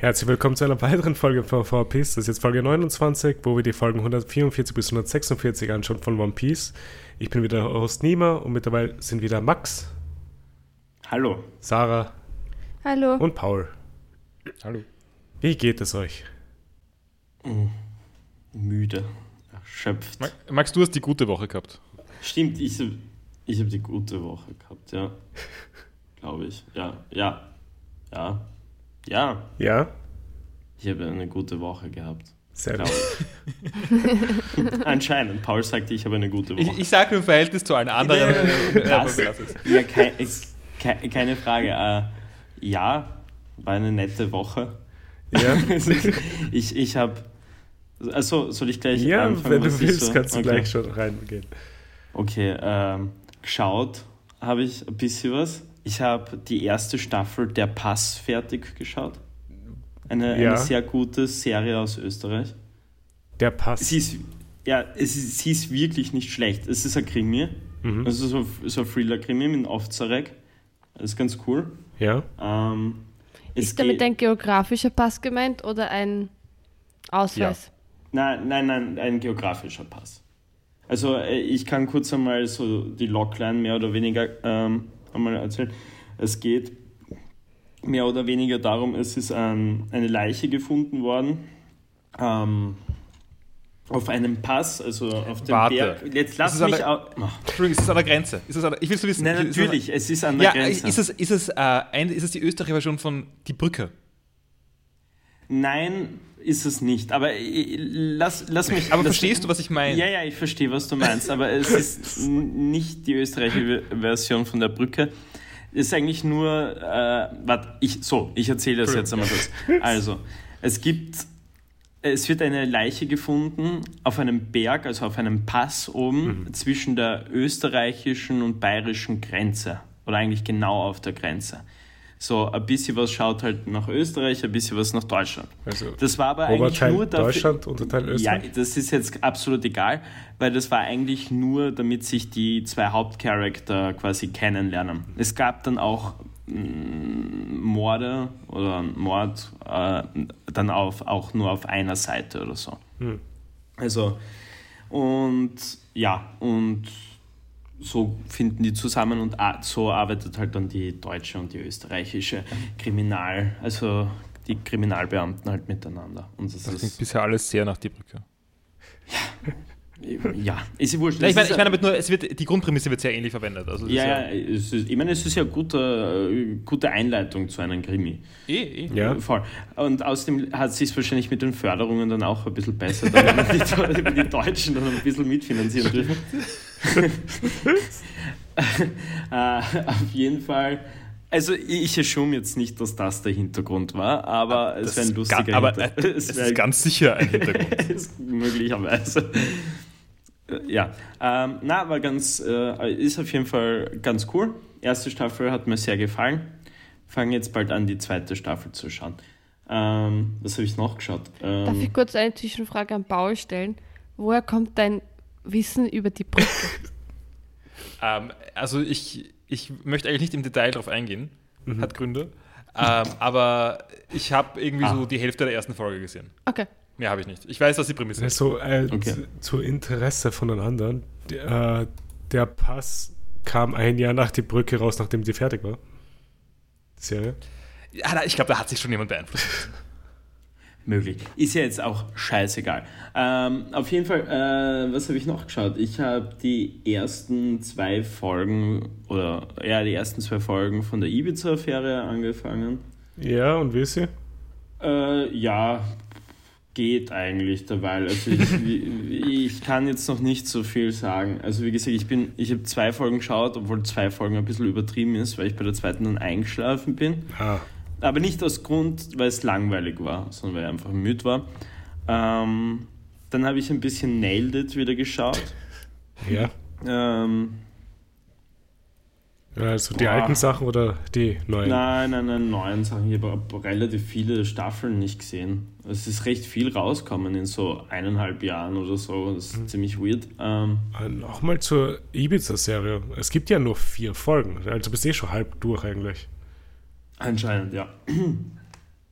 Herzlich willkommen zu einer weiteren Folge von ORF. Das ist jetzt Folge 29, wo wir die Folgen 144 bis 146 anschauen von One Piece. Ich bin wieder Host Nima und mittlerweile sind wieder Max. Hallo. Sarah. Hallo. Und Paul. Hallo. Wie geht es euch? Müde. Erschöpft. Max, du hast die gute Woche gehabt. Stimmt, ich hab die gute Woche gehabt, ja. Glaube ich. Ja. Ich habe eine gute Woche gehabt. Sehr gut. Anscheinend. Paul sagte, ich habe eine gute Woche. Ich sage nur im Verhältnis zu allen anderen. Ja, keine Frage. War eine nette Woche. Ja. Ich habe... Achso, soll ich gleich anfangen? Ja, wenn du willst, kannst du gleich schon reingehen. Okay, geschaut habe ich ein bisschen was. Ich habe die erste Staffel Der Pass fertig geschaut. Eine sehr gute Serie aus Österreich. Der Pass. Sie ist wirklich nicht schlecht. Es ist ein Krimi. Mhm. Also so ein Thriller-Krimi mit Ofzarek. Das ist ganz cool. Ja. Ist damit ein geografischer Pass gemeint oder ein Ausweis? Ja. Nein, ein geografischer Pass. Also ich kann kurz einmal so die Logline mehr oder weniger... einmal erzählen. Es geht mehr oder weniger darum, es ist eine Leiche gefunden worden auf einem Pass, also auf dem Berg. Jetzt lass mich... Entschuldigung, ist es an der Grenze? Ich will so wissen. Nein, natürlich, es ist an der Grenze. Ist es die österreichische Version von Die Brücke? Nein, ist es nicht. Aber lass mich... Aber verstehst du, was ich meine? Ja, ich verstehe, was du meinst. Aber es ist nicht die österreichische Version von Der Brücke. Es ist eigentlich nur... ich erzähle das jetzt einmal kurz. Also, es wird eine Leiche gefunden auf einem Berg, also auf einem Pass oben, zwischen der österreichischen und bayerischen Grenze. Oder eigentlich genau auf der Grenze. So, ein bisschen was schaut halt nach Österreich, ein bisschen was nach Deutschland. Also das war aber eigentlich nur dafür... Deutschland, Unterteil Österreich? Ja, das ist jetzt absolut egal, weil das war eigentlich nur, damit sich die zwei Hauptcharakter quasi kennenlernen. Es gab dann auch Morde oder Mord dann auch nur auf einer Seite oder so. Hm. Also, so finden die zusammen und so arbeitet halt dann die deutsche und die österreichische Kriminalbeamten halt miteinander. Und das klingt bisher alles sehr nach Die Brücke. Ja, ja. Ist wurscht. Ja, ich meine damit nur, die Grundprämisse wird sehr ähnlich verwendet. Also es ist ja eine gute Einleitung zu einem Krimi. Ja. Voll. Und außerdem hat es sich wahrscheinlich mit den Förderungen dann auch ein bisschen besser, damit man die Deutschen dann ein bisschen mitfinanzieren dürfen. Auf jeden Fall, also ich assume jetzt nicht, dass das der Hintergrund war, aber es wäre ein lustiger Hintergrund. Aber es ist ganz sicher ein Hintergrund. Möglicherweise. Ja, war ganz, ist auf jeden Fall ganz cool. Erste Staffel hat mir sehr gefallen. Fangen jetzt bald an, die zweite Staffel zu schauen. Was habe ich noch geschaut? Darf ich kurz eine Zwischenfrage an Paul stellen? Woher kommt dein Wissen über Die Brücke? Also ich möchte eigentlich nicht im Detail drauf eingehen, hat Gründe, aber ich habe irgendwie so die Hälfte der ersten Folge gesehen. Okay. Mehr habe ich nicht. Ich weiß, dass die Prämisse ist. Also zu Interesse von den anderen, der Pass kam ein Jahr nach Die Brücke raus, nachdem sie fertig war. Serie. Ja, ich glaube, da hat sich schon jemand beeinflusst. Möglich. Ist ja jetzt auch scheißegal. Auf jeden Fall, was habe ich noch geschaut? Ich habe die ersten zwei Folgen von der Ibiza-Affäre angefangen. Ja, und wie ist sie? Geht eigentlich derweil. Also ich kann jetzt noch nicht so viel sagen. Also wie gesagt, ich habe zwei Folgen geschaut, obwohl zwei Folgen ein bisschen übertrieben ist, weil ich bei der zweiten dann eingeschlafen bin. Ah. Aber nicht aus Grund, weil es langweilig war, sondern weil ich einfach müde war. Dann habe ich ein bisschen Nailed It wieder geschaut. Ja. Also die alten Sachen oder die neuen? Nein, neuen Sachen. Ich habe relativ viele Staffeln nicht gesehen. Es ist recht viel rausgekommen in so 1,5 Jahren oder so. Das ist ziemlich weird. Nochmal zur Ibiza-Serie. Es gibt ja nur 4 Folgen. Also bist du schon halb durch eigentlich. Anscheinend, ja.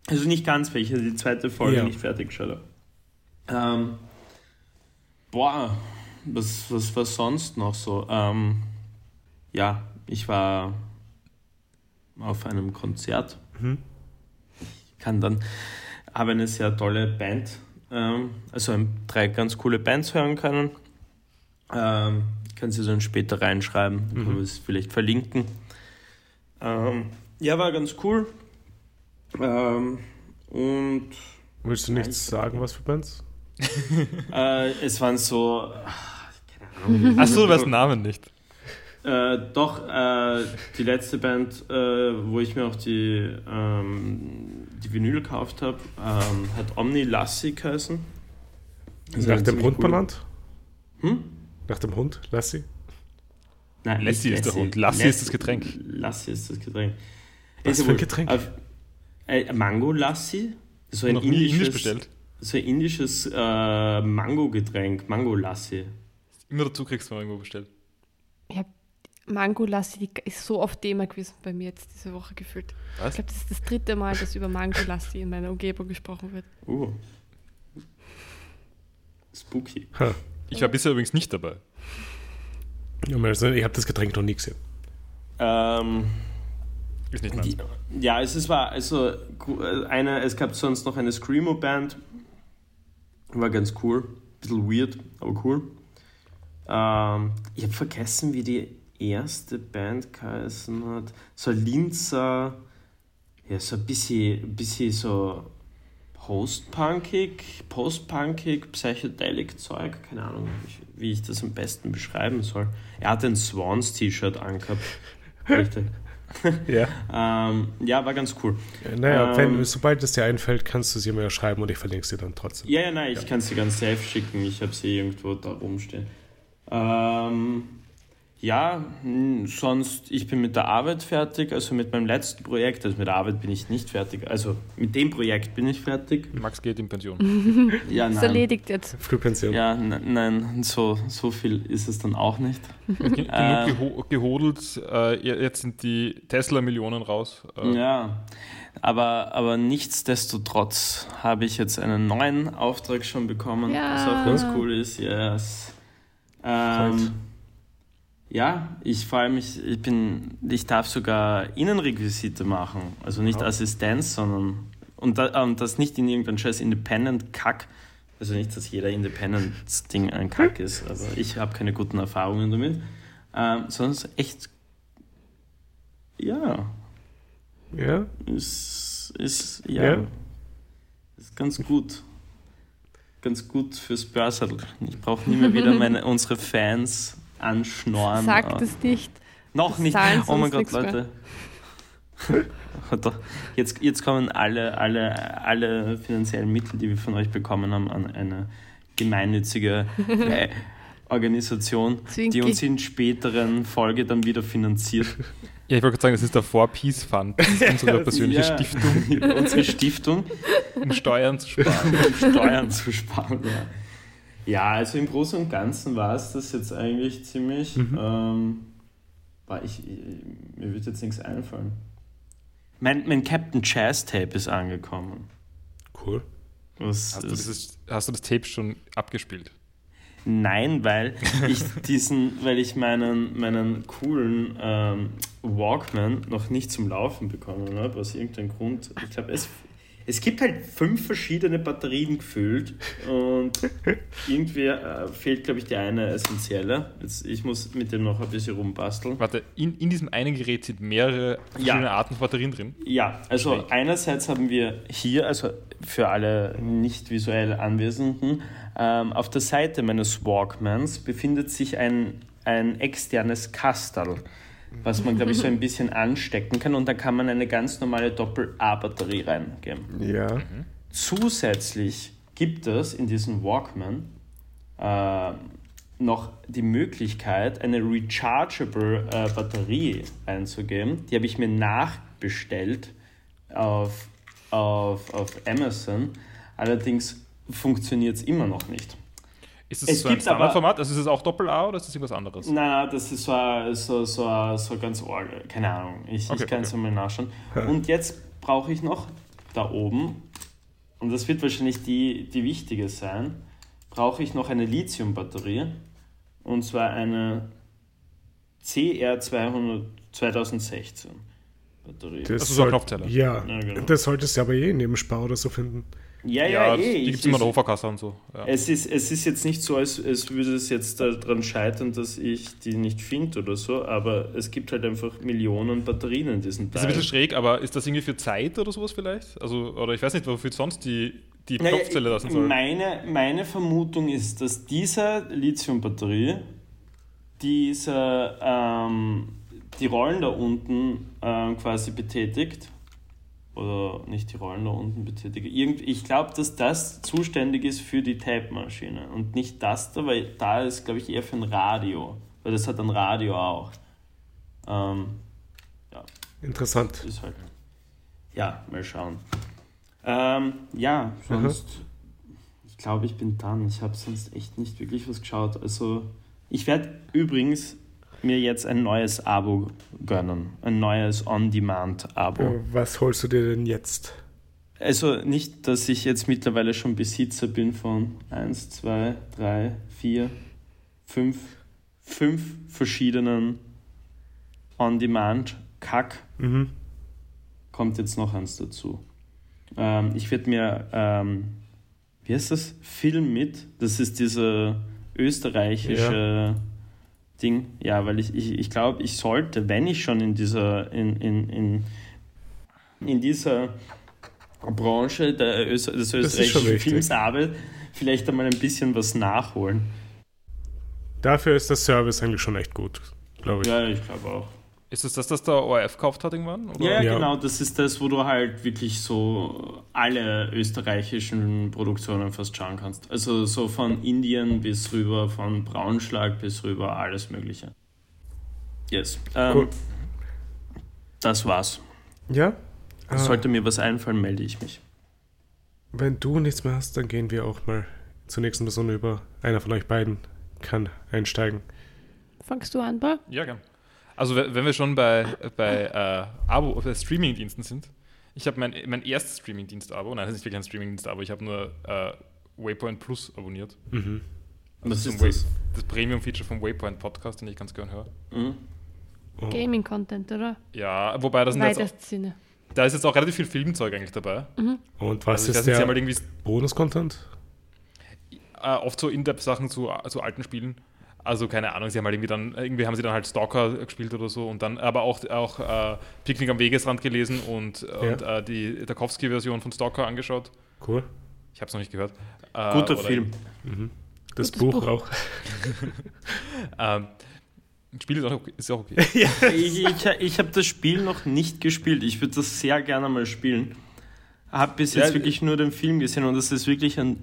Also nicht ganz, weil ich die zweite Folge nicht fertig geschaut habe. Was war sonst noch so? Ich war auf einem Konzert. Mhm. Habe eine sehr tolle Band, also 3 ganz coole Bands hören können. Ich kann sie dann später reinschreiben, dann können wir es vielleicht verlinken. War ganz cool. Und willst du nichts sagen, was für Bands? Es waren so... Keine Ahnung. Achso, du weißt Namen nicht. Die letzte Band, wo ich mir auch die Vinyl gekauft habe, hat Omni Lassi geheißen. Also nach dem Hund benannt? Hm? Nach dem Hund? Lassi? Nein, Lassi ist der Hund. Lassi ist das Getränk. Lassi ist das Getränk. Was für ein Getränk? Mango Lassi? So ein indisches, bestellt? So ein indisches Mango-Getränk. Mango Lassi. Immer dazu kriegst du Mango bestellt. Ich habe Mango Lassi ist so oft Thema gewesen bei mir jetzt diese Woche gefühlt. Was? Ich glaube, das ist das 3. Mal, dass über Mango Lassi in meiner Umgebung gesprochen wird. Spooky. Ha. Ich war bisher übrigens nicht dabei. Ja, also ich habe das Getränk noch nie gesehen. Ist nicht meins. Ja, es gab sonst noch eine Screamo-Band. War ganz cool. Bisschen weird, aber cool. Ich habe vergessen, wie die erste Band geheißen hat. So ein Linzer, ja, so ein bisschen so post-punkig, psychedelic Zeug, keine Ahnung, wie ich das am besten beschreiben soll. Er hat ein Swans-T-Shirt angehabt. Richtig. Ja. War ganz cool. Sobald es dir einfällt, kannst du sie mir ja schreiben und ich verlinke sie dann trotzdem. Ja, ich kann sie ganz safe schicken. Ich habe sie irgendwo da rumstehen. Sonst, ich bin mit der Arbeit fertig, also mit meinem letzten Projekt, also mit der Arbeit bin ich nicht fertig, also mit dem Projekt bin ich fertig. Max geht in Pension. Ja, nein. Ist erledigt jetzt. Frühpension. Ja, nein, so viel ist es dann auch nicht. Genug gehodelt, jetzt sind die Tesla-Millionen raus. Ja, aber nichtsdestotrotz habe ich jetzt einen neuen Auftrag schon bekommen, was auch ganz cool ist, yes. Ich freue mich, ich darf sogar Innenrequisite machen, also nicht Assistenz, sondern und das nicht in irgendeinem scheiß Independent-Kack, also nicht, dass jeder Independent-Ding ein Kack ist, also ich habe keine guten Erfahrungen damit, sondern echt, ist ganz gut. Ganz gut fürs Börserl. Ich brauche nie mehr wieder unsere Fans anschnorren. Sagt es nicht. Noch nicht. Oh mein Gott, Leute. Jetzt kommen alle finanziellen Mittel, die wir von euch bekommen haben, an eine gemeinnützige Organisation, die uns in späteren Folge dann wieder finanziert. Ja, ich wollte gerade sagen, das ist der Four Peace Fund. Das ist unsere persönliche Stiftung. Unsere Stiftung. Um Steuern zu sparen. Ja, also im Großen und Ganzen war es das jetzt eigentlich ziemlich. Mir wird jetzt nichts einfallen. Mein Captain Jazz Tape ist angekommen. Cool. Hast du das Tape schon abgespielt? Nein, weil ich meinen coolen Walkman noch nicht zum Laufen bekommen habe, aus irgendeinem Grund. Ich glaube, es gibt halt 5 verschiedene Batterien gefüllt und irgendwie fehlt, glaube ich, die eine essentielle. Ich muss mit dem noch ein bisschen rumbasteln. Warte, in diesem einen Gerät sind mehrere verschiedene Arten von Batterien drin? Ja, also einerseits haben wir hier, also für alle nicht visuell Anwesenden, auf der Seite meines Walkmans befindet sich ein externes Kastel, was man, glaube ich, so ein bisschen anstecken kann. Und da kann man eine ganz normale Doppel-A-Batterie reingeben. Ja. Zusätzlich gibt es in diesem Walkman noch die Möglichkeit, eine rechargeable Batterie einzugeben. Die habe ich mir nachbestellt auf Amazon. Allerdings funktioniert es immer noch nicht. Ist es so ein Standardformat? Also ist es auch Doppel-A oder ist es irgendwas anderes? Nein, das ist so ganz Orgel. Keine Ahnung. Ich kann es einmal nachschauen. Und jetzt brauche ich noch da oben, und das wird wahrscheinlich die wichtige sein, brauche ich noch eine Lithium-Batterie, und zwar eine CR 2016 Batterie. Das ist so ein Knopfteller. Ja genau. Das solltest du aber neben Spar oder so finden. Die gibt es immer in der Hoferkasse und so. Ja. Es ist jetzt nicht so, als würde es jetzt daran scheitern, dass ich die nicht finde oder so, aber es gibt halt einfach Millionen Batterien in diesem Teil. Das ist ein bisschen schräg, aber ist das irgendwie für Zeit oder sowas vielleicht? Also, oder ich weiß nicht, wofür sonst die Knopfzelle lassen soll. Meine Vermutung ist, dass dieser Lithium-Batterie die Rollen da unten quasi betätigt. Oder nicht die Rollen da unten betätige. Ich glaube, dass das zuständig ist für die Tape-Maschine und nicht das da, weil da ist, glaube ich, eher für ein Radio. Weil das hat ein Radio auch. Ja. Interessant. Ist halt. Ja, mal schauen. Sonst... Aha. Ich glaube, ich bin dran. Ich habe sonst echt nicht wirklich was geschaut. Also, ich werde übrigens... mir jetzt ein neues Abo gönnen. Ein neues On-Demand-Abo. Was holst du dir denn jetzt? Also nicht, dass ich jetzt mittlerweile schon Besitzer bin von 1, 2, 3, 4, 5 verschiedenen On-Demand-Kack. Mhm. Kommt jetzt noch eins dazu. Ich werde mir wie heißt das? Film mit. Das ist diese österreichische... Ja. Ding, ja, weil ich glaube, ich sollte, wenn ich schon in dieser Branche des österreichischen Films arbeite, vielleicht einmal ein bisschen was nachholen. Dafür ist der Service eigentlich schon echt gut, glaube ich. Ja, ich glaube auch. Ist es das der ORF gekauft hat irgendwann? Oder? Ja, genau, das ist das, wo du halt wirklich so alle österreichischen Produktionen fast schauen kannst. Also so von Indien bis rüber, von Braunschlag bis rüber, alles Mögliche. Yes. Cool. Das war's. Ja? Sollte mir was einfallen, melde ich mich. Wenn du nichts mehr hast, dann gehen wir auch mal zur nächsten Person über. Einer von euch beiden kann einsteigen. Fangst du an, Bar? Ja, gern. Also wenn wir schon bei Streamingdiensten sind, ich habe mein erstes Streamingdienst-Abo, nein, das ist nicht wirklich ein Streamingdienst-Abo, ich habe nur Waypoint Plus abonniert. Mhm. Also das ist das Premium-Feature vom Waypoint Podcast, den ich ganz gern höre. Mhm. Oh. Gaming-Content, oder? Ja, wobei das Sinne. Da ist jetzt auch relativ viel Filmzeug eigentlich dabei. Mhm. Und was ist der Bonus-Content? Oft so In-Depth-Sachen zu alten Spielen. Also keine Ahnung, sie haben halt irgendwie haben sie dann halt Stalker gespielt oder so und dann aber auch Picknick am Wegesrand gelesen und die Tarkowski-Version von Stalker angeschaut. Cool. Ich habe es noch nicht gehört. Guter Film. Mhm. Das Buch auch. Spiel ist auch okay. Ja. Ich habe das Spiel noch nicht gespielt. Ich würde das sehr gerne mal spielen. Habe bis jetzt wirklich nur den Film gesehen und das ist wirklich ein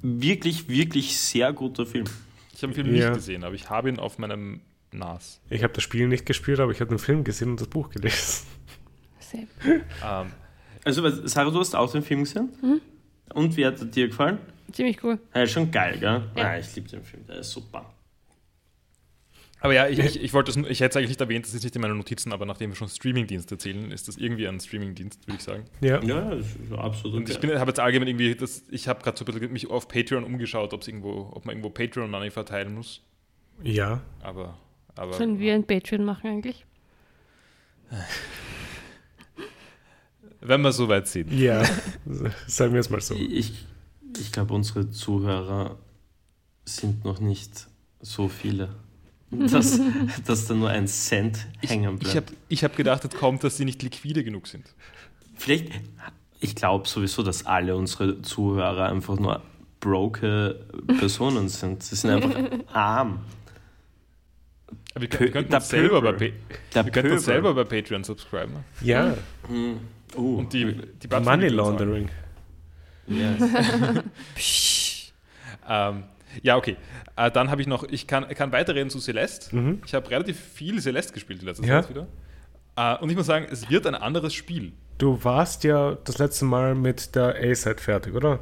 wirklich, wirklich sehr guter Film. Ich habe den Film nicht gesehen, aber ich habe ihn auf meinem NAS. Ich habe das Spiel nicht gespielt, aber ich habe den Film gesehen und das Buch gelesen. Same. Also, Sarah, du hast auch den Film gesehen? Mhm. Und wie hat er dir gefallen? Ziemlich cool. Ja, schon geil, gell? Ja. Ah, ich liebe den Film, der ist super. Aber ja, ich hätte es eigentlich nicht erwähnt, das ist nicht in meinen Notizen, aber nachdem wir schon Streamingdienste zählen, ist das irgendwie ein Streamingdienst, würde ich sagen. Ja, das ist absolut. Und ich habe jetzt allgemein irgendwie, ich habe gerade so ein bisschen mich auf Patreon umgeschaut, ob man irgendwo Patreon-Money verteilen muss. Ja. Aber sollen wir ein Patreon machen eigentlich? Wenn wir so weit sind. Ja, sagen wir es mal so. Ich glaube, unsere Zuhörer sind noch nicht so viele. Dass da nur ein Cent hängen bleibt. Ich hab gedacht, es kommt, dass sie nicht liquide genug sind. Vielleicht, ich glaube sowieso, dass alle unsere Zuhörer einfach nur broke Personen sind. Sie sind einfach arm. Aber wir könnten uns selber bei Patreon subscriben. Ja. Und die Money Laundering. Yes. Ja, okay. Dann habe ich noch, ich kann weiterreden zu Celeste. Mhm. Ich habe relativ viel Celeste gespielt die letzte Zeit wieder. Und ich muss sagen, es wird ein anderes Spiel. Du warst ja das letzte Mal mit der A-Side fertig, oder?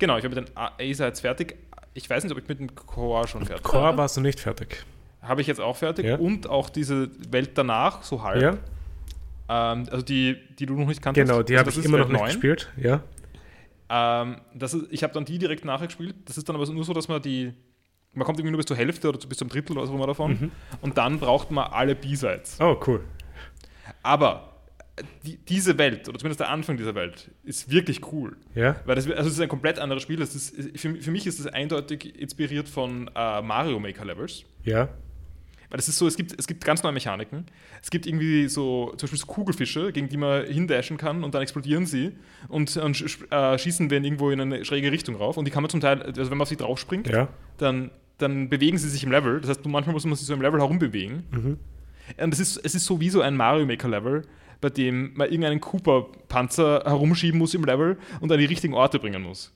Genau, ich war mit den A-Sides fertig. Ich weiß nicht, ob ich mit dem Core schon fertig war. Core warst du nicht fertig. Habe ich jetzt auch fertig. Ja. Und auch diese Welt danach, so halb. Ja. Also die du noch nicht kanntest. Genau, die also habe ich immer noch nicht gespielt, ja. Ich habe dann die direkt nachgespielt. Das ist dann aber nur so, dass man kommt irgendwie nur bis zur Hälfte oder bis zum Drittel oder so immer davon. Mhm. Und dann braucht man alle B-Sides. Oh, cool. Aber diese Welt, oder zumindest der Anfang dieser Welt, ist wirklich cool. Ja. Weil es ist ein komplett anderes Spiel. Das ist, für mich ist das eindeutig inspiriert von Mario Maker Levels. Ja. Weil es ist so, es gibt ganz neue Mechaniken. Es gibt irgendwie so, zum Beispiel so Kugelfische, gegen die man hindashen kann und dann explodieren sie und schießen werden irgendwo in eine schräge Richtung rauf. Und die kann man zum Teil, also wenn man auf sie draufspringt, ja, dann bewegen sie sich im Level. Das heißt, manchmal muss man sich so im Level herumbewegen. Mhm. Und es ist so wie so ein Mario Maker Level, bei dem man irgendeinen Cooper-Panzer herumschieben muss im Level und an die richtigen Orte bringen muss.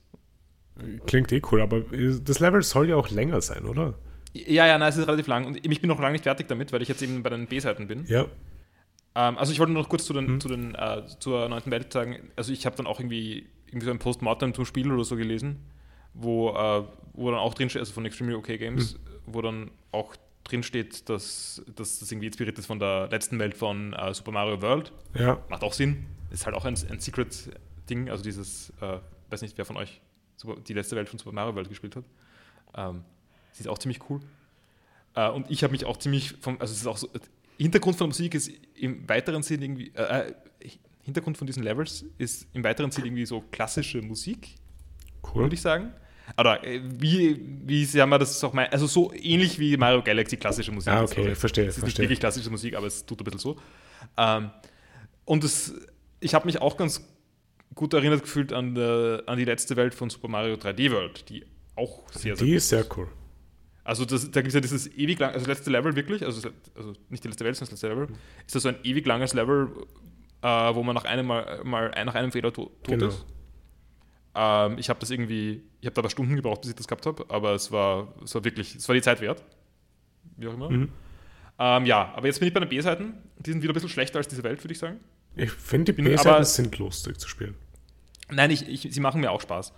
Klingt cool, aber das Level soll ja auch länger sein, oder? Ja, nein, es ist relativ lang und ich bin noch lange nicht fertig damit, weil ich jetzt eben bei den B-Seiten bin. Ja. Also ich wollte noch kurz zur 9. Welt sagen, also ich habe dann auch irgendwie so ein Postmortem zum Spiel oder so gelesen, wo dann auch drinsteht, also von Extremely OK Games, wo dann auch drinsteht, dass das irgendwie inspiriert ist von der letzten Welt von Super Mario World. Ja. Macht auch Sinn. Ist halt auch ein Secret-Ding, also dieses, weiß nicht, wer von euch die letzte Welt von Super Mario World gespielt hat. Sie ist auch ziemlich cool. Und ich habe mich auch ziemlich es ist auch so, Hintergrund von der Musik ist im weiteren Sinn irgendwie, Hintergrund von diesen Levels ist im weiteren Sinn irgendwie so klassische Musik, cool, würde ich sagen. Oder wie sagen wir, das ist auch also so ähnlich wie Mario Galaxy klassische Musik. Ah, okay, ich verstehe. Es ist nicht wirklich klassische Musik, aber es tut ein bisschen so. Und ich habe mich auch ganz gut erinnert gefühlt an die letzte Welt von Super Mario 3D World, die auch sehr, sehr cool ist. Die ist sehr cool. Also da gibt es ja dieses ewig lange, also das letzte Level wirklich, also nicht die letzte Welt, sondern das letzte Level, ist das so ein ewig langes Level, wo man nach einem Fehler tot ist. Ich habe da aber Stunden gebraucht, bis ich das gehabt habe, aber es war wirklich, es war die Zeit wert, wie auch immer. Mhm. Aber jetzt bin ich bei den B-Seiten, die sind wieder ein bisschen schlechter als diese Welt, würde ich sagen. Ich finde, die B-Seiten sind lustig zu spielen. Nein, sie machen mir auch Spaß.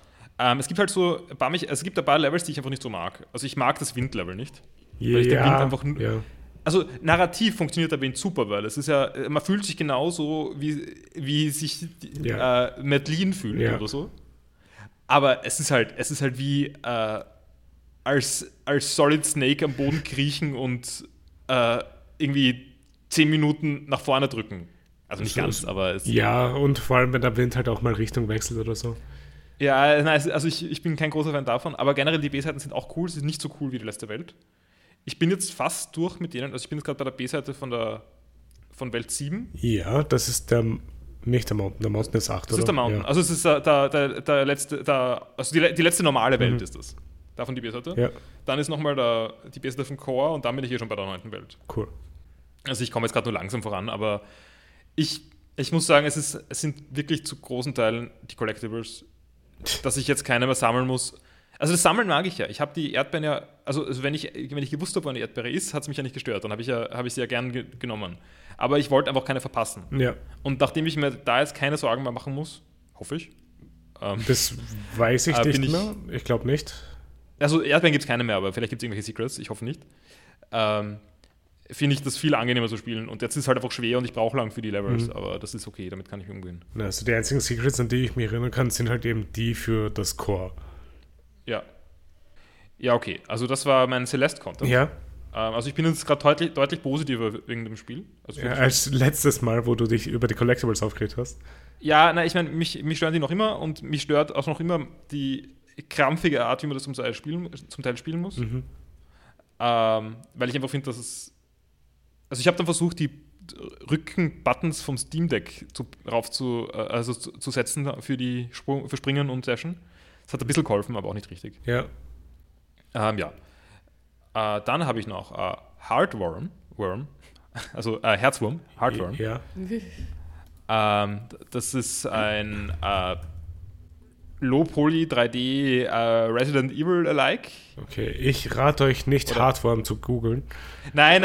Es gibt halt so ein paar Levels, die ich einfach nicht so mag. Also ich mag das Windlevel nicht. Ja, weil ich den Wind einfach Also narrativ funktioniert der Wind super, weil es ist ja, man fühlt sich genauso, wie sich Madeline fühlt oder so. Aber es ist halt wie als Solid Snake am Boden kriechen und irgendwie 10 Minuten nach vorne drücken. Also nicht ganz, aber es... Ja, und vor allem, wenn der Wind halt auch mal Richtung wechselt oder so. Ja, nein, also ich bin kein großer Fan davon, aber generell die B-Seiten sind auch cool, sie sind nicht so cool wie die letzte Welt. Ich bin jetzt fast durch mit denen, also ich bin jetzt gerade bei der B-Seite von Welt 7. Ja, das ist der Mountain ist 8, oder? Das ist der Mountain, ja. Also es ist der letzte, also die letzte normale Welt ist das. Davon die B-Seite. Ja. Dann ist nochmal die B-Seite von Core und dann bin ich hier schon bei der 9. Welt. Cool. Also ich komme jetzt gerade nur langsam voran, aber ich muss sagen, es sind wirklich zu großen Teilen die Collectibles, dass ich jetzt keine mehr sammeln muss. Also das Sammeln mag ich ja. Ich habe die Erdbeeren ja, also wenn ich gewusst habe, wann die Erdbeere ist, hat es mich ja nicht gestört. Dann habe ich sie ja gern genommen. Aber ich wollte einfach keine verpassen. Ja. Und nachdem ich mir da jetzt keine Sorgen mehr machen muss, hoffe ich. Das weiß ich nicht mehr. Ich glaube nicht. Also Erdbeeren gibt es keine mehr, aber vielleicht gibt es irgendwelche Secrets. Ich hoffe nicht. Finde ich das viel angenehmer zu spielen. Und jetzt ist es halt einfach schwer und ich brauche lang für die Levels. Mhm. Aber das ist okay, damit kann ich umgehen. Also die einzigen Secrets, an die ich mich erinnern kann, sind halt eben die für das Core. Ja. Ja, okay. Also das war mein Celeste-Content. Ja. Also ich bin jetzt gerade deutlich positiver wegen dem Spiel. Also als letztes Mal, wo du dich über die Collectibles aufgeregt hast. Ja, nein, ich meine, mich stören die noch immer und mich stört auch noch immer die krampfige Art, wie man das zum Teil spielen muss. Mhm. Weil ich einfach finde, dass es... Also ich habe dann versucht, die Rücken-Buttons vom Steam Deck zu setzen für Springen und Session. Das hat ein bisschen geholfen, aber auch nicht richtig. Ja. Dann habe ich noch Heartworm. Also Herzwurm. Heartworm. Ja. Das ist ein Low-Poly 3D Resident Evil alike. Okay, ich rate euch nicht, Heartworm zu googeln. Nein,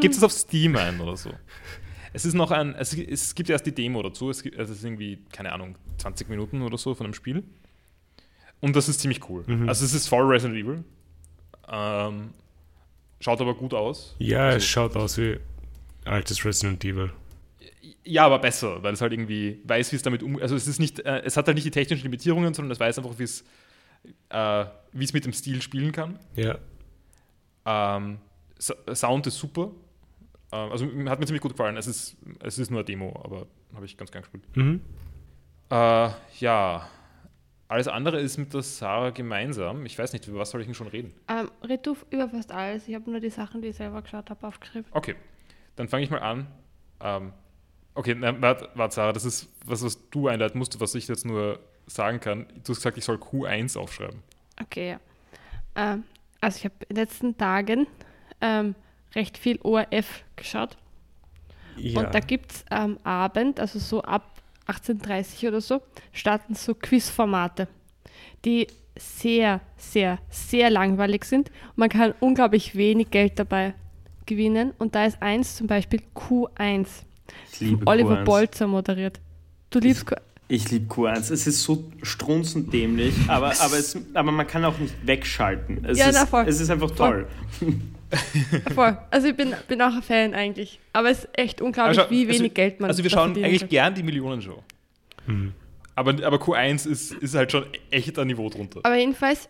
gibt es auf Steam ein oder so. Es ist noch es gibt erst die Demo dazu, es ist irgendwie, keine Ahnung, 20 Minuten oder so von dem Spiel. Und das ist ziemlich cool. Mhm. Also es ist voll Resident Evil. Schaut aber gut aus. Ja, also, es schaut aus wie altes Resident Evil. Ja, aber besser, weil es halt irgendwie weiß, wie es damit umgeht. Also es ist nicht, es hat halt nicht die technischen Limitierungen, sondern es weiß einfach, wie es mit dem Stil spielen kann. Ja. Sound ist super. Also hat mir ziemlich gut gefallen. Es ist nur eine Demo, aber habe ich ganz gern gespielt. Mhm. Ja. Alles andere ist mit der Sarah gemeinsam. Ich weiß nicht, über was soll ich denn schon reden? Red du über fast alles. Ich habe nur die Sachen, die ich selber geschaut habe, aufgeschrieben. Okay, dann fange ich mal an. Okay, warte, Sarah, das ist was du einleiten musst, was ich jetzt nur sagen kann. Du hast gesagt, ich soll Q1 aufschreiben. Okay, ja. Also ich habe in den letzten Tagen recht viel ORF geschaut. Ja. Und da gibt es am Abend, also so ab 18:30 oder so, starten so Quizformate, die sehr, sehr, sehr langweilig sind. Man kann unglaublich wenig Geld dabei gewinnen. Und da ist eins zum Beispiel Q1. Ich liebe Oliver Q1. Bolzer moderiert. Du liebst Q1. Ich liebe Q1. Es ist so strunzend dämlich, aber man kann auch nicht wegschalten. Es ist einfach toll. Voll. Also ich bin auch ein Fan eigentlich. Aber es ist echt unglaublich, wie wenig Geld man hat. Also wir schauen eigentlich gern die Millionenshow. Hm. Aber Q1 ist halt schon echt ein Niveau drunter. Aber jedenfalls,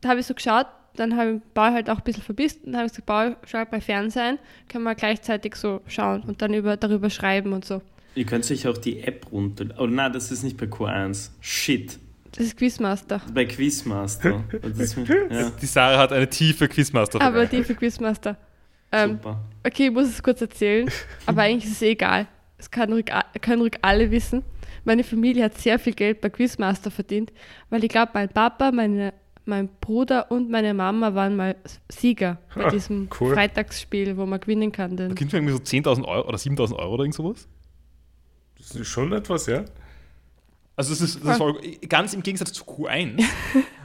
da habe ich so geschaut, dann habe ich Paul halt auch ein bisschen verbisst und dann habe ich gesagt, Paul, schau bei Fernsehen, können wir gleichzeitig so schauen und dann darüber schreiben und so. Ihr könnt euch auch die App runterladen. Oh nein, das ist nicht bei Q1. Shit. Das ist Quizmaster. Bei Quizmaster. Ja. Die Sarah hat eine tiefe Quizmaster. Aber tiefe Quizmaster. Super. Okay, ich muss es kurz erzählen, aber eigentlich ist es egal. Es können ruhig alle wissen. Meine Familie hat sehr viel Geld bei Quizmaster verdient, weil ich glaube, mein Papa, mein Bruder und meine Mama waren mal Sieger bei diesem Freitagsspiel, wo man gewinnen kann. Da kriegt man irgendwie so 10.000 Euro oder 7.000 Euro oder irgend sowas? Das ist schon etwas, ja. Also das ist ganz im Gegensatz zu Q1,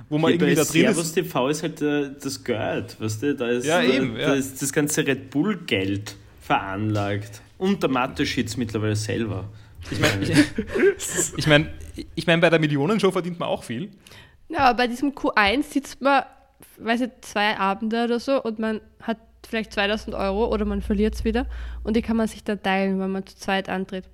wo man irgendwie da drin ist. Servus TV ist halt das Geld, weißt du? Da ist, ja, eben, da ist das ganze Red Bull-Geld veranlagt. Und der Mathe-Schitz mittlerweile selber. Ich meine, bei der Millionenshow verdient man auch viel. Ja, aber bei diesem Q1 sitzt man, weiß ich, 2 Abende oder so und man hat vielleicht 2.000 Euro oder man verliert es wieder und die kann man sich dann teilen, wenn man zu zweit antritt.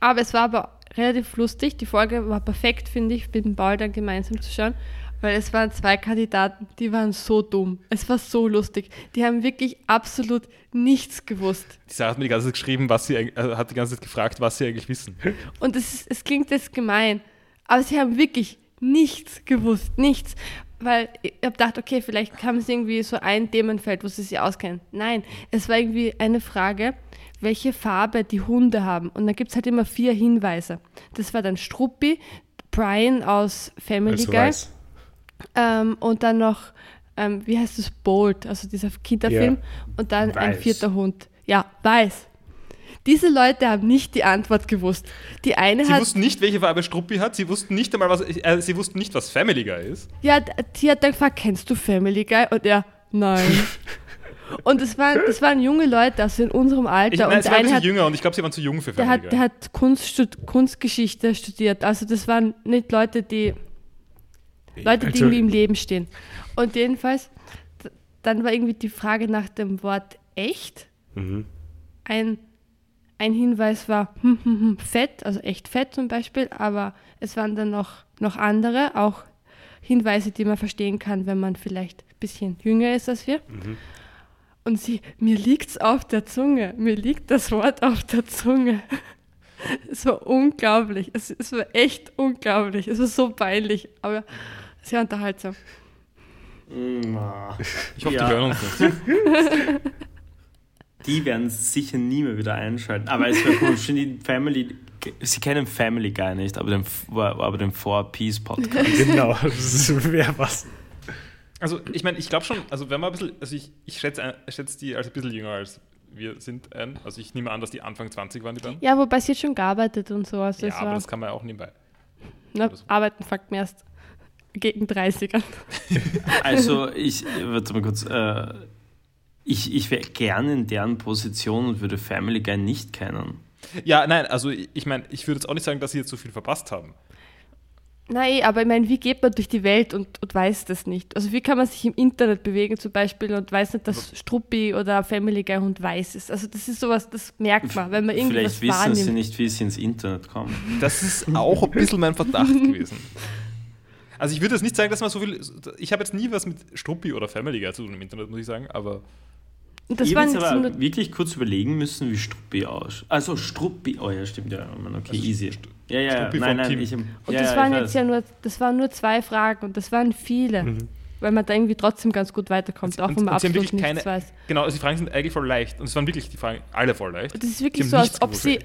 Aber es war aber relativ lustig. Die Folge war perfekt, finde ich, mit dem Paul dann gemeinsam zu schauen, weil es waren 2 Kandidaten, die waren so dumm. Es war so lustig. Die haben wirklich absolut nichts gewusst. Die Sarah hat mir die ganze Zeit geschrieben, hat die ganze Zeit gefragt, was sie eigentlich wissen. Und es klingt jetzt gemein, aber sie haben wirklich nichts gewusst, nichts. Weil ich habe gedacht, okay, vielleicht haben sie irgendwie so ein Themenfeld, wo sie sich auskennen. Nein, es war irgendwie eine Frage, welche Farbe die Hunde haben. Und dann gibt es halt immer 4 Hinweise. Das war dann Struppi, Brian aus Family Guy. Und dann noch, wie heißt das, Bolt, also dieser Kinderfilm. Ja. Und dann ein 4. Hund. Ja, Weiß. Diese Leute haben nicht die Antwort gewusst. Sie wussten nicht, welche Farbe Struppi hat. Sie wussten nicht einmal, sie wussten nicht, was Family Guy ist. Ja, die hat dann gefragt, kennst du Family Guy? Und er, nein. Und es waren junge Leute, also in unserem Alter. Es war ein bisschen jünger und ich glaube, sie waren zu jung für Family Guy. Der hat Kunstgeschichte studiert. Also das waren nicht Leute, die irgendwie im Leben stehen. Und jedenfalls, dann war irgendwie die Frage nach dem Wort echt. Mhm. Ein Hinweis war fett, also echt fett zum Beispiel, aber es waren dann noch andere, auch Hinweise, die man verstehen kann, wenn man vielleicht ein bisschen jünger ist als wir. Mhm. Und mir liegt's auf der Zunge, mir liegt das Wort auf der Zunge. Es war unglaublich, es war echt unglaublich, es war so peinlich, aber sehr unterhaltsam. Ich hoffe, die hören uns nicht. Die werden sicher nie mehr wieder einschalten. Aber es war cool, schon die Family. Sie kennen Family Guy nicht, aber den 4-Piece-Podcast. Genau, das wäre was. Also, ich meine, ich glaube schon, also wenn man ein bisschen, also ich schätze die als ein bisschen jünger als wir sind ein. Also, ich nehme an, dass die Anfang 20 waren, die dann. Ja, wobei sie jetzt schon gearbeitet und so. Also ja, aber das kann man ja auch nebenbei. Na, so. Arbeiten fängt man erst gegen 30ern. Also, warte mal kurz. Ich wäre gerne in deren Position und würde Family Guy nicht kennen. Ja, nein, also ich meine, ich würde jetzt auch nicht sagen, dass sie jetzt so viel verpasst haben. Nein, aber ich meine, wie geht man durch die Welt und weiß das nicht? Also wie kann man sich im Internet bewegen zum Beispiel und weiß nicht, dass Struppi oder Family Guy Hund weiß ist? Also das ist sowas, das merkt man, wenn man irgendwas wahrnimmt. Vielleicht wissen sie nicht, wie sie ins Internet kommen. Das ist auch ein bisschen mein Verdacht gewesen. Also ich würde jetzt nicht sagen, dass man so viel... Ich habe jetzt nie was mit Struppi oder Family Guy zu tun im Internet, muss ich sagen, aber... Ich habe jetzt aber wirklich kurz überlegen müssen, wie Struppi aussieht. Also Struppi, oh ja, stimmt, ja, okay, also easy. Struppi nein, Team. Und das waren jetzt ja nur, das waren nur 2 Fragen und das waren viele, weil man da irgendwie trotzdem ganz gut weiterkommt, auch wenn man absolut nichts weiß. Genau, also die Fragen sind eigentlich voll leicht und es waren wirklich die Fragen alle voll leicht. Und das ist wirklich so, als ob sie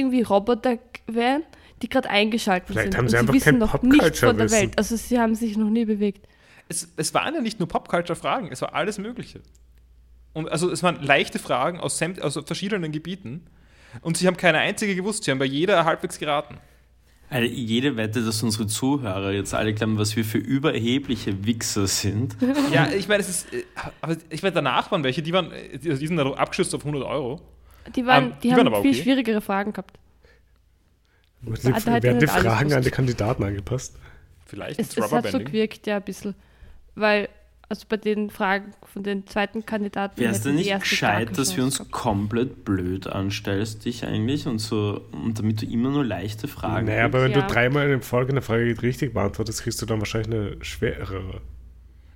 irgendwie Roboter wären, die gerade eingeschaltet sind. Haben sie und einfach sie wissen noch nichts von der Welt, also sie haben sich noch nie bewegt. Es waren ja nicht nur Pop-Culture-Fragen, es war alles Mögliche. Und also es waren leichte Fragen aus verschiedenen Gebieten und sie haben keine einzige gewusst, sie haben bei jeder halbwegs geraten. Also jede Wette, dass unsere Zuhörer jetzt alle glauben, was wir für überhebliche Wichser sind. Ja, ich meine, danach waren welche, die sind dann abgeschützt auf 100 €. Die haben viel schwierigere Fragen gehabt. Werden die Fragen an die Kandidaten angepasst? Vielleicht ins Rubberbanding. Es hat so gewirkt, ja, ein bisschen, weil... Also bei den Fragen von den zweiten Kandidaten... Wäre es denn nicht gescheit, dass wir uns komplett blöd anstellst, dich eigentlich, und damit du immer nur leichte Fragen... Naja, aber wenn du dreimal in Folge eine Frage richtig beantwortest, kriegst du dann wahrscheinlich eine schwerere.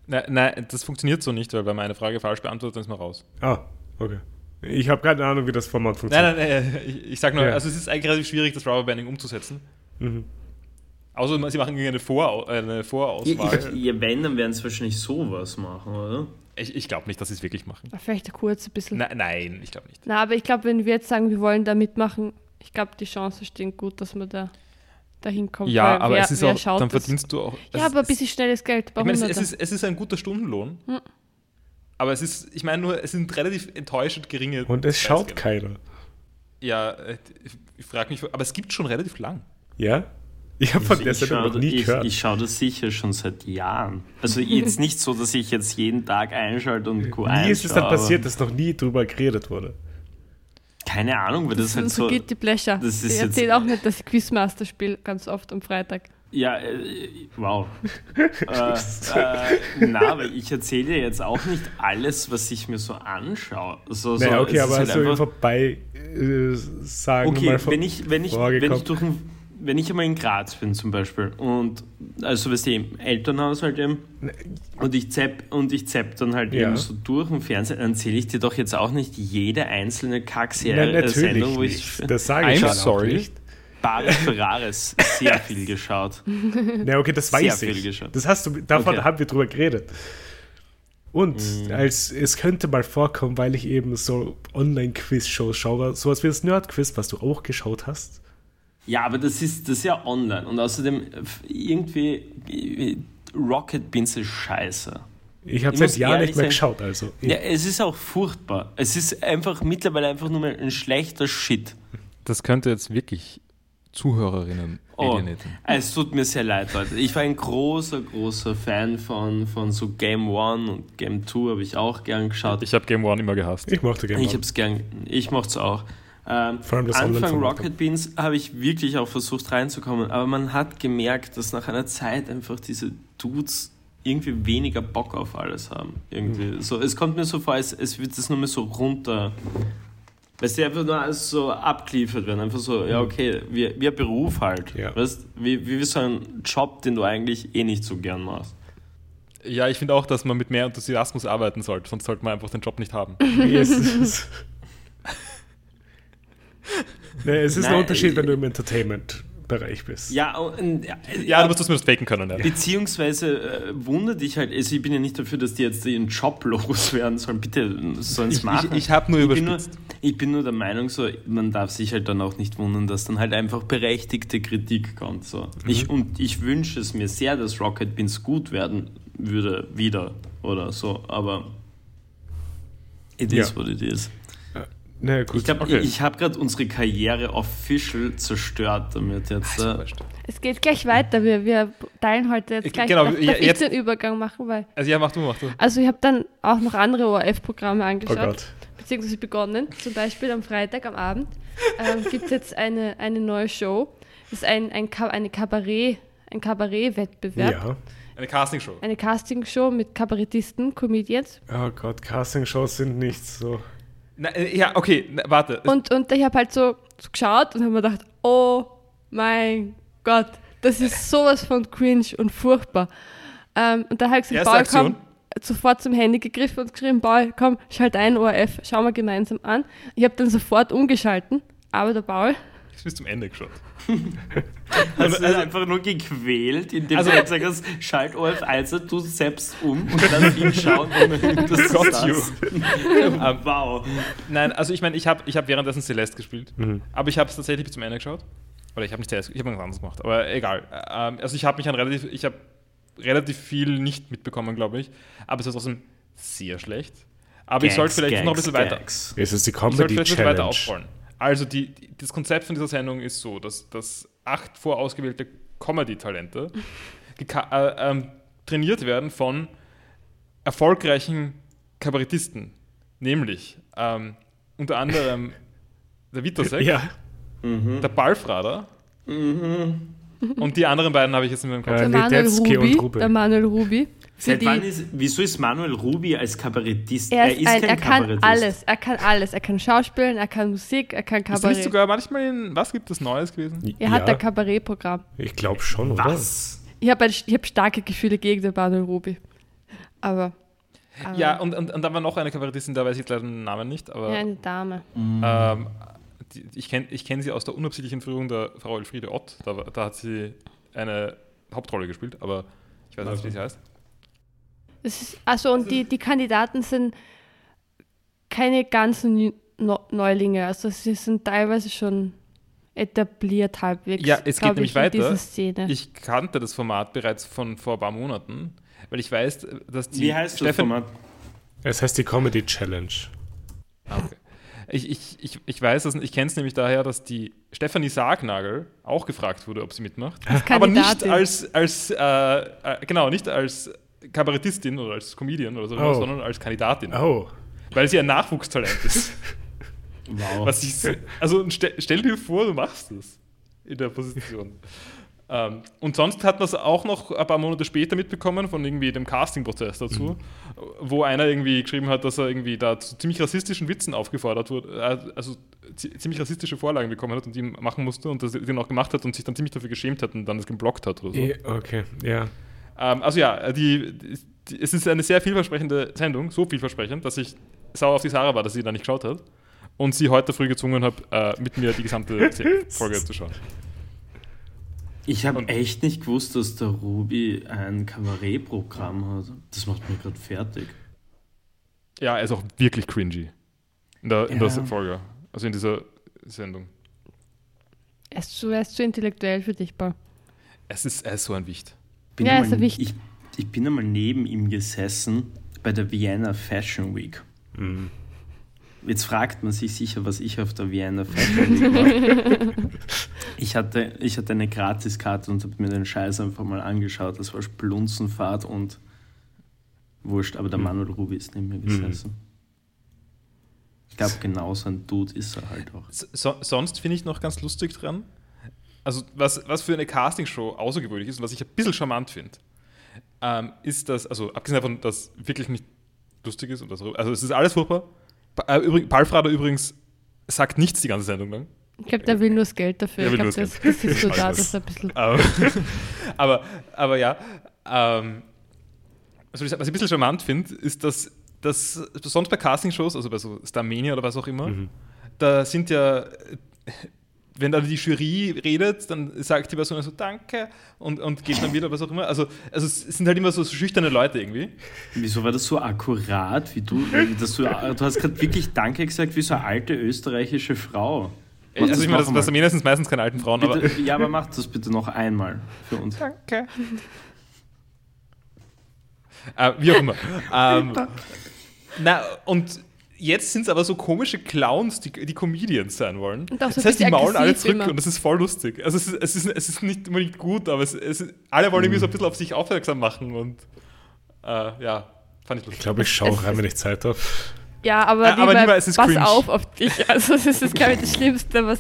Nein, das funktioniert so nicht, weil wenn man eine Frage falsch beantwortet, dann ist man raus. Ah, okay. Ich habe keine Ahnung, wie das Format funktioniert. Nein, ich sag nur, also es ist eigentlich relativ schwierig, das Rubberbanding umzusetzen. Mhm. Außer sie machen eine Vorauswahl. Wenn, dann werden sie wahrscheinlich sowas machen, oder? Ich glaube nicht, dass sie es wirklich machen. Vielleicht kurz ein bisschen. Nein, ich glaube nicht. Na, aber ich glaube, wenn wir jetzt sagen, wir wollen da mitmachen, ich glaube, die Chancen stehen gut, dass wir da hinkommen. Ja, aber es ist auch, dann verdienst du auch... Ja, aber ein bisschen schnelles Geld. Ich meine, es ist ein guter Stundenlohn. Hm. Aber es ist, ich meine nur, es sind relativ enttäuschend geringe... Und es schaut keiner. Ja, ich frage mich, aber es gibt schon relativ lang. Ja? Ich habe von der Seite noch nie gehört. Ich schaue das sicher schon seit Jahren. Also jetzt nicht so, dass ich jetzt jeden Tag einschalte und Q1 schaue. Wie ist es dann passiert, dass noch nie drüber geredet wurde? Keine Ahnung, weil das halt so... So geht die Blecher. Das ist ich erzähle auch nicht, dass ich Quizmaster spiele, ganz oft am Freitag. Ja, wow. Na, aber ich erzähle dir jetzt auch nicht alles, was ich mir so anschaue. Naja, okay, aber halt so vorbei sagen... Okay, wenn ich einmal in Graz bin zum Beispiel und also was im Elternhaus halt eben und ich zapp dann halt eben so durch im Fernsehen, dann erzähle ich dir doch jetzt auch nicht jede einzelne Kack-Sendung, wo ich... Das sage ich auch nicht. Bares Ferraris, sehr viel geschaut. Na okay, das weiß ich. Das hast du, haben wir drüber geredet. Und es könnte mal vorkommen, weil ich eben so Online-Quiz-Shows schaue, sowas wie das Nerd-Quiz, was du auch geschaut hast. Ja, aber das ist ja online und außerdem irgendwie Rocket Beans ist scheiße. Ich habe seit Jahren nicht mehr geschaut, also. Ja, es ist auch furchtbar. Es ist einfach mittlerweile nur mehr ein schlechter Shit. Das könnte jetzt wirklich Zuhörerinnen alienieren. Es tut mir sehr leid, Leute. Ich war ein großer Fan von so Game One und Game Two habe ich auch gern geschaut. Ich habe Game One immer gehasst. Ich mochte Game One. Ich mochte es auch. Anfang Rocket Beans habe ich wirklich auch versucht reinzukommen, aber man hat gemerkt, dass nach einer Zeit einfach diese Dudes irgendwie weniger Bock auf alles haben. Irgendwie. So, es kommt mir so vor, als wird das nur mehr so runter, weil sie einfach nur alles so abgeliefert werden, einfach so, ja okay, wie ein Beruf halt, weißt, wie so ein Job, den du eigentlich eh nicht so gern machst. Ja, ich finde auch, dass man mit mehr Enthusiasmus arbeiten sollte, sonst sollte man einfach den Job nicht haben. Yes. Nee, es ist ein Unterschied, wenn du im Entertainment-Bereich bist. Ja, du musst das mit faken können. Ja. Beziehungsweise wundert dich halt, also ich bin ja nicht dafür, dass die jetzt ihren Job loswerden sollen. Bitte sollen es machen. Ich habe nur überspitzt. Ich bin nur der Meinung, so, man darf sich halt dann auch nicht wundern, dass dann halt einfach berechtigte Kritik kommt. So. Ich wünsche es mir sehr, dass Rocket Beans gut werden würde, wieder oder so, aber it is what it is. Naja, gut. Ich glaube, ich habe gerade unsere Karriere official zerstört damit jetzt. Es geht gleich weiter. Wir teilen heute jetzt gleich. Genau, darf ich den Übergang machen? Weil, also ja, mach du. Also ich habe dann auch noch andere ORF-Programme angeschaut, beziehungsweise begonnen. Zum Beispiel am Freitag, am Abend, gibt es jetzt eine neue Show. Das ist eine Kabarett-Show. ein Kabarettwettbewerb. Ja. Eine Castingshow. Eine Castingshow mit Kabarettisten, Comedians. Oh Gott, Castingshows sind nichts so. Na, ja, okay, na, warte. Und ich habe halt so geschaut und habe mir gedacht, oh mein Gott, das ist sowas von cringe und furchtbar. Und dann habe ich gesagt, Paul, komm, sofort zum Handy gegriffen und geschrieben, Paul, komm, schalt ein ORF, schauen wir gemeinsam an. Ich habe dann sofort umgeschalten, aber der Paul... bis zum Ende geschaut. Hast du also einfach nur gequält, indem du gesagt hast, schalt ORF 1, du selbst um und dann ihn schauen, und das got you. Wow. Nein, also ich meine, ich hab währenddessen Celeste gespielt, aber ich habe es tatsächlich bis zum Ende geschaut. Oder ich habe nicht Celeste, ich habe irgendwas anderes gemacht, aber egal. Also ich habe relativ viel nicht mitbekommen, glaube ich, aber es ist trotzdem sehr schlecht. Aber Gangs, ich sollte vielleicht noch ein bisschen weiter... Es ist die Comedy Challenge. Aufrollen. Also das Konzept von dieser Sendung ist so, dass 8 vorausgewählte Comedy-Talente trainiert werden von erfolgreichen Kabarettisten. Nämlich unter anderem der Vitasek, der Palfrader und die anderen beiden habe ich jetzt in meinem Kopf. Der Manuel Rubey. Wieso ist Manuel Rubey als Kabarettist? Er ist kein Kabarettist. Er kann alles. Er kann Schauspielen, er kann Musik, er kann Kabarett. Ist nicht sogar manchmal was gibt es Neues gewesen? Er hat ein Kabarettprogramm. Ich glaube schon, oder? Was? Ich hab starke Gefühle gegen den Manuel Rubey. Aber ja, und dann war noch eine Kabarettistin, da weiß ich leider den Namen nicht. Aber, ja, eine Dame. Ich kenn sie aus der unabsichtlichen Führung der Frau Elfriede Ott. Da hat sie eine Hauptrolle gespielt, aber ich weiß nicht, wie sie heißt. Die Kandidaten sind keine ganzen Neulinge, also sie sind teilweise schon etabliert halbwegs. Ja, es geht nämlich weiter. Ich kannte das Format bereits von vor ein paar Monaten, weil ich weiß, dass die... Wie heißt das Format? Es heißt die Comedy Challenge. Okay. Ich weiß das, ich kenne es nämlich daher, dass die Stefanie Sargnagel auch gefragt wurde, ob sie mitmacht. Aber nicht als Kabarettistin oder als Comedian oder so, sondern als Kandidatin. Oh. Weil sie ein Nachwuchstalent ist. Wow. Stell dir vor, du machst das in der Position. Und sonst hat man es auch noch ein paar Monate später mitbekommen von irgendwie dem Casting-Prozess dazu, wo einer irgendwie geschrieben hat, dass er irgendwie da zu ziemlich rassistischen Witzen aufgefordert wurde, also ziemlich rassistische Vorlagen bekommen hat und die machen musste und das den auch gemacht hat und sich dann ziemlich dafür geschämt hat und dann das geblockt hat oder so. Okay, ja. Also ja, es ist eine sehr vielversprechende Sendung, so vielversprechend, dass ich sauer auf die Sarah war, dass sie da nicht geschaut hat und sie heute früh gezwungen habe, mit mir die gesamte Folge zu schauen. Ich habe echt nicht gewusst, dass der Rubey ein Kabarettprogramm hat. Das macht mich gerade fertig. Ja, er ist auch wirklich cringy in der Folge, also in dieser Sendung. Er ist zu intellektuell für dich, Paul. Er ist so ein Wicht. Ich bin einmal neben ihm gesessen bei der Vienna Fashion Week. Mhm. Jetzt fragt man sich sicher, was ich auf der Vienna Fashion Week war. Ich hatte eine Gratiskarte und habe mir den Scheiß einfach mal angeschaut. Das war Splunzenfahrt und wurscht. Aber der Manuel Rubey ist neben mir gesessen. Ich glaube, genau so ein Dude ist er halt auch. Sonst finde ich noch ganz lustig dran. Also was für eine Castingshow außergewöhnlich ist und was ich ein bisschen charmant finde, ist, dass, also abgesehen davon, dass wirklich nicht lustig ist, und das, also es ist alles furchtbar. Palfrader übrigens sagt nichts die ganze Sendung lang. Ich glaube, der will nur das Geld dafür. Ich glaube, das ist so da, dass er ein bisschen... aber ja, also was ich ein bisschen charmant finde, ist, dass sonst bei Castingshows, also bei so Starmania oder was auch immer, da sind ja... Wenn dann die Jury redet, dann sagt die Person so Danke und geht dann wieder, was auch immer. Also es sind halt immer so schüchterne Leute irgendwie. Wieso war das so akkurat, wie du? Du hast gerade wirklich Danke gesagt wie so eine alte österreichische Frau. Also ich meine, das sind meistens keine alten Frauen. Bitte, aber ja, aber macht das bitte noch einmal für uns. Danke. Wie auch immer. Jetzt sind es aber so komische Clowns, die Comedians sein wollen. So das heißt, die maulen alle zurück immer. Und das ist voll lustig. Also es ist nicht unbedingt gut, aber alle wollen irgendwie so ein bisschen auf sich aufmerksam machen. Und ja, fand ich lustig. Ich glaube, ich schaue rein, wenn ich Zeit habe. Ja, aber lieber ist es pass cringe. Auf dich. Also es ist, glaube ich, das Schlimmste, was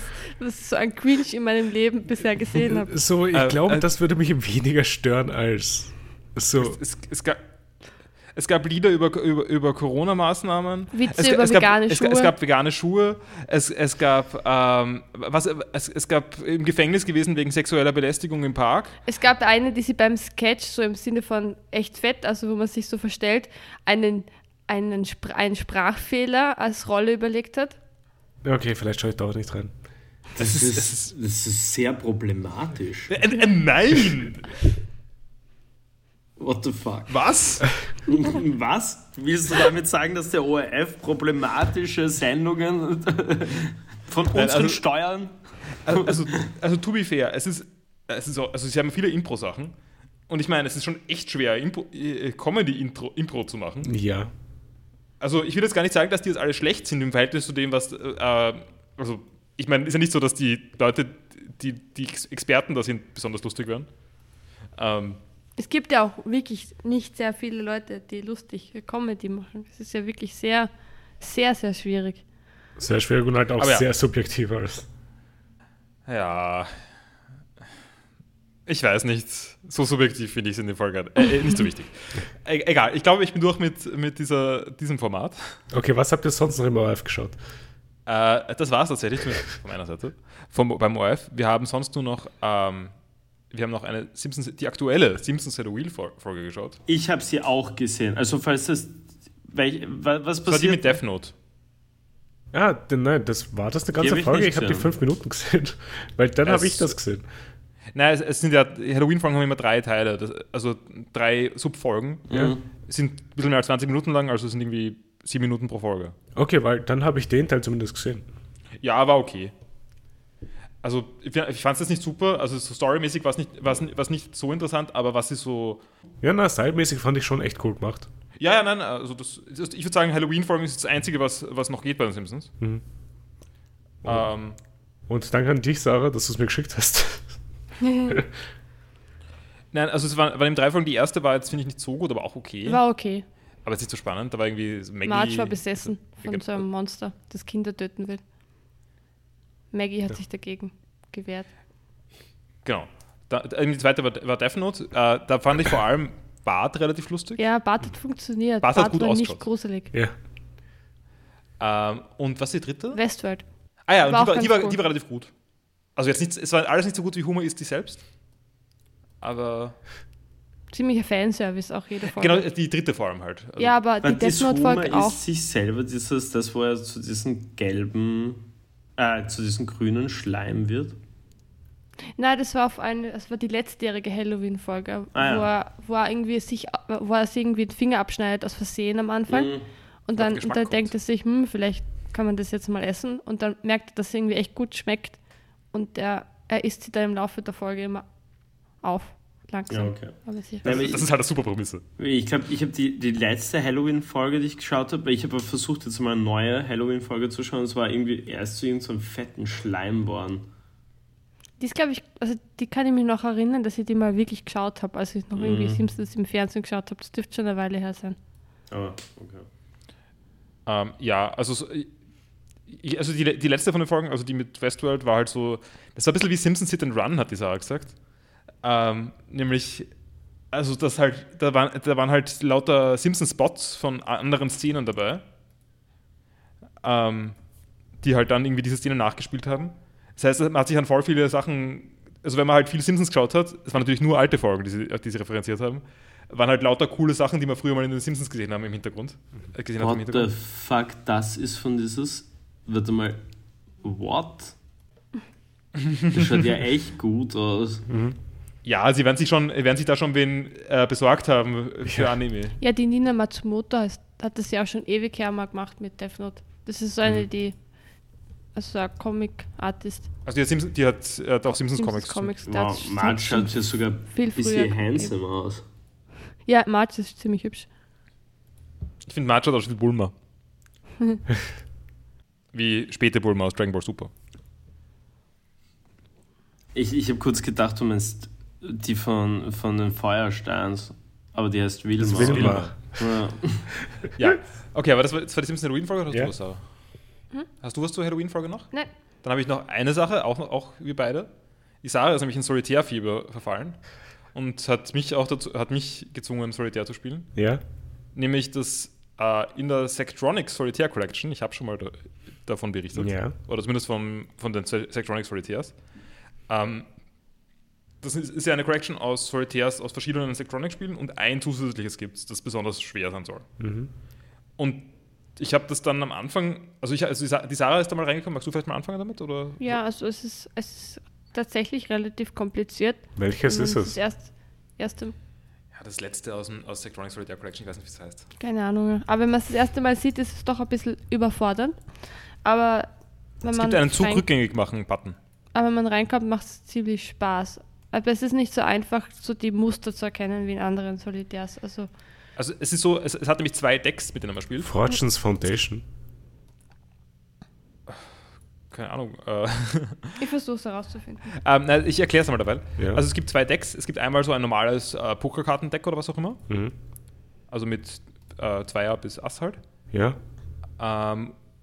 so an Cringe in meinem Leben bisher gesehen habe. So, ich glaube, das würde mich weniger stören als so. Es gab Lieder über Corona-Maßnahmen. Witze über vegane Schuhe. Es gab vegane Schuhe. Es gab im Gefängnis gewesen wegen sexueller Belästigung im Park. Es gab eine, die sie beim Sketch, so im Sinne von echt fett, also wo man sich so verstellt, einen Sprachfehler als Rolle überlegt hat. Okay, vielleicht schaue ich da auch nicht rein. Das ist sehr problematisch. Nein! What the fuck? Was? Was? Willst du damit sagen, dass der ORF problematische Sendungen von unseren Steuern? Also to be fair, es ist so, also sie haben viele Impro-Sachen und ich meine, es ist schon echt schwer, Comedy-Impro zu machen. Ja. Also ich will jetzt gar nicht sagen, dass die jetzt alle schlecht sind im Verhältnis zu dem, was, also ich meine, ist ja nicht so, dass die Leute, die Experten da sind, besonders lustig werden. Es gibt ja auch wirklich nicht sehr viele Leute, die lustig Comedy machen. Es ist ja wirklich sehr, sehr, sehr schwierig. Sehr schwierig und halt auch sehr subjektiv alles. Ja, ich weiß nicht. So subjektiv finde ich es in dem Fall gerade. Nicht so wichtig. Egal, ich glaube, ich bin durch mit diesem Format. Okay, was habt ihr sonst noch im ORF geschaut? Das war es tatsächlich von meiner Seite. Beim ORF. Wir haben sonst nur noch... Wir haben noch eine Simpsons, die aktuelle Simpsons at the Wheel Folge geschaut. Ich habe sie auch gesehen. Also falls das... Was passiert? Das war die mit Death Note. Ja, nein, das war das eine ganze Folge. Ich habe die 5 Minuten gesehen. Weil dann habe ich das gesehen. Nein, es sind ja... Halloween-Folgen haben immer 3 Teile. Also 3 Subfolgen. Ja. Sind ein bisschen mehr als 20 Minuten lang. Also sind irgendwie 7 Minuten pro Folge. Okay, weil dann habe ich den Teil zumindest gesehen. Ja, war okay. Also ich fand es nicht super, also so storymäßig war es nicht so interessant, aber was sie so... Ja, na, stylemäßig fand ich schon echt cool gemacht. Ja, ja, nein, also ich würde sagen, Halloween-Folgen ist das Einzige, was noch geht bei den Simpsons. Mhm. Und danke an dich, Sarah, dass du es mir geschickt hast. Nein, also es waren 3 Folgen, die erste war jetzt, finde ich, nicht so gut, aber auch okay. War okay. Aber es ist nicht so spannend, da war irgendwie Maggie... Marge war besessen von so einem Monster, das Kinder töten will. Maggie hat sich dagegen gewehrt. Genau. Die zweite war Death Note. Da fand ich vor allem Bart relativ lustig. Ja, Bart hat funktioniert. Bart hat gut war ausgeschaut. Nicht gruselig. Ja. Und was ist die dritte? Westworld. Ah ja, war und die war relativ gut. Also jetzt nicht, es war alles nicht so gut wie Homer ist die selbst. Aber... Ziemlicher Fanservice auch jede Folge. Genau, die dritte vor allem halt. Also ja, aber die Death Note folgt auch. Homer ist sich selber, das wo er zu diesen gelben... zu diesem grünen Schleim wird? Nein, das war die letztjährige Halloween-Folge, wo er sich irgendwie den Finger abschneidet aus Versehen am Anfang. Mhm. Und dann denkt er sich, vielleicht kann man das jetzt mal essen. Und dann merkt er, dass es irgendwie echt gut schmeckt. Und er isst sie dann im Laufe der Folge immer auf. Langsam. Ja, okay. Das ist halt eine super Prämisse. Ich glaube, ich habe die letzte Halloween-Folge, die ich geschaut habe, ich habe versucht, jetzt mal eine neue Halloween-Folge zu schauen. Es war irgendwie erst zu irgendeinem fetten Schleim geworden. Die ist, glaube ich, also die kann ich mich noch erinnern, dass ich die mal wirklich geschaut habe, als ich noch irgendwie Simpsons im Fernsehen geschaut habe. Das dürfte schon eine Weile her sein. Ah, okay. Also die letzte von den Folgen, also die mit Westworld, war halt so, das war ein bisschen wie Simpsons Hit and Run, hat die Sarah gesagt. Nämlich, also das halt, da waren halt lauter Simpsons-Spots von anderen Szenen dabei, die halt dann irgendwie diese Szene nachgespielt haben. Das heißt, man hat sich an voll viele Sachen, also wenn man halt viel Simpsons geschaut hat, es waren natürlich nur alte Folgen, die sie referenziert haben, waren halt lauter coole Sachen, die man früher mal in den Simpsons gesehen haben im Hintergrund. What the fuck, das ist von dieses, warte mal, what? Das schaut ja echt gut aus. Mhm. Ja, sie werden sich da schon wen besorgt haben für Anime. Ja, die Nina Matsumoto hat das ja auch schon ewig her mal gemacht mit Death Note. Das ist so eine, also ein Comic-Artist. Also die hat auch Simpsons Comics. Wow, Marge schaut ja sogar viel bisschen handsome aus. Ja, Marge ist ziemlich hübsch. Ich finde, Marge hat auch viel Bulma. Wie späte Bulma aus Dragon Ball Super. Ich habe kurz gedacht, du meinst die von den Feuersteins Aber die heißt Wilma. Wilma. Ja. Ja. Okay, aber das war die Simpsons Heroin-Folge oder hast du was, Sarah? Hm? Hast du was zur Heroin-Folge noch? Nein. Dann habe ich noch eine Sache, auch wir beide. Die Sarah ist nämlich in Solitärfieber verfallen und hat mich gezwungen, Solitär zu spielen. Ja. Nämlich das in der Sektronic Solitär Collection, ich habe schon mal davon berichtet, oder zumindest von den Sektronic Solitärs. Das ist ja eine Collection aus Solitärs aus verschiedenen Sektronic-Spielen und ein zusätzliches gibt es, das besonders schwer sein soll. Mhm. Und ich habe das dann am Anfang, die Sarah ist da mal reingekommen, magst du vielleicht mal anfangen damit? Oder? Ja, also es ist tatsächlich relativ kompliziert. Welches ist es? Das erste. Ja, das letzte aus Sektronic Solitaire Collection, ich weiß nicht, wie es heißt. Keine Ahnung, aber wenn man es das erste Mal sieht, ist es doch ein bisschen überfordernd. Aber es gibt einen Zurückgängig-Machen-Button. Aber wenn man reinkommt, macht es ziemlich Spaß. Aber es ist nicht so einfach, so die Muster zu erkennen wie in anderen Solitärs. Also es ist so, es hat nämlich zwei Decks, mit denen man spielt. Fortune's Foundation. Keine Ahnung. Ich versuche es herauszufinden. Ich erkläre es einmal dabei. Ja. Also es gibt zwei Decks. Es gibt einmal so ein normales Pokerkartendeck oder was auch immer. Mhm. Also mit Zweier bis Ass halt. Ja.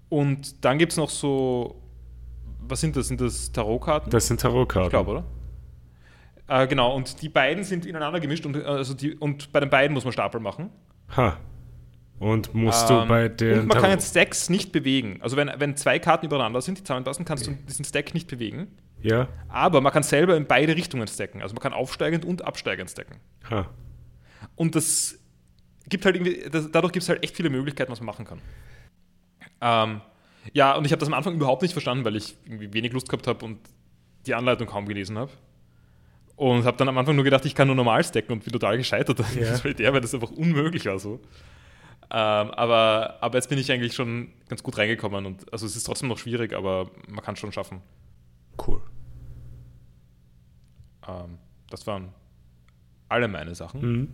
Und dann gibt es noch so, was sind das? Sind das Tarotkarten? Das sind Tarotkarten. Ich glaube, oder? Genau, und die beiden sind ineinander gemischt und bei den beiden muss man Stapel machen. Ha. Und musst du bei den... Und man kann den Stacks nicht bewegen. Also wenn zwei Karten übereinander sind, die zusammenpassen, kannst du diesen Stack nicht bewegen. Ja. Aber man kann selber in beide Richtungen stacken. Also man kann aufsteigend und absteigend stacken. Ha. Und das gibt halt irgendwie... Dadurch gibt es halt echt viele Möglichkeiten, was man machen kann. Ja, und ich habe das am Anfang überhaupt nicht verstanden, weil ich irgendwie wenig Lust gehabt habe und die Anleitung kaum gelesen habe. Und habe dann am Anfang nur gedacht, ich kann nur normal stacken und bin total gescheitert. Yeah. Weil das einfach unmöglich war so. Aber jetzt bin ich eigentlich schon ganz gut reingekommen. Und, also es ist trotzdem noch schwierig, aber man kann es schon schaffen. Cool. Das waren alle meine Sachen. Mhm.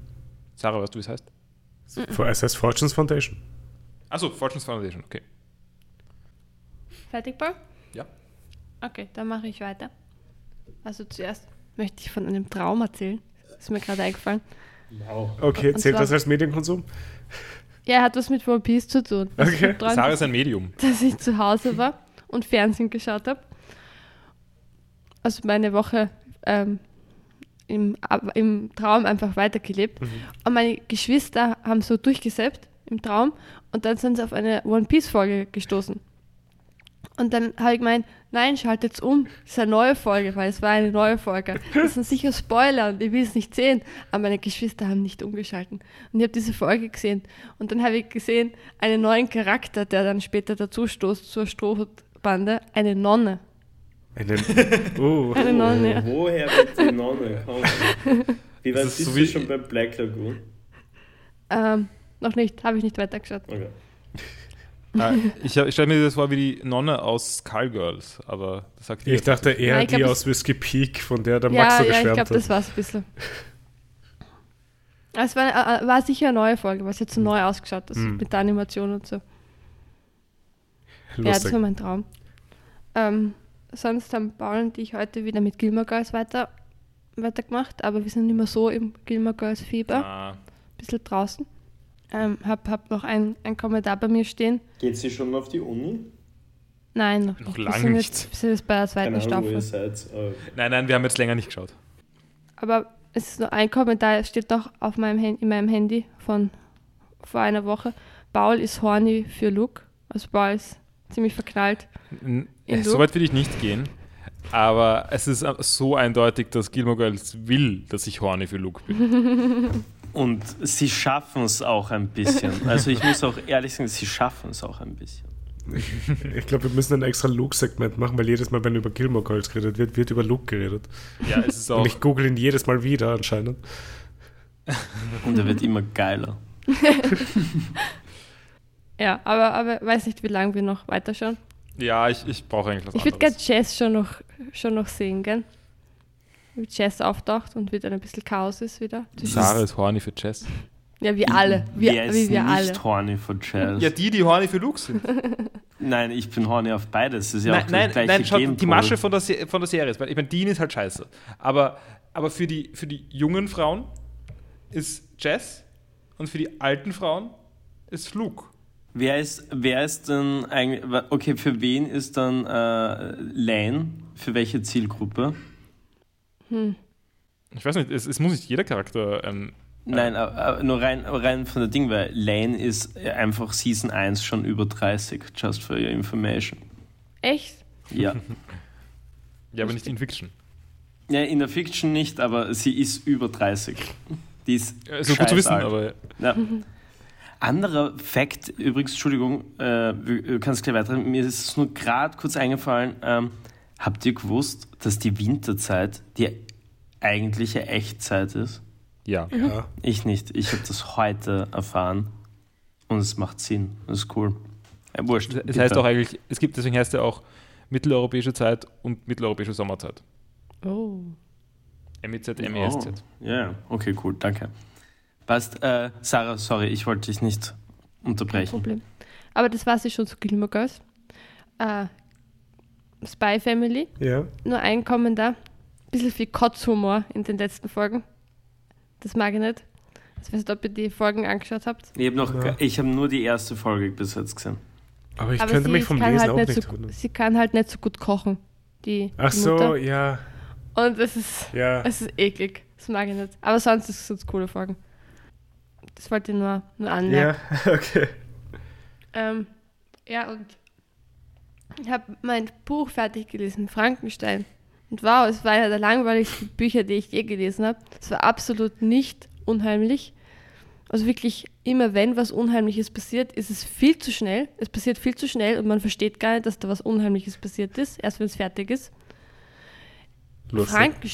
Sarah, weißt du, wie es heißt? Es heißt Fortune's Foundation. Achso, Fortune's Foundation, okay. Fertig, Paul? Ja. Okay, dann mache ich weiter. Also zuerst... möchte ich von einem Traum erzählen. Das ist mir gerade eingefallen. Wow. Okay, zählt das als Medienkonsum? Ja, er hat was mit One Piece zu tun. Okay. Sarah ist ein Medium. Dass ich zu Hause war und Fernsehen geschaut habe. Also meine Woche im Traum einfach weitergelebt. Mhm. Und meine Geschwister haben so durchgesäppt im Traum und dann sind sie auf eine One Piece-Folge gestoßen. Und dann habe ich gemeint, nein, schaltet's um, das ist eine neue Folge, weil es war eine neue Folge. Das sind sicher Spoiler und ich will es nicht sehen. Aber meine Geschwister haben nicht umgeschalten. Und ich habe diese Folge gesehen. Und dann habe ich gesehen, einen neuen Charakter, der dann später dazu stoßt zur Strohbande, eine Nonne. Eine Nonne, ja. Woher wird die Nonne kommen? Wie weit bist du schon bei Black Lagoon? Noch nicht, habe ich nicht weitergeschaut. Okay. Ich stelle mir das vor wie die Nonne aus Callgirls, aber das sagt ich dachte eher nein, die aus Whiskey Peak, von der Max so geschwärmt hat. Ja, ich glaube, das war es ein bisschen. Es war sicher eine neue Folge, was jetzt so neu ausgeschaut hat, mit der Animation und so. Lustig. Ja, das war mein Traum. Sonst haben Paul und ich heute wieder mit Gilmore Girls weitergemacht, aber wir sind nicht mehr so im Gilmore Girls Fieber. Ein bisschen draußen. Hab noch ein Kommentar bei mir stehen. Geht sie schon auf die Uni? Nein, noch lange nicht. Wir sind jetzt bei der zweiten Staffel. Nein, wir haben jetzt länger nicht geschaut. Aber es ist nur ein Kommentar, steht noch auf in meinem Handy von vor einer Woche. Paul ist horny für Luke. Also Paul ist ziemlich verknallt. So weit will ich nicht gehen. Aber es ist so eindeutig, dass Gilmore Girls will, dass ich horny für Luke bin. Und sie schaffen es auch ein bisschen. Also ich muss auch ehrlich sagen, sie schaffen es auch ein bisschen. Ich glaube, wir müssen ein extra Luke-Segment machen, weil jedes Mal, wenn über Gilmore Girls geredet wird über Luke geredet. Ja, es ist auch. Und ich google ihn jedes Mal wieder anscheinend. Und er wird immer geiler. Ja, aber weiß nicht, wie lange wir noch weiterschauen. Ja, ich brauche eigentlich was anderes. Ich würde gerne Jess schon noch sehen, gell? Wie Jess auftaucht und wieder ein bisschen Chaos ist wieder. Sarah ist horny für Jess. Ja, wie alle. Wir alle. Nicht horny für Jess. Ja, die horny für Luke sind. Nein, ich bin horny auf beides. Das ist ja nein, schau, die Masche von der Serie ist, weil ich meine, Dean ist halt scheiße. Aber für die jungen Frauen ist Jess und für die alten Frauen ist Luke. Wer ist denn eigentlich, okay, für wen ist dann Lane? Für welche Zielgruppe? Ich weiß nicht, es muss nicht jeder Charakter... Nein, aber nur rein von der Ding, weil Lane ist einfach Season 1 schon über 30, just for your information. Echt? Ja. Ja, aber nicht in Fiction. Ja, in der Fiction nicht, aber sie ist über 30. Die ist so gut zu wissen, alt. Aber... Ja. Anderer Fact, übrigens, Entschuldigung, du kannst gleich weiter, mir ist es nur gerade kurz eingefallen, habt ihr gewusst, dass die Winterzeit die eigentliche Echtzeit ist? Ja. Ich nicht, ich habe das heute erfahren und es macht Sinn, das ist cool. Ja, wurscht. Es heißt auch eigentlich, deswegen heißt ja auch mitteleuropäische Zeit und mitteleuropäische Sommerzeit. Oh. MEZ, MESZ. Ja, okay, cool, danke. Passt, Sarah, sorry, ich wollte dich nicht unterbrechen. Kein Problem. Aber das war sie schon zu Gilmore Girls. Spy Family. Ja. Nur ein Kommentar. Bisschen viel Kotzhumor in den letzten Folgen. Das mag ich nicht. Ich weiß nicht, ob ihr die Folgen angeschaut habt. Ich habe nur die erste Folge bis jetzt gesehen. Aber ich könnte mich vom Lesen halt auch nicht so gut. Sie kann halt nicht so gut kochen. Die Mutter. So, ja. Und es ist eklig. Das mag ich nicht. Aber sonst sind es coole Folgen. Das wollte ich nur anmerken. Ja, okay. Und ich habe mein Buch fertig gelesen, Frankenstein. Und wow, es war einer der langweiligsten Bücher, die ich je gelesen habe. Es war absolut nicht unheimlich. Also wirklich, immer wenn was Unheimliches passiert, ist es viel zu schnell. Es passiert viel zu schnell und man versteht gar nicht, dass da was Unheimliches passiert ist, erst wenn es fertig ist. Lustig.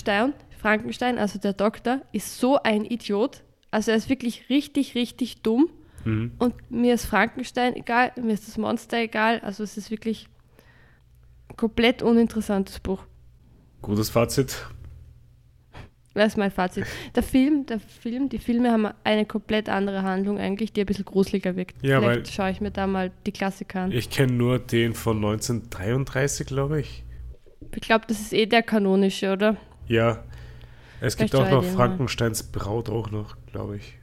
Frankenstein, also der Doktor, ist so ein Idiot. Also er ist wirklich richtig, richtig dumm. Mhm. Und mir ist Frankenstein egal, mir ist das Monster egal. Also es ist wirklich ein komplett uninteressantes Buch. Gutes Fazit. Das ist mein Fazit. Die Filme haben eine komplett andere Handlung eigentlich, die ein bisschen gruseliger wirkt. Ja, vielleicht schaue ich mir da mal die Klassiker an. Ich kenne nur den von 1933, glaube ich. Ich glaube, das ist der kanonische, oder? Ja. Es gibt auch noch Frankensteins Braut auch noch, glaube ich.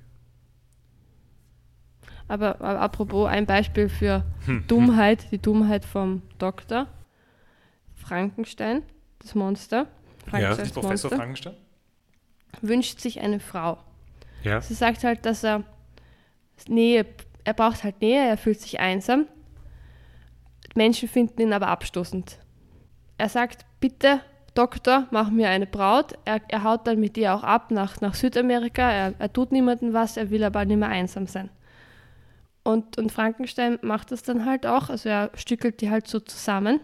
Aber apropos ein Beispiel für Dummheit, die Dummheit vom Doktor. Frankenstein, das Monster. Frankenstein, ja, Professor Frankenstein. Wünscht sich eine Frau. Ja. Sie sagt halt, dass er braucht halt Nähe, er fühlt sich einsam. Menschen finden ihn aber abstoßend. Er sagt, bitte Doktor, mach mir eine Braut. Er haut dann mit ihr auch ab nach Südamerika. Er tut niemandem was, er will aber nicht mehr einsam sein. Und Frankenstein macht das dann halt auch. Also er stückelt die halt so zusammen.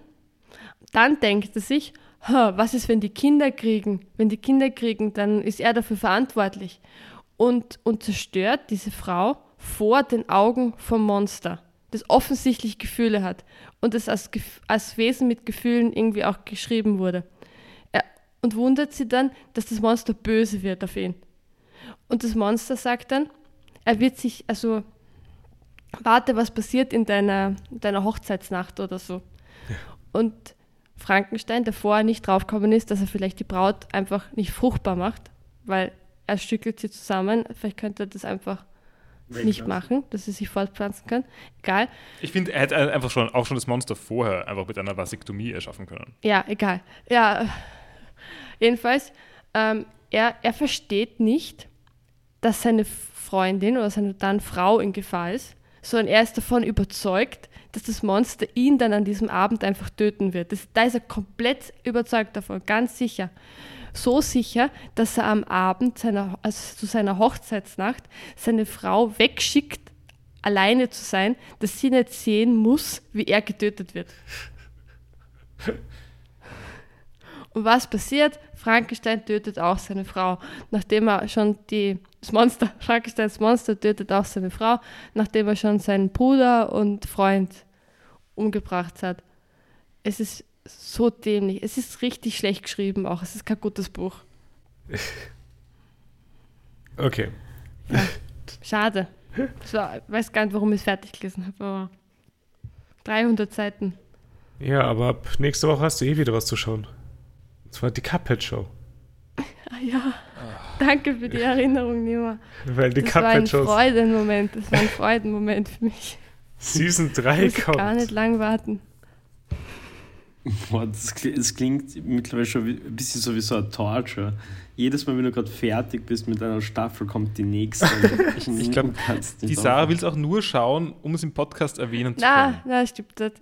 Dann denkt er sich, was ist, wenn die Kinder kriegen? Wenn die Kinder kriegen, dann ist er dafür verantwortlich. Und zerstört diese Frau vor den Augen vom Monster, das offensichtlich Gefühle hat und das als Wesen mit Gefühlen irgendwie auch geschrieben wurde. Und wundert sie dann, dass das Monster böse wird auf ihn. Und das Monster sagt dann, warte, was passiert in deiner Hochzeitsnacht oder so. Ja. Und Frankenstein, der vorher nicht draufgekommen ist, dass er vielleicht die Braut einfach nicht fruchtbar macht, weil er stückelt sie zusammen, vielleicht könnte er das einfach nicht machen, dass sie sich fortpflanzen kann. Egal. Ich finde, er hätte einfach schon das Monster vorher einfach mit einer Vasektomie erschaffen können. Ja, egal. Ja, jedenfalls, er versteht nicht, dass seine Freundin oder seine dann Frau in Gefahr ist, sondern er ist davon überzeugt, dass das Monster ihn dann an diesem Abend einfach töten wird. Da ist er komplett überzeugt davon, ganz sicher. So sicher, dass er am Abend zu seiner Hochzeitsnacht seine Frau wegschickt, alleine zu sein, dass sie nicht sehen muss, wie er getötet wird. Und was passiert? Frankenstein tötet auch seine Frau. Nachdem er schon Frankensteins Monster tötet auch seine Frau, nachdem er schon seinen Bruder und Freund umgebracht hat. Es ist so dämlich. Es ist richtig schlecht geschrieben auch. Es ist kein gutes Buch. Okay. Ja, schade. Ich weiß gar nicht, warum ich es fertig gelesen habe, aber 300 Seiten. Ja, aber ab nächste Woche hast du eh wieder was zu schauen. Das war die Cuphead-Show. Ah ja, danke für die Erinnerung, Nima. Weil die das war ein Freudenmoment, das war ein Freudenmoment für mich. Season 3 kommt. Ich muss gar nicht lang warten. Boah, das klingt mittlerweile schon ein bisschen sowieso ein Torture. Jedes Mal, wenn du gerade fertig bist mit einer Staffel, kommt die nächste. Ich glaube, die Sarah will es auch nur schauen, um es im Podcast erwähnen zu können. Nein, stimmt nicht.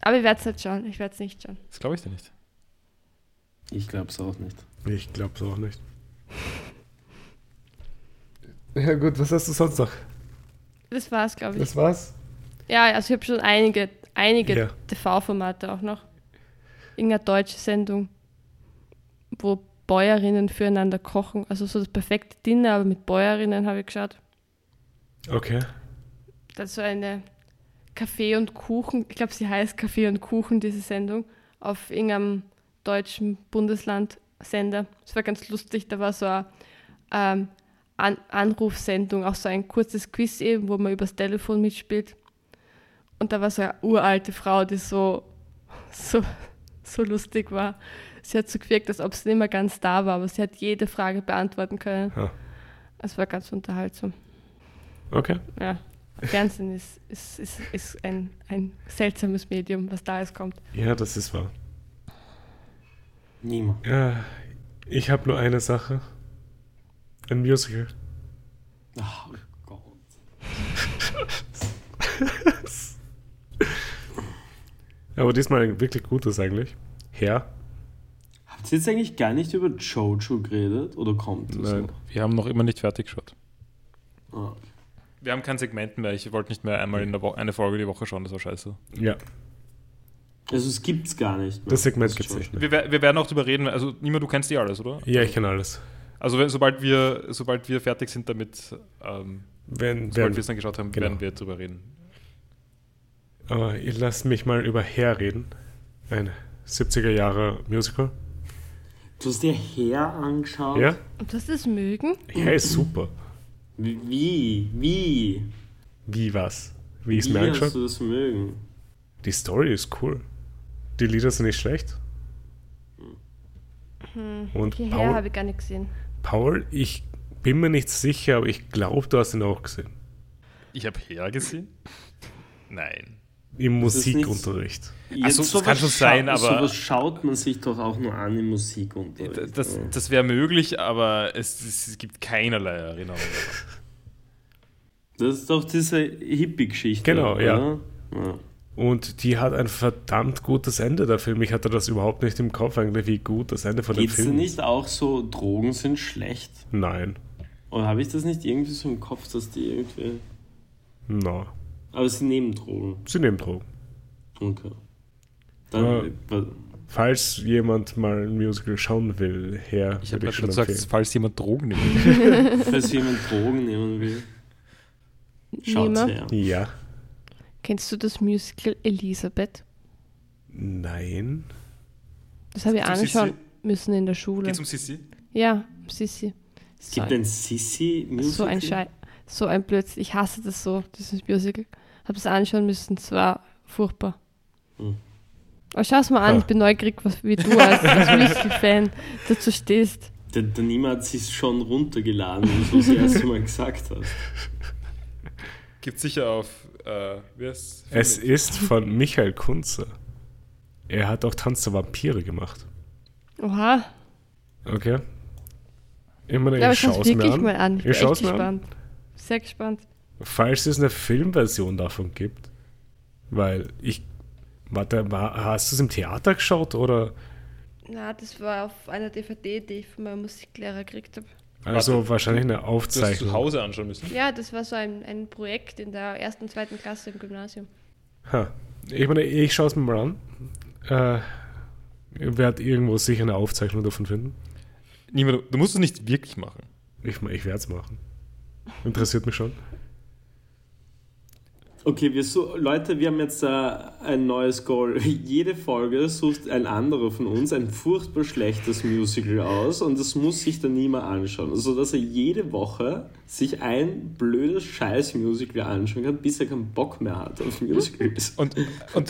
Aber ich werde es nicht schauen. Ich werde es nicht schauen. Das glaube ich dir nicht. Ich glaube es auch nicht. Ich glaube es auch nicht. Ja gut, was hast du sonst noch? Das war's, glaube ich. Das war's? Ja, also ich habe schon einige ja. TV-Formate auch noch. Irgendeine deutsche Sendung, wo Bäuerinnen füreinander kochen. Also so das perfekte Dinner, aber mit Bäuerinnen habe ich geschaut. Okay. Das war eine Kaffee und Kuchen, ich glaube sie heißt Kaffee und Kuchen, diese Sendung, auf irgendeinem deutschen Bundesland-Sender. Das war ganz lustig, da war so eine Anrufsendung, auch so ein kurzes Quiz eben, wo man übers Telefon mitspielt. Und da war so eine uralte Frau, die so lustig war. Sie hat so gewirkt, als ob sie nicht mehr ganz da war, aber sie hat jede Frage beantworten können. Es war ganz unterhaltsam. Okay. Ja, Fernsehen ist ein seltsames Medium, was da jetzt kommt. Ja, das ist wahr. Niemand. Ja, ich habe nur eine Sache. Ein Musical. Oh Gott. Aber diesmal ein wirklich gutes eigentlich. Hair. Habt ihr jetzt eigentlich gar nicht über Jojo geredet? Oder kommt das? Nein, wir haben noch immer nicht fertig geschaut. Ah. Wir haben kein Segment mehr. Ich wollte nicht mehr einmal in der eine Folge die Woche schauen. Das war scheiße. Ja. Also es gibt's gar nicht mehr. Das Segment gibt's nicht mehr. Wir werden auch drüber reden. Also Nima, du kennst die alles, oder? Ja, ich kenne alles. Also sobald wir fertig sind damit, sobald wir es dann geschaut haben, genau, werden wir drüber reden. Aber ihr lasst mich mal über Hair reden. Ein 70er-Jahre-Musical. Du hast dir Hair angeschaut? Ja. Und das ist mögen? Hair ist super. Wie? Wie was? Wie ich es mir angeschaut? Wie hast du das mögen? Die Story ist cool. Die Lieder sind nicht schlecht. Und die Hair habe ich gar nicht gesehen. Paul, ich bin mir nicht sicher, aber ich glaube, du hast ihn auch gesehen. Ich habe Hair gesehen? Nein. Im Musikunterricht. Also das kann schon sein, aber... Sowas schaut man sich doch auch nur an im Musikunterricht. Das wäre möglich, aber es gibt keinerlei Erinnerung. Das ist doch diese Hippie-Geschichte. Genau, ja. Ja. Und die hat ein verdammt gutes Ende, der Film. Ich hatte das überhaupt nicht im Kopf eigentlich, wie gut das Ende von dem Film ist. Geht's dir nicht auch so, Drogen sind schlecht? Nein. Oder habe ich das nicht irgendwie so im Kopf, dass die irgendwie... No. Aber sie nehmen Drogen. Sie nehmen Drogen. Okay. Dann, falls jemand mal ein Musical schauen will, Herr, ich habe schon gesagt, falls jemand Drogen nehmen will. Falls jemand Drogen nehmen will, schaut's her. Ja. Kennst du das Musical Elisabeth? Nein. Das habe ich anschauen müssen in der Schule. Geht's um Sissi? Ja, um Sissi. Es gibt ein Sissi-Musical? So ein Scheiß. So ein Blödsinn. Ich hasse das so, dieses Musical. Habe es anschauen müssen, es war furchtbar. Aber schau es mal an, ich bin neugierig, wie du als Musical-Fan dazu stehst. Der Nima hat sich schon runtergeladen, so sie erst mal gesagt hat. Gibt sicher auf... es ist von Michael Kunze. Er hat auch Tanz der Vampire gemacht. Oha. Okay. Ich schaue es mir an. Ich schaue es mir an. Sehr gespannt. Falls es eine Filmversion davon gibt, weil hast du es im Theater geschaut, oder? Na, das war auf einer DVD, die ich von meinem Musiklehrer gekriegt habe. Also wahrscheinlich eine Aufzeichnung. Du hast es zu Hause anschauen müssen. Ja, das war so ein Projekt in der 1. und 2. Klasse im Gymnasium. Ich schaue es mir mal an. Ich werde irgendwo sicher eine Aufzeichnung davon finden. Niemand, du musst es nicht wirklich machen. Ich werde es machen. Interessiert mich schon. Okay, Leute, wir haben jetzt ein neues Goal. Jede Folge sucht ein anderer von uns ein furchtbar schlechtes Musical aus und das muss sich dann niemand anschauen. Sodass er jede Woche sich ein blödes Scheiß-Musical anschauen kann, bis er keinen Bock mehr hat auf Musicals. Und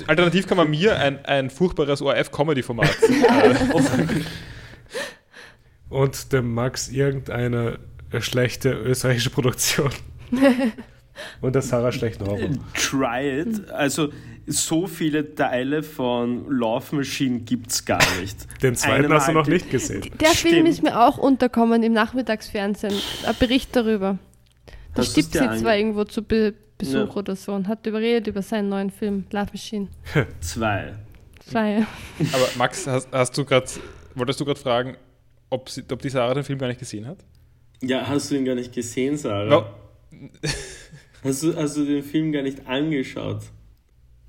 alternativ kann man mir ein furchtbares ORF-Comedy-Format und dem Max irgendeine schlechte österreichische Produktion. Und der Sarah schlechten Horror. Try it. Also so viele Teile von Love Machine gibt's gar nicht. Den zweiten hast du noch nicht gesehen. Der Stimmt. Film ist mir auch unterkommen im Nachmittagsfernsehen. Ein Bericht darüber. Der Stipsitz war irgendwo zu Besuch oder so und hat überredet über seinen neuen Film Love Machine. 2. Aber Max, wolltest du gerade fragen, ob die Sarah den Film gar nicht gesehen hat? Ja, hast du ihn gar nicht gesehen, Sarah? No. Hast du den Film gar nicht angeschaut?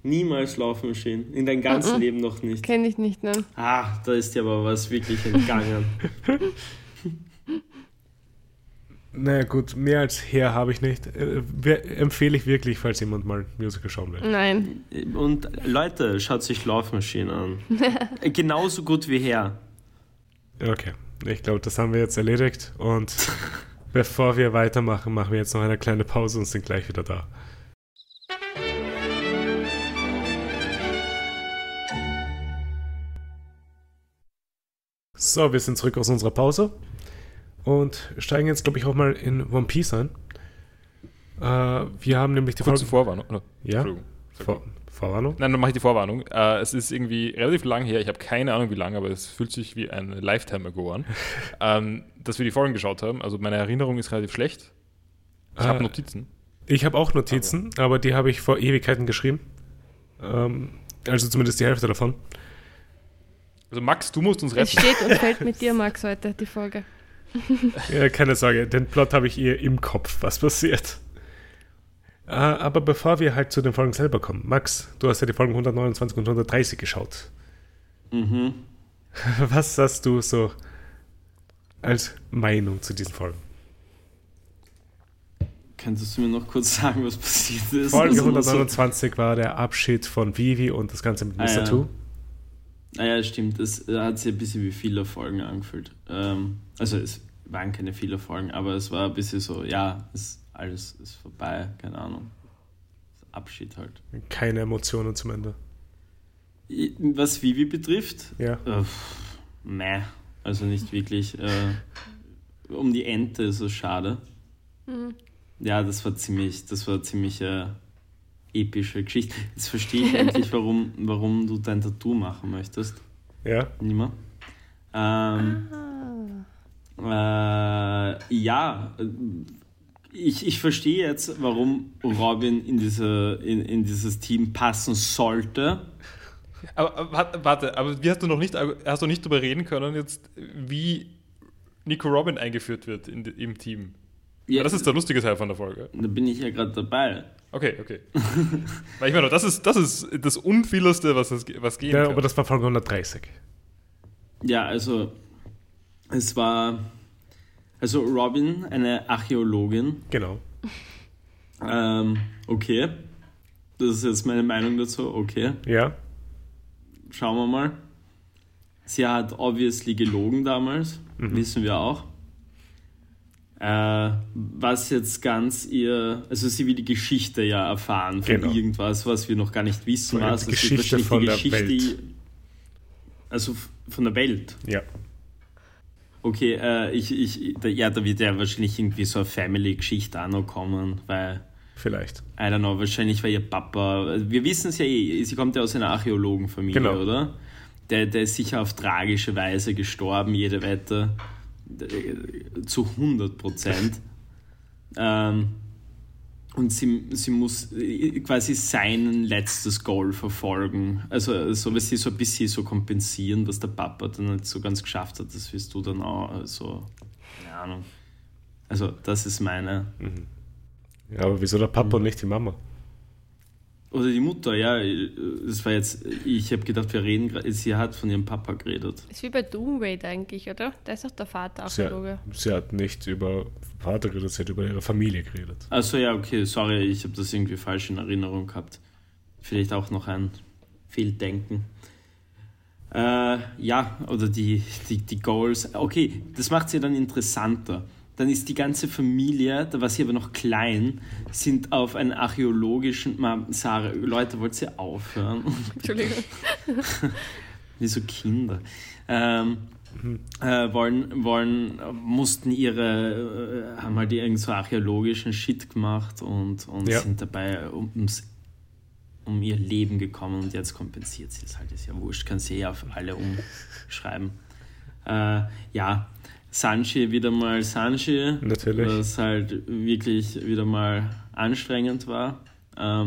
Niemals Love Machine. In deinem ganzen Leben noch nicht. Kenn ich nicht, ne? Ah, da ist dir aber was wirklich entgangen. Naja gut, mehr als Hair habe ich nicht. Empfehle ich wirklich, falls jemand mal Musical schauen will. Nein. Und Leute, schaut sich Love Machine an. Genauso gut wie Hair. Okay, ich glaube, das haben wir jetzt erledigt und... Bevor wir weitermachen, machen wir jetzt noch eine kleine Pause und sind gleich wieder da. So, wir sind zurück aus unserer Pause und steigen jetzt, glaube ich, auch mal in One Piece ein. Wir haben nämlich die Vorwarnung. Ja? Vorwarnung? Nein, dann mache ich die Vorwarnung. Es ist irgendwie relativ lang her, ich habe keine Ahnung wie lang, aber es fühlt sich wie ein Lifetime ago an, dass wir die Folgen geschaut haben. Also meine Erinnerung ist relativ schlecht. Ich habe Notizen. Ich habe auch Notizen, aber die habe ich vor Ewigkeiten geschrieben. Also zumindest die Hälfte davon. Also Max, du musst uns retten. Es steht und fällt mit dir, Max, heute die Folge. Ja, keine Sorge, den Plot habe ich eher im Kopf, was passiert. Aber bevor wir halt zu den Folgen selber kommen, Max, du hast ja die Folgen 129 und 130 geschaut. Mhm. Was hast du so als Meinung zu diesen Folgen? Könntest du mir noch kurz sagen, was passiert ist? Folge 129 war der Abschied von Vivi und das Ganze mit Mr. Two. Naja, stimmt. Das hat sich ein bisschen wie viele Folgen angefühlt. Also es waren keine viele Folgen, aber es war ein bisschen so, ja, alles ist vorbei, keine Ahnung. Abschied halt. Keine Emotionen zum Ende. Was Vivi betrifft? Ja. Meh, also nicht wirklich. Um die Ente ist es schade. Mhm. Ja, das war ziemlich epische Geschichte. Jetzt verstehe ich endlich, warum du dein Tattoo machen möchtest. Ja. Nimmer. Ja, Ich verstehe jetzt, warum Robin in dieses Team passen sollte. Aber warte, hast du nicht darüber reden können, jetzt, wie Nico Robin eingeführt wird im Team? Ja, das ist der lustige Teil von der Folge. Da bin ich ja gerade dabei. Okay. Weil ich meine, das ist das Unfielerste, was gehen kann. Ja, aber das war Folge 130. Ja, also es war... Also Robin, eine Archäologin. Genau. Okay. Das ist jetzt meine Meinung dazu. Okay. Ja. Schauen wir mal. Sie hat obviously gelogen damals. Mhm. Wissen wir auch. Was jetzt ganz ihr... Also sie will die Geschichte ja erfahren von irgendwas, was wir noch gar nicht wissen. Also Geschichte von der Welt. Also von der Welt. Ja. Okay, da wird ja wahrscheinlich irgendwie so eine Family-Geschichte auch noch kommen, weil... Vielleicht. I don't know, wahrscheinlich war ihr Papa... Wir wissen es ja eh, sie kommt ja aus einer Archäologenfamilie, genau. Oder? Der ist sicher auf tragische Weise gestorben, jede Wette. Zu 100%. Und sie muss quasi sein letztes Goal verfolgen. Also was sie so ein bisschen so kompensieren, was der Papa dann nicht so ganz geschafft hat, das wirst du dann auch so, keine Ahnung. Also das ist meine. Mhm. Ja, aber wieso der Papa und nicht die Mama? Oder die Mutter, ja. Das war jetzt, ich habe gedacht, wir reden gerade, sie hat von ihrem Papa geredet. Ist wie bei Doom Raid eigentlich, oder? Da ist auch der Vater Archäologe. Sie hat nicht über Vater geredet, sie hat über ihre Familie geredet. Achso, ja, okay, sorry, ich habe das irgendwie falsch in Erinnerung gehabt. Vielleicht auch noch ein Fehldenken. Ja, oder die Goals. Okay, das macht sie dann interessanter. Dann ist die ganze Familie, da war sie aber noch klein, sind auf einen archäologischen... Sarah, Leute, wollt ihr aufhören? Entschuldigung. Wie so Kinder. mussten ihre, haben halt irgend so archäologischen Shit gemacht und ja, sind dabei um ihr Leben gekommen und jetzt kompensiert sie das halt, ist ja wurscht, kann sie ja auf alle umschreiben. Ja, Sanji wieder mal Sanji, natürlich, was halt wirklich wieder mal anstrengend war. Ja.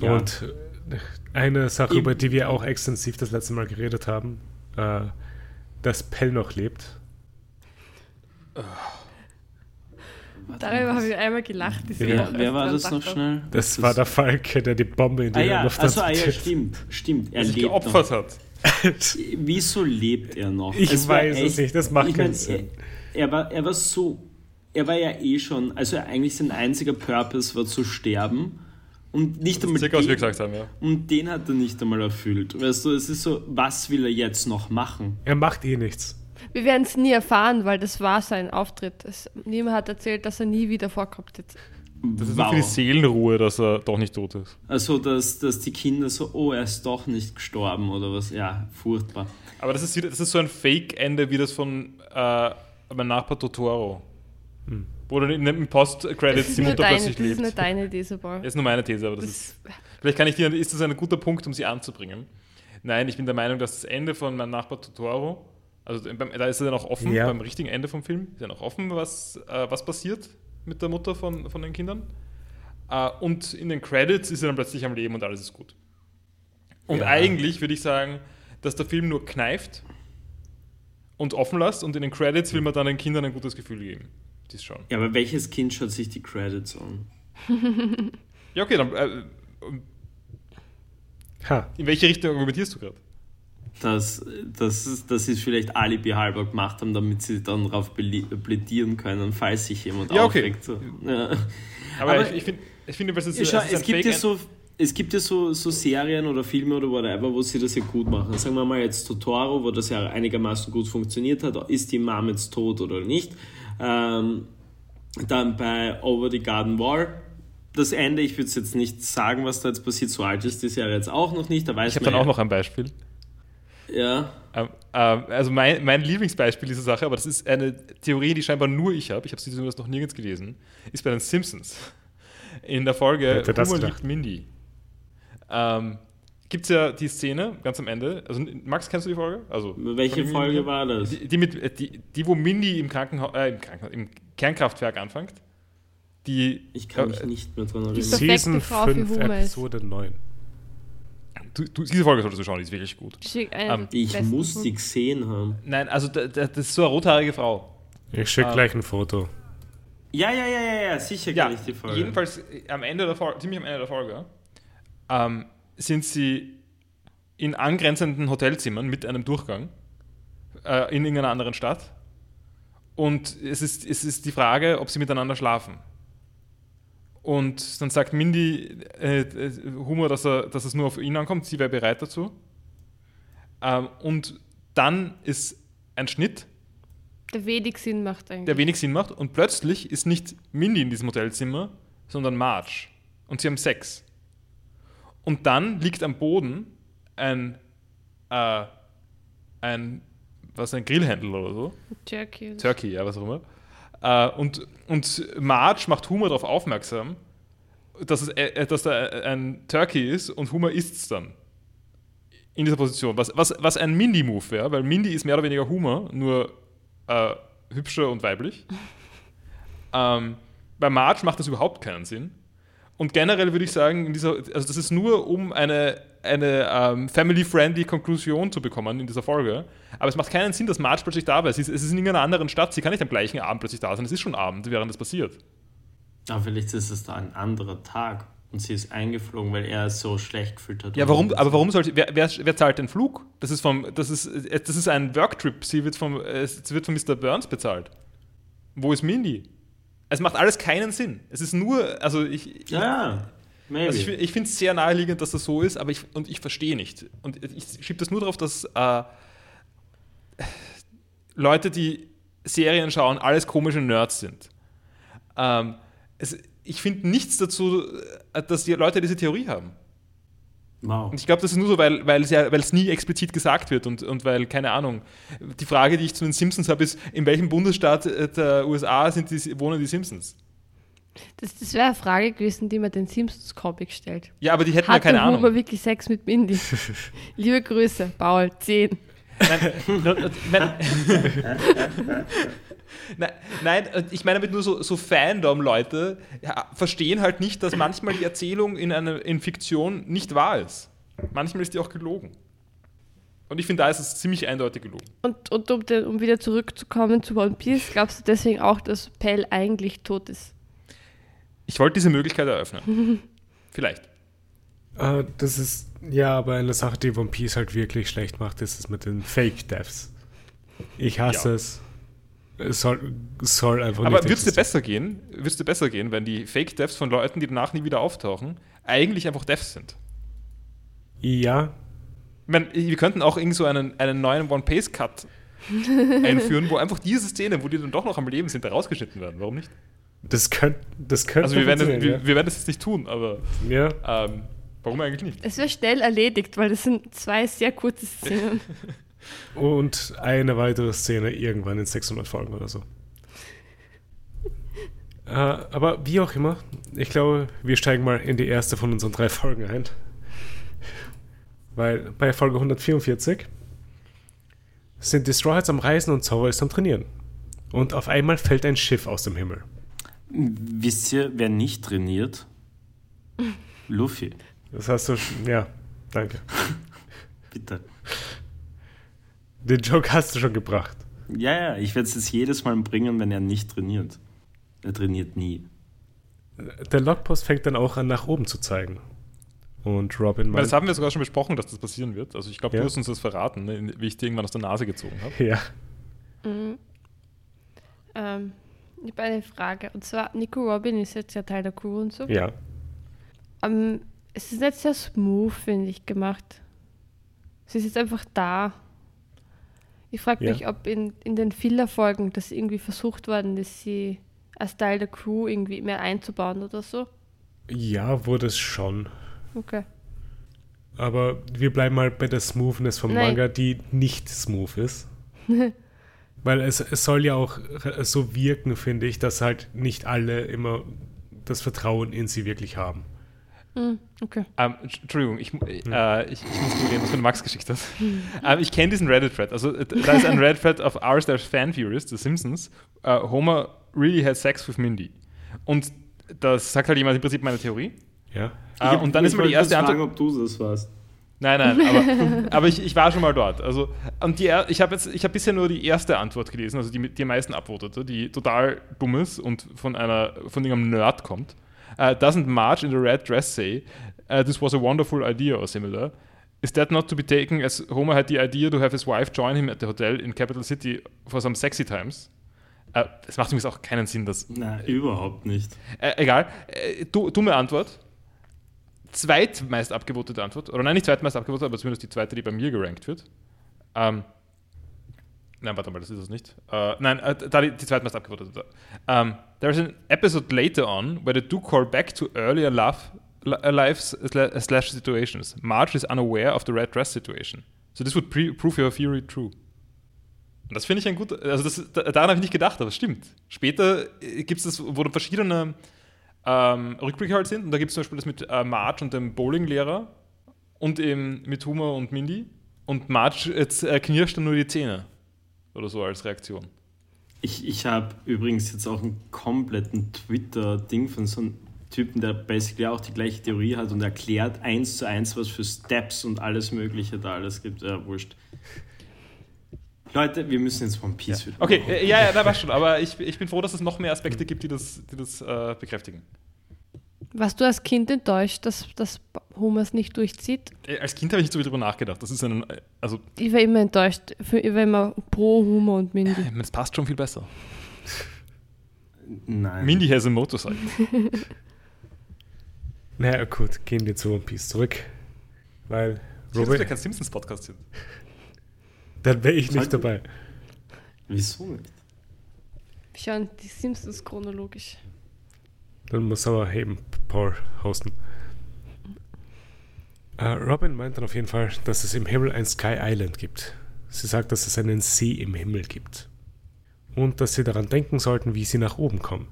Und eine Sache, über die wir auch extensiv das letzte Mal geredet haben, dass Pell noch lebt. Oh. Darüber habe ich einmal gelacht. Ja. Wer war das noch schnell? Das war der Falke, der die Bombe in die Luft transportiert. Also, stimmt. Er lebt geopfert noch. Hat. Wieso lebt er noch? Ich weiß es nicht, das macht keinen Sinn. Er war so... Er war ja eh schon... Also eigentlich sein einziger Purpose war zu sterben. Und nicht einmal den hat er nicht einmal erfüllt. Weißt du, es ist so, was will er jetzt noch machen? Er macht eh nichts. Wir werden es nie erfahren, weil das war sein Auftritt. Niemand hat erzählt, dass er nie wieder vorkommt jetzt. Das ist für die Seelenruhe, dass er doch nicht tot ist. Also, dass die Kinder so, oh, er ist doch nicht gestorben oder was. Ja, furchtbar. Aber das ist so ein Fake-Ende wie das von meinem Nachbar Totoro. Hm. Oder in den Post-Credits die Mutter plötzlich lebt. Das ist nur deine These, Paul. Das ist nur meine These, aber vielleicht kann ich dir... Ist das ein guter Punkt, um sie anzubringen? Nein, ich bin der Meinung, dass das Ende von meinem Nachbar Totoro... Also da ist er dann auch offen, ja, beim richtigen Ende vom Film. Ist ja noch offen, was passiert mit der Mutter von den Kindern. Und in den Credits ist er dann plötzlich am Leben und alles ist gut. Und eigentlich würde ich sagen, dass der Film nur kneift und offen lässt und in den Credits will man dann den Kindern ein gutes Gefühl geben. Das schon. Ja, aber welches Kind schaut sich die Credits an? Ja, okay, dann... In welche Richtung argumentierst du gerade? Dass sie es vielleicht alibi halber gemacht haben, damit sie dann darauf plädieren können, falls sich jemand aufregt. So. Ja. Aber ich finde, weil es gibt ja so Serien oder Filme oder whatever, wo sie das ja gut machen. Sagen wir mal jetzt Totoro, wo das ja einigermaßen gut funktioniert hat. Ist die Mom jetzt tot oder nicht? Dann bei Over the Garden Wall. Das Ende, ich würde es jetzt nicht sagen, was da jetzt passiert. So alt ist die Serie jetzt auch noch nicht. Da weiß ich habe dann auch noch ein Beispiel. Ja. Also mein Lieblingsbeispiel dieser Sache, aber das ist eine Theorie, die scheinbar nur ich habe sie zumindest noch nirgends gelesen, ist bei den Simpsons. In der Folge Homer liebt Mindy. Gibt es ja die Szene ganz am Ende, also Max, kennst du die Folge? Also, welche Folge war das? Die wo Mindy im Kernkraftwerk anfängt. Ich kann mich nicht mehr dran erinnern. Die Season 5, Episode 9. Diese Folge solltest du schauen, die ist wirklich gut. Ich muss die gesehen haben. Nein, also das ist so eine rothaarige Frau. Ich schicke gleich ein Foto. Ja, sicher kann ich die Folge. Jedenfalls am Ende der Folge, ziemlich am Ende der Folge, sind sie in angrenzenden Hotelzimmern mit einem Durchgang in irgendeiner anderen Stadt. Und es ist die Frage, ob sie miteinander schlafen. Und dann sagt Mindy Humor, dass es nur auf ihn ankommt, sie wäre bereit dazu. Und dann ist ein Schnitt, der wenig Sinn macht. Und plötzlich ist nicht Mindy in diesem Hotelzimmer, sondern Marge. Und sie haben Sex. Und dann liegt am Boden ein Grillhändel oder so. Turkey, ja, was auch immer. Und Marge macht Humor darauf aufmerksam, dass da ein Turkey ist und Humor isst es dann in dieser Position. Was ein Mindy-Move wäre, weil Mindy ist mehr oder weniger Humor, nur hübscher und weiblich. Bei Marge macht das überhaupt keinen Sinn. Und generell würde ich sagen, also das ist nur, um eine family-friendly Konklusion zu bekommen in dieser Folge. Aber es macht keinen Sinn, dass Marge plötzlich da war. Es ist in irgendeiner anderen Stadt. Sie kann nicht am gleichen Abend plötzlich da sein. Es ist schon Abend, während das passiert. Aber vielleicht ist es da ein anderer Tag und sie ist eingeflogen, weil er es so schlecht gefühlt hat. Ja, warum? Aber warum sollte? Wer zahlt den Flug? Das ist ein Worktrip. Sie wird von Mr. Burns bezahlt. Wo ist Mindy? Es macht alles keinen Sinn. Es ist nur, ich finde es sehr naheliegend, dass das so ist, aber ich verstehe nicht. Und ich schiebe das nur darauf, dass Leute, die Serien schauen, alles komische Nerds sind. Ich finde nichts dazu, dass die Leute diese Theorie haben. Wow. Und ich glaube, das ist nur so, weil es nie explizit gesagt wird und weil, keine Ahnung, die Frage, die ich zu den Simpsons habe, ist, in welchem Bundesstaat der USA wohnen die Simpsons? Das wäre eine Frage gewesen, die man den Simpsons-Comic stellt. Ja, aber die hätten ja keine Ahnung. Hat der Homer wirklich Sex mit Mindy? Liebe Grüße, Paul, 10. Nein, ich meine damit nur so Fandom-Leute verstehen halt nicht, dass manchmal die Erzählung in Fiktion nicht wahr ist. Manchmal ist die auch gelogen. Und ich finde, da ist es ziemlich eindeutig gelogen. Und um wieder zurückzukommen zu One Piece, glaubst du deswegen auch, dass Pell eigentlich tot ist? Ich wollte diese Möglichkeit eröffnen. Vielleicht. Das ist ja aber eine Sache, die One Piece halt wirklich schlecht macht, ist es mit den Fake-Deaths. Ich hasse es. Es soll einfach aber nicht. Aber würd's dir besser gehen, wenn die Fake-Deaths von Leuten, die danach nie wieder auftauchen, eigentlich einfach Deaths sind? Ja. Ich meine, wir könnten auch irgend so einen neuen One-Piece-Cut einführen, wo einfach diese Szene, wo die dann doch noch am Leben sind, da rausgeschnitten werden. Warum nicht? Das könnte also wir werden das jetzt nicht tun, aber ja. Warum eigentlich nicht? Es wird schnell erledigt, weil das sind 2 sehr kurze Szenen. Und eine weitere Szene irgendwann in 600 Folgen oder so. Aber wie auch immer, ich glaube, wir steigen mal in die erste von unseren 3 Folgen ein. Weil bei Folge 144 sind die Straw Hats am Reisen und Zauber ist am Trainieren. Und auf einmal fällt ein Schiff aus dem Himmel. Wisst ihr, wer nicht trainiert? Luffy. Das hast du schon, ja, danke. Bitte. Den Joke hast du schon gebracht. Ja, ich werde es jetzt jedes Mal bringen, wenn er nicht trainiert. Er trainiert nie. Der Logpost fängt dann auch an, nach oben zu zeigen. Und Robin meint... Das haben wir sogar schon besprochen, dass das passieren wird. Also ich glaube, du hast uns das verraten, ne? Wie ich dir irgendwann aus der Nase gezogen habe. Ja. Mhm. Ich habe eine Frage. Und zwar, Nico Robin ist jetzt ja Teil der Crew und so. Ja. Es ist nicht sehr smooth, finde ich, gemacht. Sie ist jetzt einfach da. Ich frage mich, ob in den Filler-Folgen das irgendwie versucht worden ist, sie als Teil der Crew irgendwie mehr einzubauen oder so. Ja, wurde es schon. Okay. Aber wir bleiben mal bei der Smoothness vom Manga, die nicht smooth ist. Weil es soll ja auch so wirken, finde ich, dass halt nicht alle immer das Vertrauen in sie wirklich haben. Okay. Entschuldigung, ich muss zugeben, was für eine Max-Geschichte ist. Ich kenne diesen Reddit-Thread. Also da ist ein Reddit-Thread auf r/fantheorist, The Simpsons. Homer really had sex with Mindy. Und das sagt halt jemand im Prinzip meine Theorie. Ja. Und dann ist mal die erste Antwort... Ich wollte fragen, ob du das warst. Nein, aber ich war schon mal dort. Also, und ich habe bisher nur die erste Antwort gelesen, also die am meisten abvotete, die total dumm ist und von irgendeinem Nerd kommt. Doesn't Marge in the red dress say, this was a wonderful idea or similar? Is that not to be taken as Homer had the idea to have his wife join him at the hotel in Capital City for some sexy times? Es macht übrigens auch keinen Sinn, dass... Nein, überhaupt nicht. Egal, dumme Antwort. Zweitmeist abgewotete Antwort, oder nein, nicht zweitmeist abgewotete, aber zumindest die zweite, die bei mir gerankt wird. Nein, warte mal, das ist es nicht. Die zweitmeist abgewotete. There is an episode later on where they do call back to earlier life/slash situations. Marge is unaware of the red dress situation. So this would prove your theory true. Und das finde ich ein guter, also daran habe ich nicht gedacht, aber es stimmt. Später gibt es das, wo verschiedene Rückblicke halt sind. Und da gibt es zum Beispiel das mit Marge und dem Bowlinglehrer und eben mit Homer und Mindy. Und Marge jetzt knirscht dann nur die Zähne oder so als Reaktion. Ich habe übrigens jetzt auch einen kompletten Twitter-Ding von so einem Typen, der basically auch die gleiche Theorie hat und erklärt 1:1, was für Steps und alles Mögliche da alles gibt. Ja, wurscht. Leute, wir müssen jetzt One Piece wieder. Okay, da war schon, aber ich bin froh, dass es noch mehr Aspekte gibt, die das bekräftigen. Warst du als Kind enttäuscht, dass Homer es nicht durchzieht? Als Kind habe ich nicht so viel drüber nachgedacht. Das ist ich war immer enttäuscht. Ich war immer pro Homer und Mindy. Es passt schon viel besser. Nein. Mindy has a motorcycle. Naja, gut, gehen wir zu One Piece zurück. Weil Robin... Das ist ja kein Simpsons-Podcast sind. Dann wäre ich nicht dabei. Wieso nicht? Wir schauen die Simpsons chronologisch. Dann muss aber Paul hosten. Robin meint dann auf jeden Fall, dass es im Himmel ein Sky Island gibt. Sie sagt, dass es einen See im Himmel gibt. Und dass sie daran denken sollten, wie sie nach oben kommen.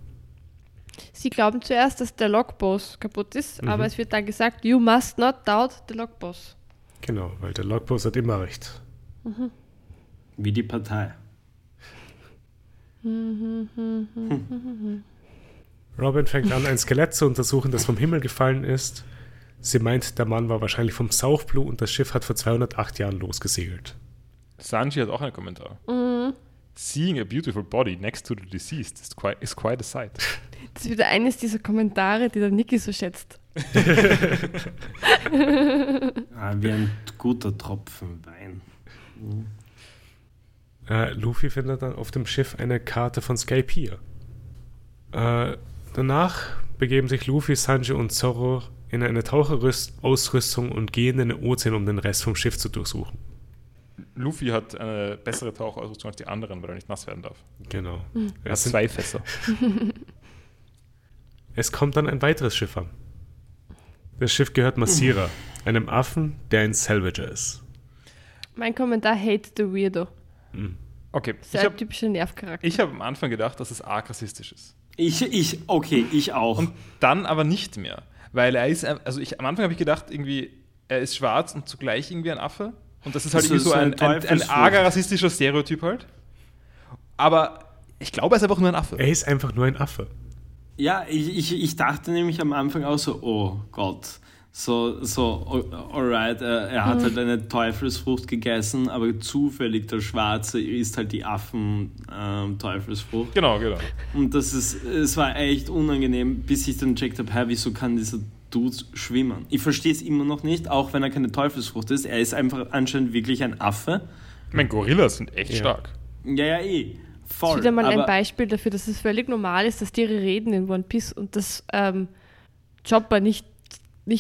Sie glauben zuerst, dass der Logboss kaputt ist, aber es wird dann gesagt, you must not doubt the Logboss. Genau, weil der Logboss hat immer recht. Mhm. Wie die Partei. Robin fängt an, ein Skelett zu untersuchen, das vom Himmel gefallen ist. Sie meint, der Mann war wahrscheinlich vom South Blue und das Schiff hat vor 208 Jahren losgesegelt. Sanji hat auch einen Kommentar. Mhm. Seeing a beautiful body next to the deceased is quite a sight. Das ist wieder eines dieser Kommentare, die der Niki so schätzt. Wie ein guter Tropfen Wein. Mhm. Luffy findet dann auf dem Schiff eine Karte von Sky Pier. Danach begeben sich Luffy, Sanji und Zorro in eine Taucherausrüstung und gehen in den Ozean, um den Rest vom Schiff zu durchsuchen. Luffy hat eine bessere Tauchausrüstung als die anderen, weil er nicht nass werden darf. Genau. Er hat 2 Fässer. Es kommt dann ein weiteres Schiff an. Das Schiff gehört Masira, einem Affen, der ein Salvager ist. Mein Kommentar: hate the weirdo. Okay. Sehr typischer Nervcharakter. Ich habe am Anfang gedacht, dass es arg rassistisch ist. Ich auch. Und dann aber nicht mehr. Weil er ist, am Anfang habe ich gedacht, irgendwie, er ist schwarz und zugleich irgendwie ein Affe. Und das ist halt irgendwie so ein arger rassistischer Stereotyp halt. Aber ich glaube, er ist einfach nur ein Affe. Er ist einfach nur ein Affe. Ja, ich dachte nämlich am Anfang auch so, oh Gott. So, alright, er hat halt eine Teufelsfrucht gegessen, aber zufällig der Schwarze isst halt die Affen-Teufelsfrucht. Genau. Und es war echt unangenehm, bis ich dann checkt habe, wieso kann dieser Dude schwimmen? Ich verstehe es immer noch nicht, auch wenn er keine Teufelsfrucht ist. Er ist einfach anscheinend wirklich ein Affe. Ich meine, Gorillas sind echt stark. Ja, voll. Das ist wieder mal ein Beispiel dafür, dass es völlig normal ist, dass Tiere reden in One Piece und dass Chopper nicht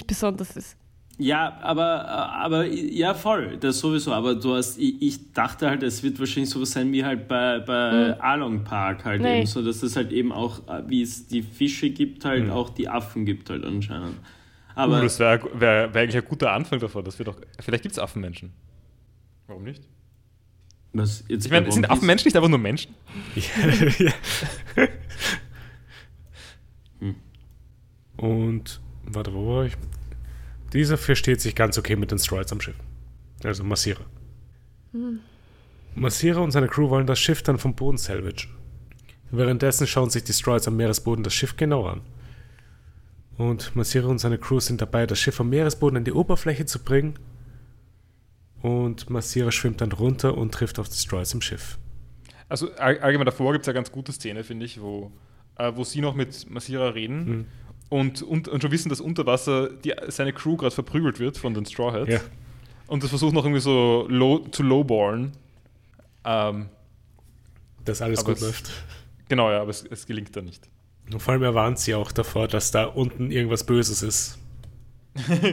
besonders ist. Ja, aber ja, voll, das sowieso, aber ich dachte halt, es wird wahrscheinlich sowas sein wie halt bei Along Park halt eben so, dass es halt eben auch, wie es die Fische gibt, halt auch die Affen gibt halt anscheinend. Aber das wäre eigentlich ein guter Anfang davon, dass wir doch, vielleicht gibt es Affenmenschen. Warum nicht? Was, jetzt ich meine, sind Affenmenschen nicht einfach nur Menschen? Ja. Und warte, wo war ich? Dieser versteht sich ganz okay mit den Stroids am Schiff. Also Masira. Masira und seine Crew wollen das Schiff dann vom Boden salvagen. Währenddessen schauen sich die Stroids am Meeresboden das Schiff genau an. Und Masira und seine Crew sind dabei, das Schiff am Meeresboden an die Oberfläche zu bringen. Und Masira schwimmt dann runter und trifft auf die Stroids im Schiff. Also allgemein davor gibt es eine ganz gute Szene, finde ich, wo sie noch mit Masira reden. Und schon wissen, dass unter Wasser seine Crew gerade verprügelt wird von den Straw Hats. Ja. Und das versucht noch irgendwie so zu lowballen. Dass alles gut läuft. Genau, ja, aber es gelingt da nicht. Und vor allem erwarnt sie auch davor, dass da unten irgendwas Böses ist.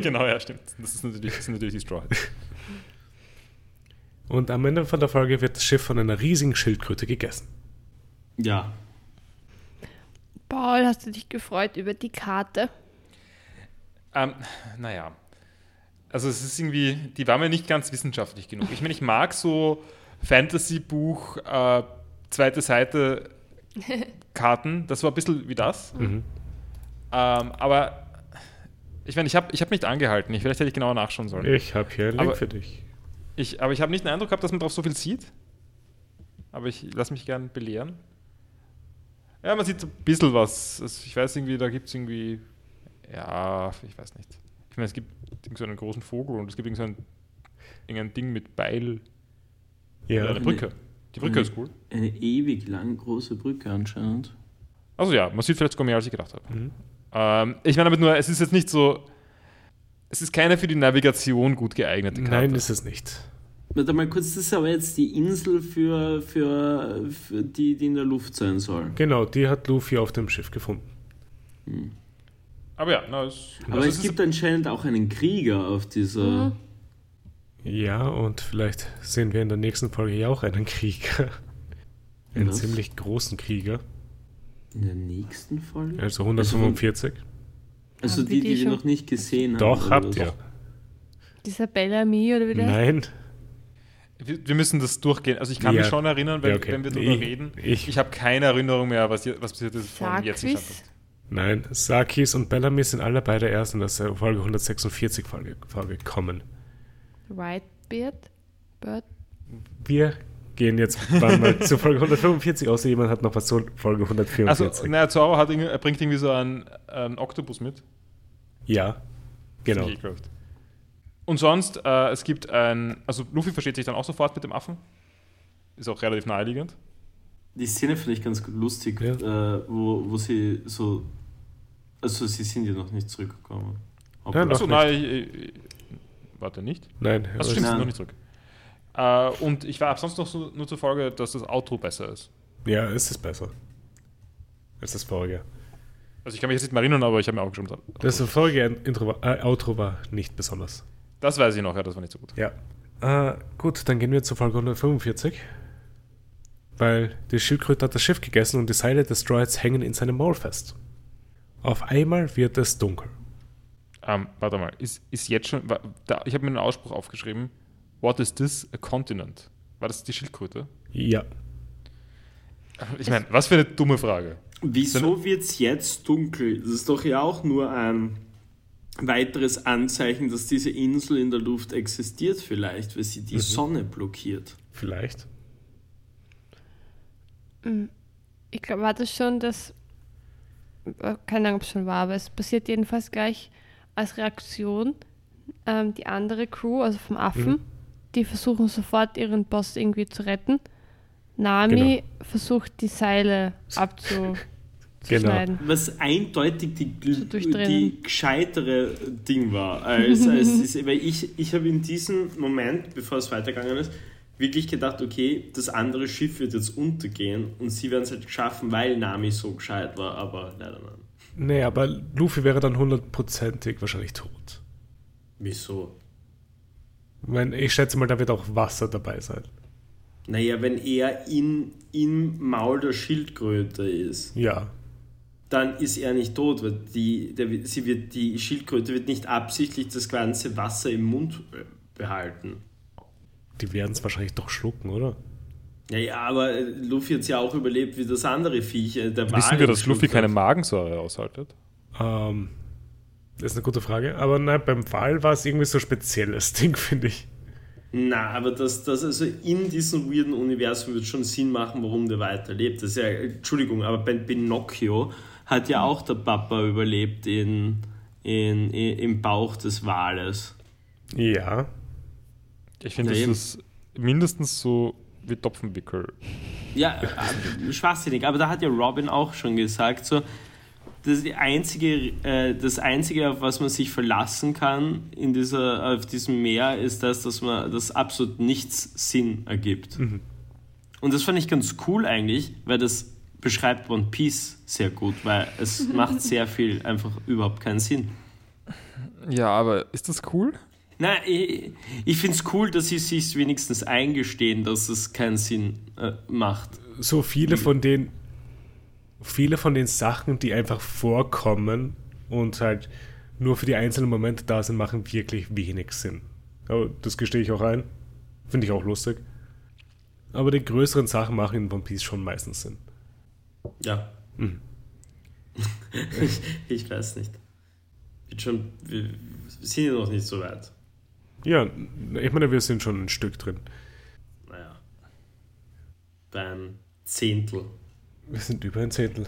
Genau, ja, stimmt. Das sind natürlich die Straw Hats. Und am Ende von der Folge wird das Schiff von einer riesigen Schildkröte gegessen. Ja. Paul, hast du dich gefreut über die Karte? Naja, also es ist irgendwie, die war mir nicht ganz wissenschaftlich genug. Ich meine, ich mag so Fantasy-Buch, zweite Seite Karten, das war ein bisschen wie das. Aber ich meine, ich hab mich nicht angehalten, vielleicht hätte ich genauer nachschauen sollen. Ich habe hier einen Link für dich. Aber ich habe nicht den Eindruck gehabt, dass man drauf so viel sieht. Aber ich lasse mich gern belehren. Ja, man sieht ein bisschen was. Also ich weiß irgendwie, da gibt es irgendwie. Ja, ich weiß nicht. Ich meine, es gibt so einen großen Vogel und es gibt irgendein Ding mit Beil. Ja. Eine Brücke. Die Brücke ist cool. Eine ewig lang große Brücke anscheinend. Also ja, man sieht vielleicht sogar mehr, als ich gedacht habe. Ich meine damit nur, es ist jetzt nicht so. Es ist keine für die Navigation gut geeignete Karte. Nein, ist es nicht. Warte mal kurz, das ist aber jetzt die Insel für die in der Luft sein soll. Genau, die hat Luffy auf dem Schiff gefunden. Aber ja, es gibt anscheinend auch einen Krieger auf dieser. Ja, und vielleicht sehen wir in der nächsten Folge ja auch einen Krieger. Einen ziemlich großen Krieger. In der nächsten Folge? Also 145. Also die wir noch nicht gesehen haben. Doch, habt ihr. Dieser Bellamy oder wie der? Nein. Wir müssen das durchgehen. Also ich kann mich schon erinnern, wenn, wenn wir darüber reden. Ich habe keine Erinnerung mehr, was passiert ist von jetzt geschafft hat. Nein, Sarkis und Bellamy sind alle beide erst in der Folge 146 vorgekommen. Whitebeard? Bird? Wir gehen jetzt mal zu Folge 145, außer jemand hat noch was zu Folge 144. Also, naja, Zorro bringt irgendwie so einen Oktopus mit. Ja, genau. Und sonst, es gibt also Luffy versteht sich dann auch sofort mit dem Affen. Ist auch relativ naheliegend. Die Szene finde ich ganz lustig, wo sie so, also sie sind ja noch nicht zurückgekommen. Achso, nein, warte, nicht? Nein. Also stimmt, sie sind noch nicht zurück. Und ich war ab sonst noch so, nur zur Folge, dass das Outro besser ist. Ja, es ist besser. Es ist vorige. Also ich kann mich jetzt nicht mehr erinnern, aber ich habe mir auch schon gesagt. Das vorige Outro war nicht besonders. Das weiß ich noch, ja, das war nicht so gut. Ja. Gut, dann gehen wir zur Folge 145. Weil die Schildkröte hat das Schiff gegessen und die Seile des Droids hängen in seinem Maul fest. Auf einmal wird es dunkel. Warte mal, ist jetzt schon... ich habe mir einen Ausspruch aufgeschrieben. What is this, a continent? War das die Schildkröte? Ja. Ich meine, was für eine dumme Frage. Wieso wird's jetzt dunkel? Das ist doch ja auch nur ein weiteres Anzeichen, dass diese Insel in der Luft existiert vielleicht, weil sie die Sonne blockiert. Vielleicht. Ich glaube, war das schon, dass... Keine Ahnung, ob es schon war, aber es passiert jedenfalls gleich als Reaktion die andere Crew, also vom Affen, die versuchen sofort ihren Boss irgendwie zu retten. Nami versucht die Seile abzuschneiden. Was eindeutig die gescheitere Ding war. Weil ich habe in diesem Moment, bevor es weitergegangen ist, wirklich gedacht, okay, das andere Schiff wird jetzt untergehen und sie werden es halt schaffen, weil Nami so gescheit war, aber leider nein. Nee, aber Luffy wäre dann 100%ig wahrscheinlich tot. Wieso? Ich schätze mal, da wird auch Wasser dabei sein. Naja, wenn er im Maul der Schildkröte ist, dann ist er nicht tot, weil die Schildkröte wird nicht absichtlich das ganze Wasser im Mund behalten. Die werden es wahrscheinlich doch schlucken, oder? Naja, aber Luffy hat es ja auch überlebt wie das andere Viech. Wissen wir, dass Luffy keine Magensäure aushaltet? Das ist eine gute Frage, aber nein, beim Wal war es irgendwie so ein spezielles Ding, finde ich. Na, aber das also in diesem weirden Universum wird schon Sinn machen, warum der weiterlebt. Das ist ja, Entschuldigung, aber bei Pinocchio hat ja auch der Papa überlebt im Bauch des Wales. Ja. Ich finde, das ist mindestens so wie Topfenwickel. Ja, schwachsinnig, aber da hat ja Robin auch schon gesagt, so, das ist das Einzige, auf was man sich verlassen kann auf diesem Meer, ist dass absolut nichts Sinn ergibt. Und das fand ich ganz cool eigentlich, weil das beschreibt One Piece sehr gut, weil es macht sehr viel einfach überhaupt keinen Sinn. Ja, aber ist das cool? Nein, ich finde es cool, dass sie sich wenigstens eingestehen, dass es keinen Sinn macht. So viele von den Sachen, die einfach vorkommen und halt nur für die einzelnen Momente da sind, machen wirklich wenig Sinn. Aber das gestehe ich auch ein. Finde ich auch lustig. Aber die größeren Sachen machen in One Piece schon meistens Sinn. Ja. Ich weiß nicht. Wir sind ja noch nicht so weit. Ja, ich meine, wir sind schon ein Stück drin. Naja. Beim Zehntel. Wir sind über ein Zehntel.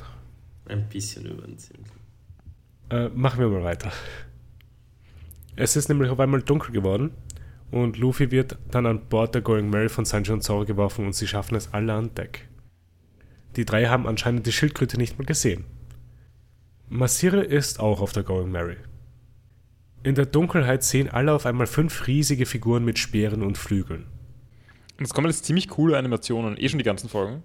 Ein bisschen über ein Zehntel. Machen wir mal weiter. Es ist nämlich auf einmal dunkel geworden und Luffy wird dann an Bord der Going Merry von Sanji und Zoro geworfen und sie schaffen es alle an Deck. Die drei haben anscheinend die Schildkröte nicht mal gesehen. Masire ist auch auf der Going Merry. In der Dunkelheit sehen alle auf einmal 5 riesige Figuren mit Speeren und Flügeln. Und es kommen jetzt ziemlich coole Animationen, schon die ganzen Folgen.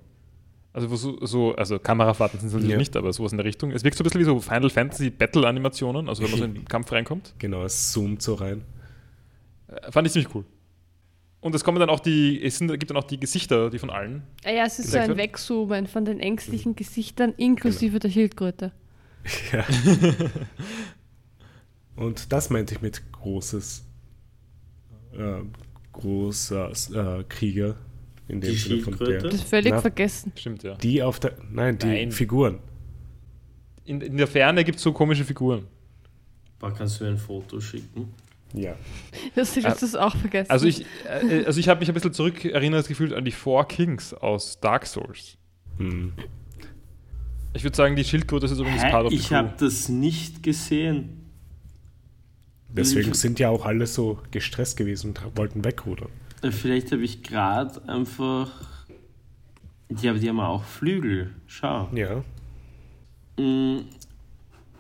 Also, Kamerafahrten sind es natürlich nicht, aber sowas in der Richtung. Es wirkt so ein bisschen wie so Final Fantasy Battle-Animationen, also wenn man so in den Kampf reinkommt. Genau, es zoomt so rein. Fand ich ziemlich cool. Und es kommen dann auch gibt dann auch die Gesichter, die von allen. Ja, es ist so ein Wegzoomen von den ängstlichen Gesichtern inklusive der Schildkröte. Ja. Und das meinte ich mit großes großer Krieger. In dem Sinne von der. Das ist völlig vergessen. Stimmt, ja. Die auf der. Nein. Figuren. In der Ferne gibt es so komische Figuren. Da kannst du mir ein Foto schicken. Ja. Du hast das auch vergessen. Also ich habe mich ein bisschen zurückerinnert gefühlt an die Four Kings aus Dark Souls. Hm. Ich würde sagen, die Schildkröte ist jetzt übrigens Part of the Crew. Ich habe das nicht gesehen. Deswegen sind ja auch alle so gestresst gewesen und wollten wegrudern. Vielleicht habe ich gerade einfach... Ja, aber die haben auch Flügel. Schau. Ja.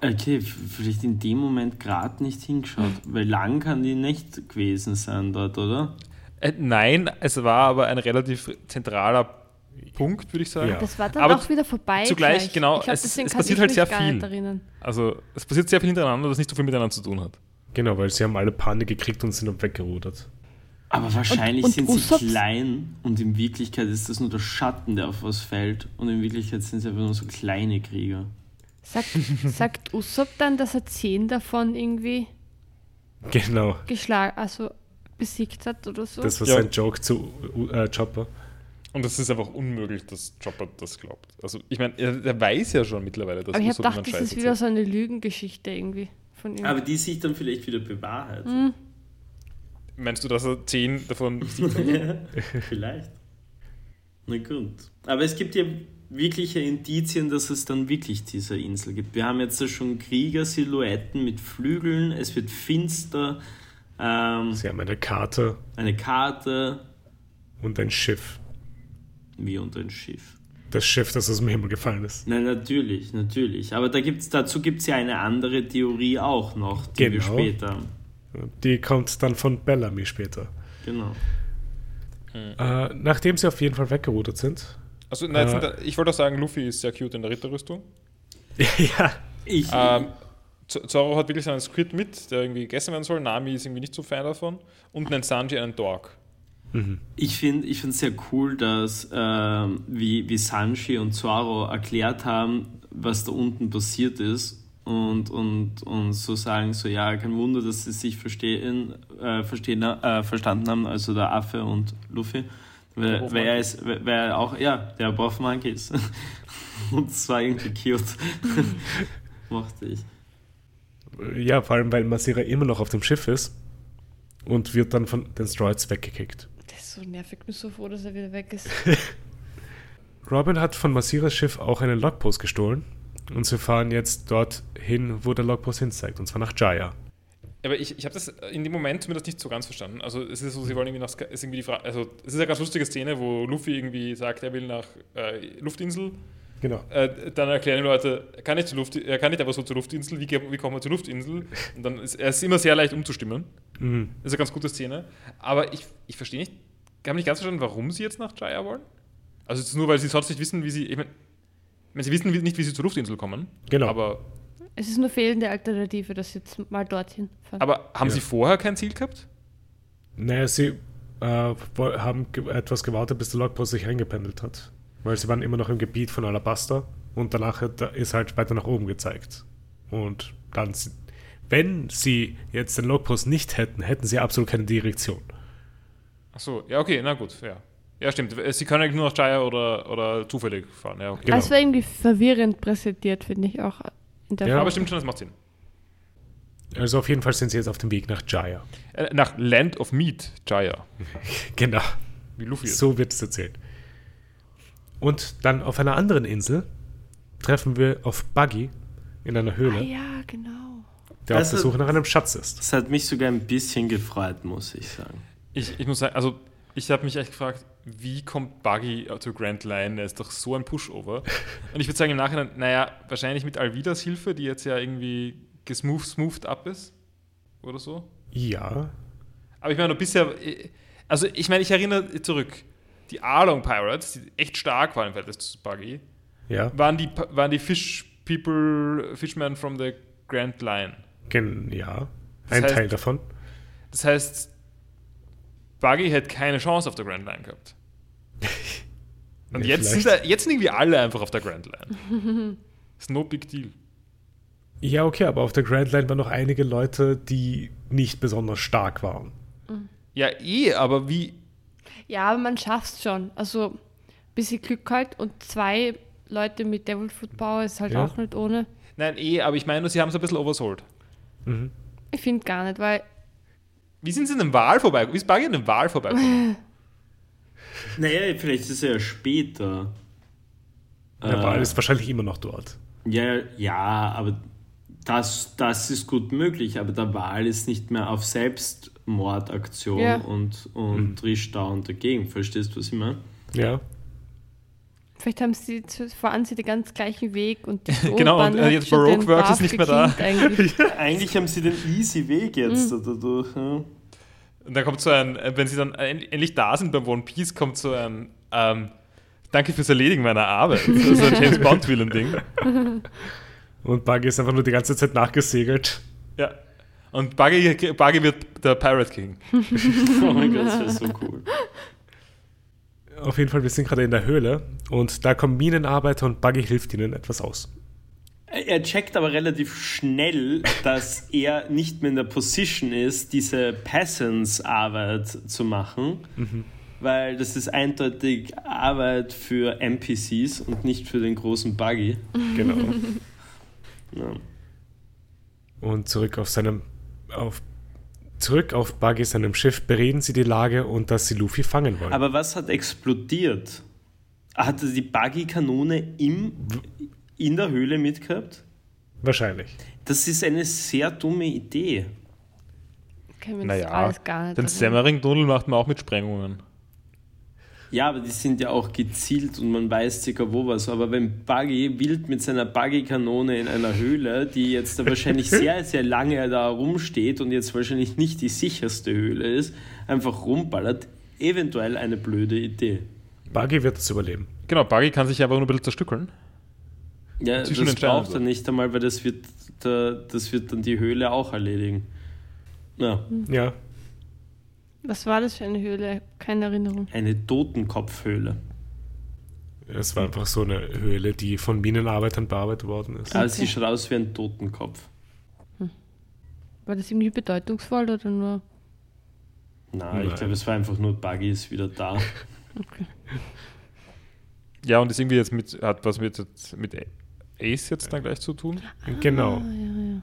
Okay, vielleicht in dem Moment gerade nicht hingeschaut, weil lang kann die nicht gewesen sein dort, oder? Nein, es war aber ein relativ zentraler Punkt, würde ich sagen. Ja. Das war dann aber auch wieder vorbei. Zugleich, genau, glaub, es passiert halt sehr viel. Also es passiert sehr viel hintereinander, das nicht so viel miteinander zu tun hat. Genau, weil sie haben alle Panik gekriegt und sind dann weggerudert. Aber wahrscheinlich und sind sie klein und in Wirklichkeit ist das nur der Schatten, der auf was fällt. Und in Wirklichkeit sind sie einfach nur so kleine Krieger. Sagt Usopp dann, dass er 10 davon irgendwie geschlagen, also besiegt hat oder so? Das war sein Joke zu Chopper. Und das ist einfach unmöglich, dass Chopper das glaubt. Also ich meine, er weiß ja schon mittlerweile, dass Usopp jemand scheiße. Aber ich dachte, das ist wieder so eine Lügengeschichte irgendwie von ihm. Aber die sich dann vielleicht wieder bewahrheitet. Mhm. Meinst du, dass er 10 davon besiegt hat? Ja, vielleicht. Na gut. Aber es gibt ja wirkliche Indizien, dass es dann wirklich diese Insel gibt. Wir haben jetzt schon Krieger-Silhouetten mit Flügeln, es wird finster. Sie haben eine Karte. Eine Karte. Und ein Schiff. Wie und ein Schiff? Das Schiff, das aus dem Himmel gefallen ist. Nein, natürlich. Aber dazu gibt es ja eine andere Theorie auch noch, die wir später haben. Die kommt dann von Bellamy später. Genau. Nachdem sie auf jeden Fall weggerudert sind. Also ich wollte auch sagen, Luffy ist sehr cute in der Ritterrüstung. Ja. Zoro hat wirklich seinen Squid mit, der irgendwie gegessen werden soll. Nami ist irgendwie nicht so Fan davon. Und einen Sanji, einen Dork. Mhm. Ich finde es sehr cool, dass wie Sanji und Zoro erklärt haben, was da unten passiert ist. Und so sagen, so ja, kein Wunder, dass sie sich verstanden haben, also der Affe und Luffy, weil er der Boffmanke ist. Und es war irgendwie cute. Mochte ich. Ja, vor allem, weil Masira immer noch auf dem Schiff ist und wird dann von den Stroids weggekickt. Das ist so nervig, ich bin so froh, dass er wieder weg ist. Robin hat von Masiras Schiff auch einen Logpost gestohlen. Und sie fahren jetzt dort hin, wo der Logpost hinzeigt, und zwar nach Jaya. Aber ich habe das in dem Moment zumindest nicht so ganz verstanden. Also es ist so, sie wollen irgendwie nach es ist eine ganz lustige Szene, wo Luffy irgendwie sagt, er will nach Luftinsel. Genau. Dann erklären die Leute, er kann nicht einfach so zur Luftinsel, wie kommen wir zur Luftinsel? Und dann ist immer sehr leicht umzustimmen. Mhm. Das ist eine ganz gute Szene. Aber ich verstehe nicht, ich habe nicht ganz verstanden, warum sie jetzt nach Jaya wollen. Also es ist nur, weil sie sonst nicht wissen, wie sie. Sie wissen nicht, wie sie zur Luftinsel kommen. Genau. Aber es ist nur fehlende Alternative, dass sie jetzt mal dorthin fahren. Aber haben sie vorher kein Ziel gehabt? Naja, sie haben etwas gewartet, bis der Logpost sich eingependelt hat. Weil sie waren immer noch im Gebiet von Alabasta und danach ist halt weiter nach oben gezeigt. Und dann, wenn sie jetzt den Logpost nicht hätten, hätten sie absolut keine Direktion. Ach so, ja okay, na gut, ja. Ja, stimmt. Sie können eigentlich nur nach Jaya oder zufällig fahren. Ja, okay. Genau. Das war irgendwie verwirrend präsentiert, finde ich auch. Aber stimmt schon, das macht Sinn. Also auf jeden Fall sind sie jetzt auf dem Weg nach Jaya. Nach Land of Meat, Jaya. Genau. Wie Luffy. So wird es erzählt. Und dann auf einer anderen Insel treffen wir auf Buggy in einer Höhle. Ah, ja, genau. Der auf der Suche nach einem Schatz ist. Das hat mich sogar ein bisschen gefreut, muss ich sagen. Ich muss sagen, also ich habe mich echt gefragt, wie kommt Buggy zu Grand Line? Der ist doch so ein Pushover. Und ich würde sagen im Nachhinein, naja, wahrscheinlich mit Alvidas Hilfe, die jetzt ja irgendwie gesmoothed up ist. Oder so. Ja. Aber ich meine, bisher... Also ich meine, ich erinnere zurück. Die Arlong Pirates, die echt stark waren im Verhältnis zu Buggy, waren die Fishmen from the Grand Line. Ja, ein Teil davon. Das heißt... Buggy hätte keine Chance auf der Grand Line gehabt. Und nee, jetzt sind irgendwie alle einfach auf der Grand Line. Ist no big deal. Ja, okay, aber auf der Grand Line waren noch einige Leute, die nicht besonders stark waren. Ja, aber wie? Ja, aber man schafft's schon. Also ein bisschen Glück halt und 2 Leute mit Devil Fruit Power ist halt auch nicht ohne. Nein, aber ich meine, sie haben es ein bisschen oversold. Mhm. Ich finde gar nicht, weil... Wie sind sie an einem Wahl vorbeigekommen? Wie ist Buggy an einem Wahl vorbeigekommen? Naja, vielleicht ist er ja später. Der Wahl ist wahrscheinlich immer noch dort. Ja, aber das ist gut möglich, aber der Wahl ist nicht mehr auf Selbstmordaktion und Richter und dagegen. Verstehst du, was ich meine? Ja. Vielleicht fahren sie den ganz gleichen Weg und die genau, und jetzt Baroque Works ist nicht mehr da. Eigentlich. Eigentlich haben sie den easy Weg jetzt dadurch. Ja. Und dann kommt so ein, wenn sie dann endlich da sind beim One Piece, kommt so ein Danke fürs Erledigen meiner Arbeit. Das ist so ein James Bond-Villain-Ding. Und Buggy ist einfach nur die ganze Zeit nachgesegelt. Ja. Und Buggy wird der Pirate King. Oh mein Gott, das wäre so cool. Auf jeden Fall, wir sind gerade in der Höhle und da kommen Minenarbeiter und Buggy hilft ihnen etwas aus. Er checkt aber relativ schnell, dass er nicht mehr in der Position ist, diese Peasants-Arbeit zu machen, weil das ist eindeutig Arbeit für NPCs und nicht für den großen Buggy. Genau. Ja. Und zurück auf Buggy seinem Schiff bereden sie die Lage und dass sie Luffy fangen wollen. Aber was hat explodiert? Hatte die Buggy-Kanone in der Höhle mitgehabt? Wahrscheinlich. Das ist eine sehr dumme Idee. Okay, alles gar nicht. Den Semmering-Tunnel macht man auch mit Sprengungen. Ja, aber die sind ja auch gezielt und man weiß circa wo was. Aber wenn Buggy wild mit seiner Buggy-Kanone in einer Höhle, die jetzt da wahrscheinlich sehr, sehr lange da rumsteht und jetzt wahrscheinlich nicht die sicherste Höhle ist, einfach rumballert, eventuell eine blöde Idee. Buggy wird das überleben. Genau, Buggy kann sich einfach nur ein bisschen zerstückeln. Ja, das braucht er nicht einmal, weil das wird dann die Höhle auch erledigen. Ja. Was war das für eine Höhle? Keine Erinnerung. Eine Totenkopfhöhle. Es war einfach so eine Höhle, die von Minenarbeitern bearbeitet worden ist. Okay. Also sie schaut aus wie ein Totenkopf. War das irgendwie bedeutungsvoll oder nur? Nein, ich glaube, es war einfach nur Buggy ist wieder da. Okay. Ja, und das irgendwie jetzt hat was mit Ace jetzt dann gleich zu tun? Genau. Ja.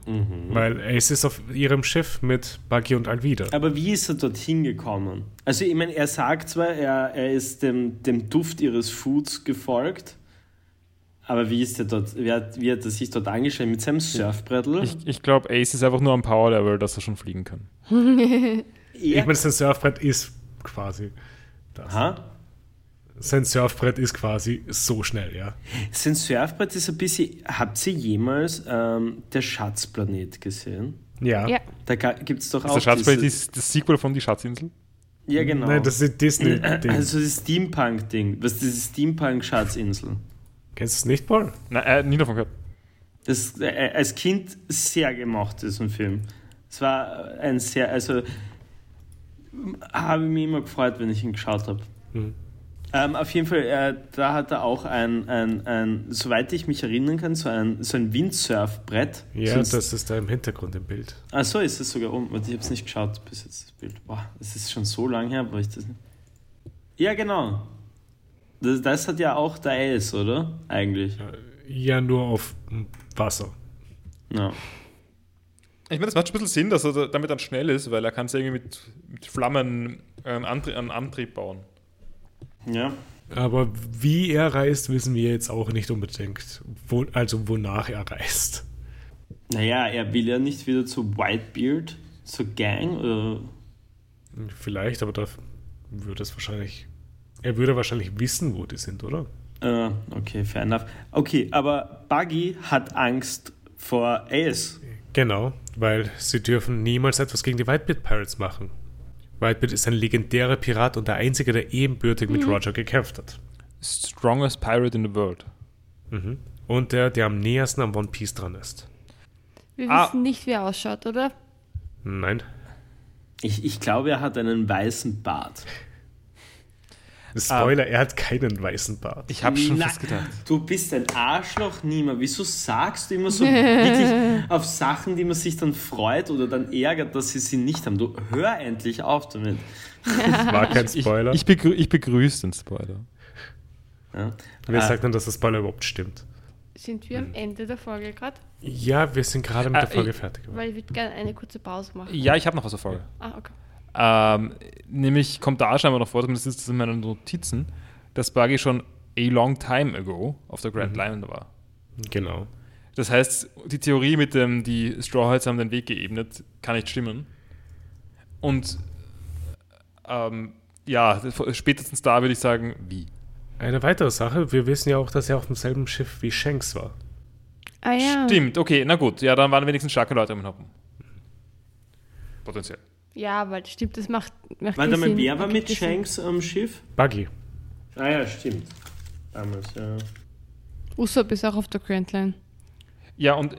Mhm. Weil Ace ist auf ihrem Schiff mit Buggy und Alvida. Aber wie ist er dorthin gekommen? Also ich meine, er sagt zwar, er ist dem Duft ihres Foods gefolgt, aber wie ist er dort? Wie hat er sich dort angestellt? Mit seinem Surfbrettl? Ich glaube, Ace ist einfach nur am Power-Level, dass er schon fliegen kann. Ich meine, sein Surfbrett ist quasi das. Sein Surfbrett ist quasi so schnell, ja. Sein Surfbrett ist ein bisschen... Habt ihr jemals der Schatzplanet gesehen? Ja. Da gibt es doch auch... Das Schatzplanet ist das Sequel von Die Schatzinsel? Ja, genau. Nein, das ist Disney-Ding. Also das Steampunk-Ding. Was ist diese Steampunk-Schatzinsel? Kennst du es nicht, Paul? Nein, nie davon gehört. Das als Kind sehr gemocht, diesen Film. Es war ein sehr... Also habe ich mich immer gefreut, wenn ich ihn geschaut habe. Mhm. Auf jeden Fall, da hat er auch ein, soweit ich mich erinnern kann, so ein Windsurfbrett. Ja, das ist da im Hintergrund im Bild. Ach so, ist es sogar oben. Ich habe es nicht geschaut bis jetzt, das Bild. Boah, es ist schon so lange her, aber ich das nicht... Ja, genau. Das hat ja auch der Ace, oder? Eigentlich. Ja, nur auf Wasser. Ja. Ich meine, das macht ein bisschen Sinn, dass er damit dann schnell ist, weil er kann es irgendwie mit Flammen einen Antrieb bauen. Ja. Aber wie er reist, wissen wir jetzt auch nicht unbedingt. Wonach er reist. Naja, er will ja nicht wieder zu Whitebeard, zur Gang, oder? Vielleicht, aber er würde wahrscheinlich wissen, wo die sind, oder? Okay, fair enough. Okay, aber Buggy hat Angst vor Ace. Genau, weil sie dürfen niemals etwas gegen die Whitebeard Pirates machen. Whitebeard ist ein legendärer Pirat und der Einzige, der ebenbürtig mit Roger gekämpft hat. Strongest Pirate in the world. Mhm. Und der am nähersten am One Piece dran ist. Wir wissen nicht, wie er ausschaut, oder? Nein. Ich glaube, er hat einen weißen Bart. Spoiler, er hat keinen weißen Bart. Ich habe schon was gedacht. Du bist ein Arschloch, Nima. Wieso sagst du immer so wirklich auf Sachen, die man sich dann freut oder dann ärgert, dass sie sie nicht haben? Du hör endlich auf damit. Das war kein Spoiler. Ich begrüße den Spoiler. Ja. Wer sagt denn, dass der Spoiler überhaupt stimmt? Sind wir am Ende der Folge gerade? Ja, wir sind gerade mit der Folge fertig geworden. Weil ich würde gerne eine kurze Pause machen. Ja, ich habe noch was zur Folge. Ah, okay. Nämlich kommt da scheinbar noch vor, zumindest ist das in meinen Notizen, dass Buggy schon a long time ago auf der Grand Line war. Genau. Das heißt, die Theorie mit dem, die Strawhats haben den Weg geebnet, kann nicht stimmen. Und ja, spätestens da würde ich sagen, wie? Eine weitere Sache, wir wissen ja auch, dass er auf demselben Schiff wie Shanks war. Ah ja. Stimmt, okay, na gut. Ja, dann waren wenigstens starke Leute am Hoppen. Potenziell. Ja, aber stimmt, das macht Warte mal, wer war mit Shanks am Schiff? Buggy. Ah ja, stimmt. Damals, ja. Usopp ist auch auf der Grand Line. Ja, und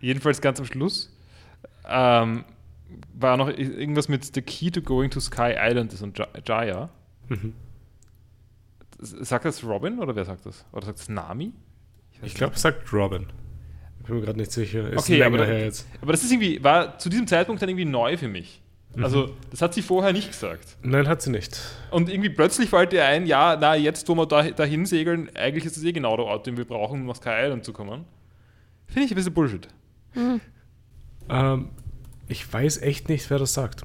jedenfalls ganz am Schluss war noch irgendwas mit The Key to Going to Sky Island ist und Jaya. Sagt das Robin oder wer sagt das? Oder sagt das Nami? Ich glaube, es sagt Robin. Ich bin mir gerade nicht sicher. Ist okay, aber, jetzt. Aber das ist irgendwie, war zu diesem Zeitpunkt dann irgendwie neu für mich. Also, das hat sie vorher nicht gesagt. Nein, hat sie nicht. Und irgendwie plötzlich fällt ihr ein, ja, na, jetzt, wo wir dahin segeln, eigentlich ist das eh genau der Ort, den wir brauchen, um nach Sky Island zu kommen. Finde ich ein bisschen Bullshit. Ich weiß echt nicht, wer das sagt.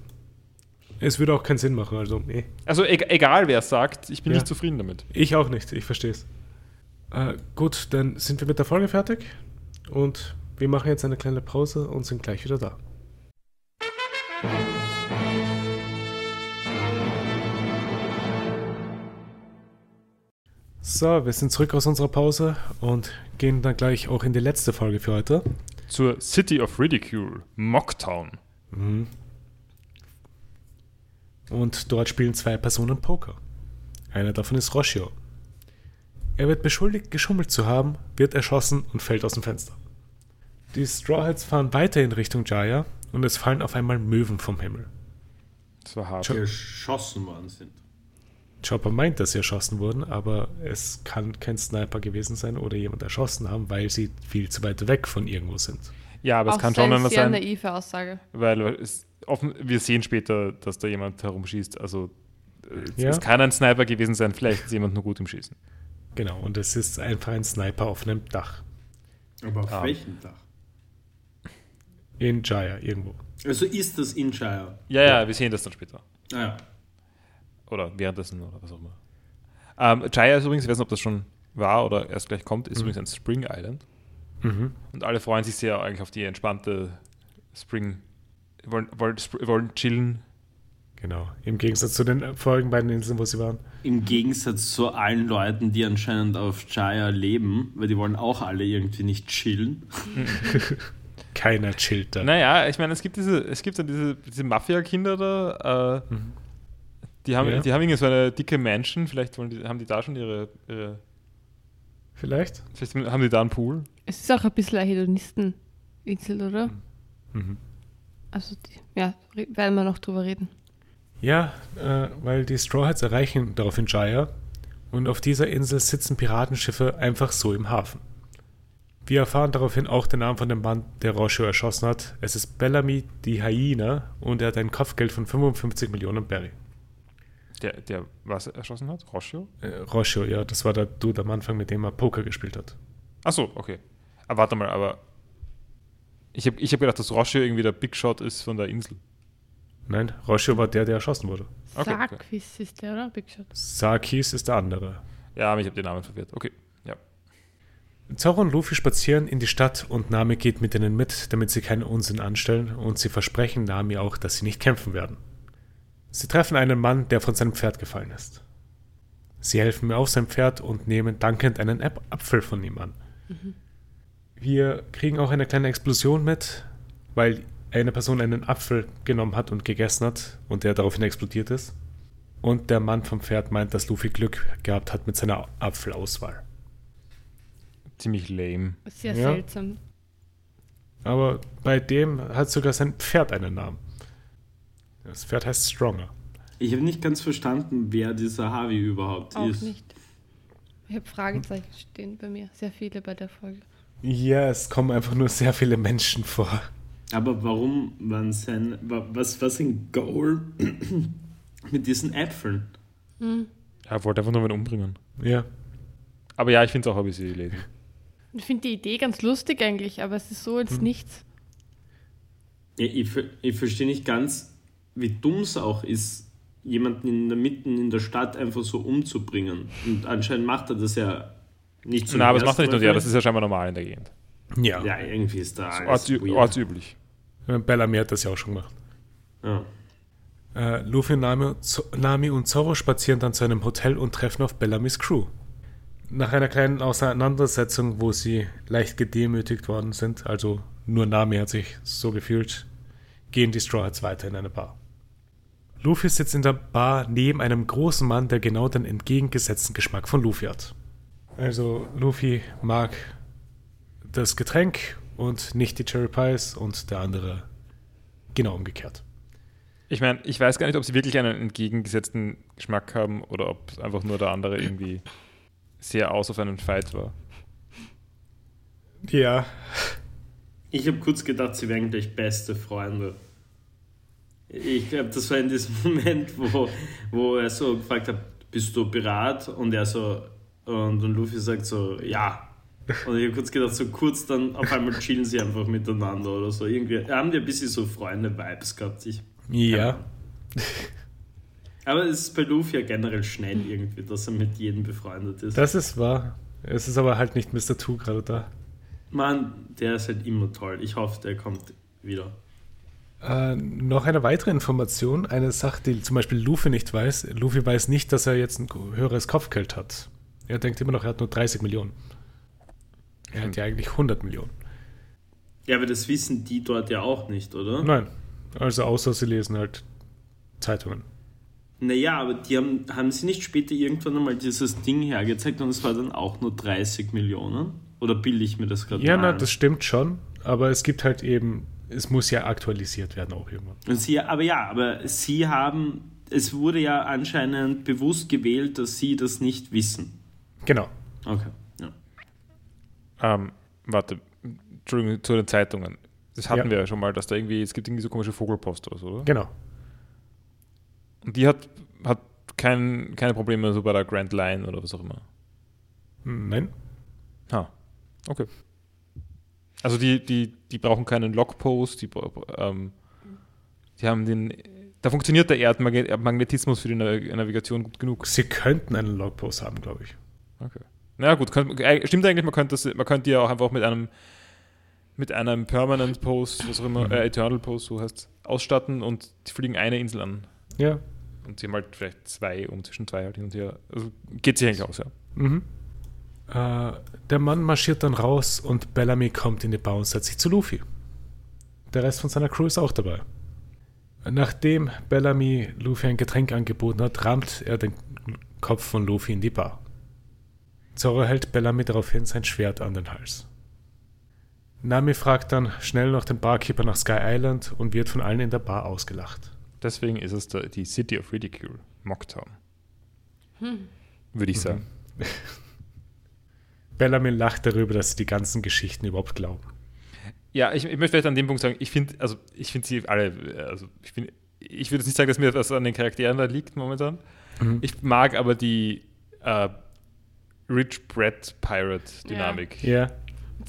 Es würde auch keinen Sinn machen, also nee. Also egal, wer es sagt, ich bin nicht zufrieden damit. Ich auch nicht, ich verstehe es. Gut, dann sind wir mit der Folge fertig und wir machen jetzt eine kleine Pause und sind gleich wieder da. So, wir sind zurück aus unserer Pause und gehen dann gleich auch in die letzte Folge für heute. Zur City of Ridicule, Mocktown. Mhm. Und dort spielen 2 Personen Poker. Einer davon ist Roshio. Er wird beschuldigt, geschummelt zu haben, wird erschossen und fällt aus dem Fenster. Die Straw Hats fahren weiter in Richtung Jaya und es fallen auf einmal Möwen vom Himmel. Das war hart. Erschossen worden sind. Chopper meint, dass sie erschossen wurden, aber es kann kein Sniper gewesen sein oder jemand erschossen haben, weil sie viel zu weit weg von irgendwo sind. Ja, aber es kann schon immer sein. Das ist eine naive Aussage. Weil es offen, wir sehen später, dass da jemand herumschießt. Also es kann ein Sniper gewesen sein, vielleicht ist jemand nur gut im Schießen. Genau, und es ist einfach ein Sniper auf einem Dach. Aber auf welchem Dach? In Jaya, irgendwo. Also ist das in Jaya? Ja, wir sehen das dann später. Ah, ja. Oder währenddessen oder was auch immer. Jaya ist übrigens, ich weiß nicht, ob das schon war oder erst gleich kommt, ist übrigens ein Spring Island. Und alle freuen sich sehr eigentlich auf die entspannte Spring. Wollen chillen. Genau, im Gegensatz zu den vorigen beiden Inseln, wo sie waren. Im Gegensatz zu allen Leuten, die anscheinend auf Jaya leben, weil die wollen auch alle irgendwie nicht chillen. Keiner chillt da. Naja, ich meine, es gibt dann diese Mafia-Kinder da, die haben irgendwie so eine dicke Mansion, vielleicht haben die da schon ihre Vielleicht haben die da einen Pool. Es ist auch ein bisschen eine Hedonisteninsel, oder? Also, werden wir noch drüber reden. Ja, weil die Straw Hats erreichen daraufhin Jaya und auf dieser Insel sitzen Piratenschiffe einfach so im Hafen. Wir erfahren daraufhin auch den Namen von dem Mann, der Roshio erschossen hat. Es ist Bellamy die Hyäne und er hat ein Kopfgeld von 55 Millionen Berry. Der was erschossen hat? Roshio? Roshio, ja, das war der Dude am Anfang, mit dem er Poker gespielt hat. Ach so, okay. Aber warte mal, aber ich hab gedacht, dass Roshio irgendwie der Big Shot ist von der Insel. Nein, Roshio war der erschossen wurde. Okay, Sarkis ist der, oder? Big Shot. Sarkis ist der andere. Ja, aber ich habe den Namen verwirrt. Okay, ja. Zorro und Luffy spazieren in die Stadt und Nami geht mit ihnen mit, damit sie keinen Unsinn anstellen und sie versprechen Nami auch, dass sie nicht kämpfen werden. Sie treffen einen Mann, der von seinem Pferd gefallen ist. Sie helfen ihm auf sein Pferd und nehmen dankend einen Apfel von ihm an. Wir kriegen auch eine kleine Explosion mit, weil eine Person einen Apfel genommen hat und gegessen hat und der daraufhin explodiert ist. Und der Mann vom Pferd meint, dass Luffy Glück gehabt hat mit seiner Apfelauswahl. Ziemlich lame. Sehr seltsam. Aber bei dem hat sogar sein Pferd einen Namen. Das Pferd heißt Stronger. Ich habe nicht ganz verstanden, wer dieser Harvey überhaupt auch ist. Auch nicht. Ich habe Fragezeichen stehen bei mir. Sehr viele bei der Folge. Ja, es kommen einfach nur sehr viele Menschen vor. Aber warum waren sein... Was ein Goal mit diesen Äpfeln? Mhm. Er wollte einfach nur einen umbringen. Ja. Aber ja, ich finde es auch ein bisschen lesen. Ich finde die Idee ganz lustig eigentlich, aber es ist so jetzt nichts. Ja, ich verstehe nicht ganz, wie dumm es auch ist, jemanden mitten in der Stadt einfach so umzubringen. Und anscheinend macht er das ja nicht so. Nein, aber das macht er nicht nur, ja, das ist ja scheinbar normal in der Gegend. Ja. Ja, irgendwie ist da alles ortsüblich. Bellamy hat das ja auch schon gemacht. Ja. Luffy, Nami und Zoro spazieren dann zu einem Hotel und treffen auf Bellamys Crew. Nach einer kleinen Auseinandersetzung, wo sie leicht gedemütigt worden sind, also nur Nami hat sich so gefühlt, gehen die Straw Hats weiter in eine Bar. Luffy sitzt in der Bar neben einem großen Mann, der genau den entgegengesetzten Geschmack von Luffy hat. Also Luffy mag das Getränk und nicht die Cherry Pies und der andere genau umgekehrt. Ich meine, ich weiß gar nicht, ob sie wirklich einen entgegengesetzten Geschmack haben oder ob einfach nur der andere irgendwie sehr aus auf einen Fight war. Ja. Ich habe kurz gedacht, sie wären gleich beste Freunde. Ich glaube, das war in diesem Moment, wo er so gefragt hat, bist du Pirat? Und er so, und Luffy sagt so, ja. Und ich habe kurz gedacht, so kurz, dann auf einmal chillen sie einfach miteinander oder so. Irgendwie haben die ein bisschen so Freunde-Vibes gehabt. Ja. Aber es ist bei Luffy ja generell schnell irgendwie, dass er mit jedem befreundet ist. Das ist wahr. Es ist aber halt nicht Mr. Two gerade da. Mann, der ist halt immer toll. Ich hoffe, der kommt wieder. Noch eine weitere Information, eine Sache, die zum Beispiel Luffy nicht weiß. Luffy weiß nicht, dass er jetzt ein höheres Kopfgeld hat. Er denkt immer noch, er hat nur 30 Millionen. Er hat ja eigentlich 100 Millionen. Ja, aber das wissen die dort ja auch nicht, oder? Nein, also außer sie lesen halt Zeitungen. Naja, aber die haben sie nicht später irgendwann einmal dieses Ding hergezeigt und es war dann auch nur 30 Millionen? Oder bilde ich mir das gerade ein? Ja, das stimmt schon, aber es gibt halt eben, es muss ja aktualisiert werden auch irgendwann. Und sie haben, es wurde ja anscheinend bewusst gewählt, dass sie das nicht wissen. Genau. Okay, ja. Warte, Entschuldigung, zu den Zeitungen. Das hatten wir ja schon mal, dass da irgendwie, es gibt irgendwie so komische Vogelpost oder so, oder? Genau. Und die hat keine Probleme so bei der Grand Line oder was auch immer. Nein. Ha, okay. Also die brauchen keinen Logpost, die haben da funktioniert der Erdmagnetismus für die Navigation gut genug. Sie könnten einen Logpost haben, glaube ich. Okay. Na gut, stimmt eigentlich, man könnte ja auch einfach mit einem Permanent Post, was auch immer, Eternal Post, so heißt es, ausstatten und die fliegen eine Insel an. Ja. Und sie haben halt vielleicht zwei, zwischen zwei halt hin und her. Also geht sich eigentlich aus, ja. Mhm. Der Mann marschiert dann raus und Bellamy kommt in die Bar und setzt sich zu Luffy. Der Rest von seiner Crew ist auch dabei. Nachdem Bellamy Luffy ein Getränk angeboten hat, rammt er den Kopf von Luffy in die Bar. Zoro hält Bellamy daraufhin sein Schwert an den Hals. Nami fragt dann schnell noch den Barkeeper nach Sky Island und wird von allen in der Bar ausgelacht. Deswegen ist es die City of Ridicule, Mocktown. Würde ich sagen. Bellamy lacht darüber, dass sie die ganzen Geschichten überhaupt glauben. Ja, ich möchte vielleicht an dem Punkt sagen, ich würde jetzt nicht sagen, dass mir das an den Charakteren da liegt momentan. Mhm. Ich mag aber die Rich Brad Pirate Dynamik. Ja. Yeah.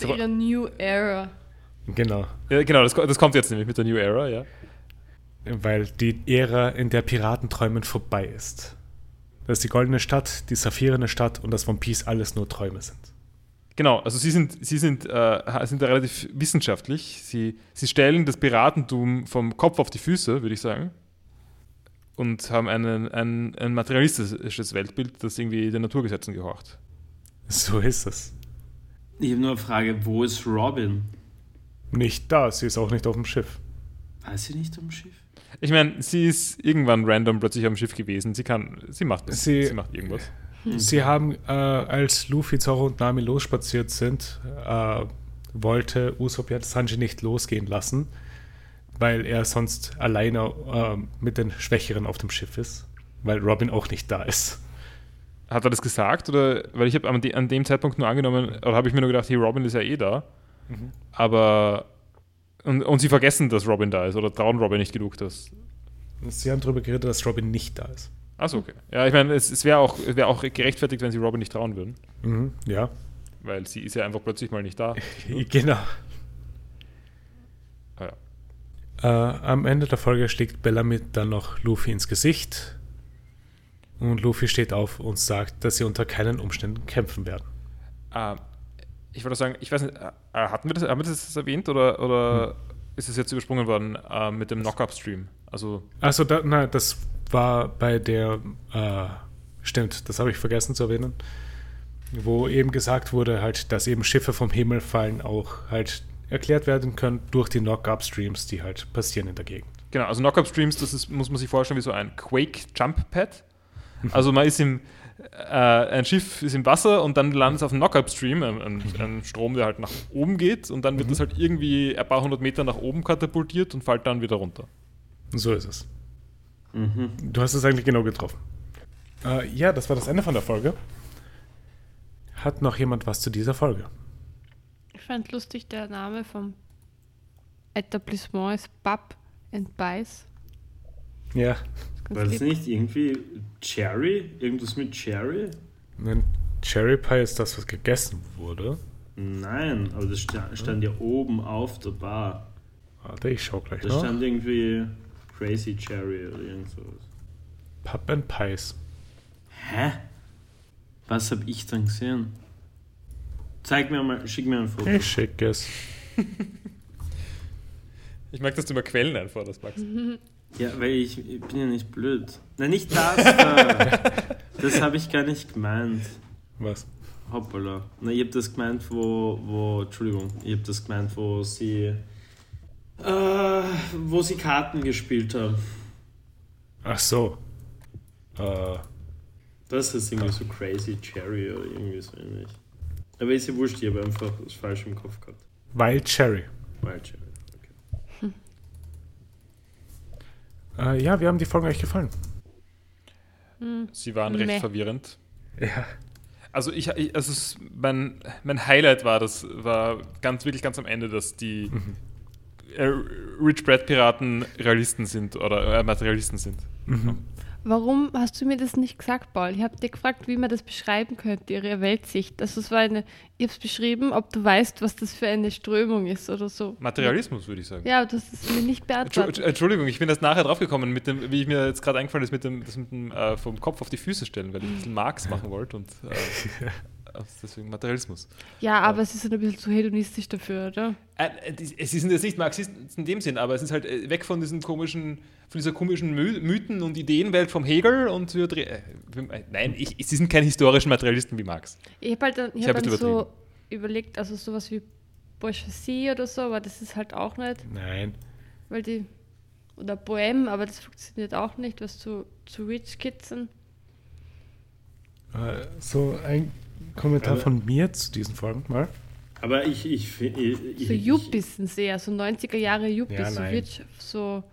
Yeah. Ihre New Era. Genau. Ja, genau, das kommt jetzt nämlich mit der New Era, ja. Weil die Ära, in der Piratenträumen vorbei ist. Das ist die goldene Stadt, die saphirene Stadt und das One Piece alles nur Träume sind. Genau, also sie sind da relativ wissenschaftlich. Sie stellen das Piratentum vom Kopf auf die Füße, würde ich sagen. Und haben ein materialistisches Weltbild, das irgendwie den Naturgesetzen gehorcht. So ist es. Ich habe nur eine Frage, wo ist Robin? Nicht da, sie ist auch nicht auf dem Schiff. War sie nicht am Schiff? Ich meine, sie ist irgendwann random plötzlich am Schiff gewesen. Sie macht irgendwas. Sie haben, als Luffy, Zoro und Nami losspaziert sind, wollte Usopp ja Sanji nicht losgehen lassen. weil er sonst alleine mit den Schwächeren auf dem Schiff ist, weil Robin auch nicht da ist. Hat er das gesagt? Oder? Weil ich habe an dem Zeitpunkt nur angenommen, oder habe ich mir nur gedacht, hey, Robin ist ja eh da. Mhm. Aber und sie vergessen, dass Robin da ist oder trauen Robin nicht genug, dass... Sie haben darüber geredet, dass Robin nicht da ist. Achso, okay. Ja, ich meine, es wäre auch gerechtfertigt, wenn sie Robin nicht trauen würden. Mhm, ja. Weil sie ist ja einfach plötzlich mal nicht da. Genau. Ah, ja. Am Ende der Folge schlägt Bellamy dann noch Luffy ins Gesicht und Luffy steht auf und sagt, dass sie unter keinen Umständen kämpfen werden. Ich wollte sagen, ich weiß nicht, haben wir das erwähnt oder ist es jetzt übersprungen worden mit dem Knock-Up-Stream? Also nein, das war bei der, stimmt, das habe ich vergessen zu erwähnen, wo eben gesagt wurde, halt, dass eben Schiffe vom Himmel fallen, auch halt erklärt werden können durch die Knock-Up-Streams, die halt passieren in der Gegend. Genau, also Knock-Up-Streams, das ist, muss man sich vorstellen, wie so ein Quake-Jump-Pad. Also man ist ein Schiff ist im Wasser und dann landet es auf einem Knock-Up-Stream, einem Strom, der halt nach oben geht und dann wird das halt irgendwie ein paar hundert Meter nach oben katapultiert und fällt dann wieder runter. So ist es. Mhm. Du hast es eigentlich genau getroffen. Ja, das war das Ende von der Folge. Hat noch jemand was zu dieser Folge? Ich fand lustig, der Name vom Etablissement ist Bub and Bice. Ja. War das nicht irgendwie Cherry? Irgendwas mit Cherry? Nein, Cherry Pie ist das, was gegessen wurde. Nein, aber das stand ja oben auf der Bar. Warte, ich schau gleich nach. Da stand irgendwie Crazy Cherry oder irgend sowas. Pub and Pies. Hä? Was hab ich dann gesehen? Zeig mir mal, schick mir ein Foto. Ich schick es. Ich mag, dass du immer Quellen einforderst, Max. Ja, weil ich bin ja nicht blöd. Nein, nicht das da. Das habe ich gar nicht gemeint. Was? Hoppala. Na, ich hab das gemeint, wo sie... wo sie Karten gespielt haben. Ach so. Das ist irgendwie so Crazy Cherry oder irgendwie so ähnlich. Aber ist ja wurscht, ich habe einfach das falsch im Kopf gehabt. Wild Cherry, okay. Ja, wie haben die Folgen euch gefallen? Sie waren recht verwirrend. Ja. Also mein Highlight war wirklich ganz am Ende, dass die Rich Brad Piraten Realisten sind oder Materialisten sind. Mhm. Warum hast du mir das nicht gesagt, Paul? Ich habe dir gefragt, wie man das beschreiben könnte, ihre Weltsicht. Also ich habe es beschrieben, ob du weißt, was das für eine Strömung ist oder so. Materialismus, würde ich sagen. Ja, aber das ist mir nicht beantwortet. Entschuldigung, ich bin erst nachher draufgekommen, wie ich mir jetzt gerade eingefallen ist, mit dem vom Kopf auf die Füße stellen, weil ich ein bisschen Marx machen wollte und deswegen Materialismus. Ja, aber es ist ein bisschen zu hedonistisch dafür, oder? Es ist jetzt nicht Marxist in dem Sinn, aber es ist halt weg von diesen komischen Mythen- und Ideenwelt vom Hegel und sie sind keine historischen Materialisten wie Marx. Ich habe dann so überlegt, also sowas wie Bourgeoisie oder so, aber das ist halt auch nicht. Nein. Weil oder Bohème, aber das funktioniert auch nicht, was zu Rich Kids sind. So ein Kommentar von mir zu diesen Folgen mal. Aber ich finde... So Yuppies sind sie ja, so 90er Jahre Yuppies, ja, so Rich, so...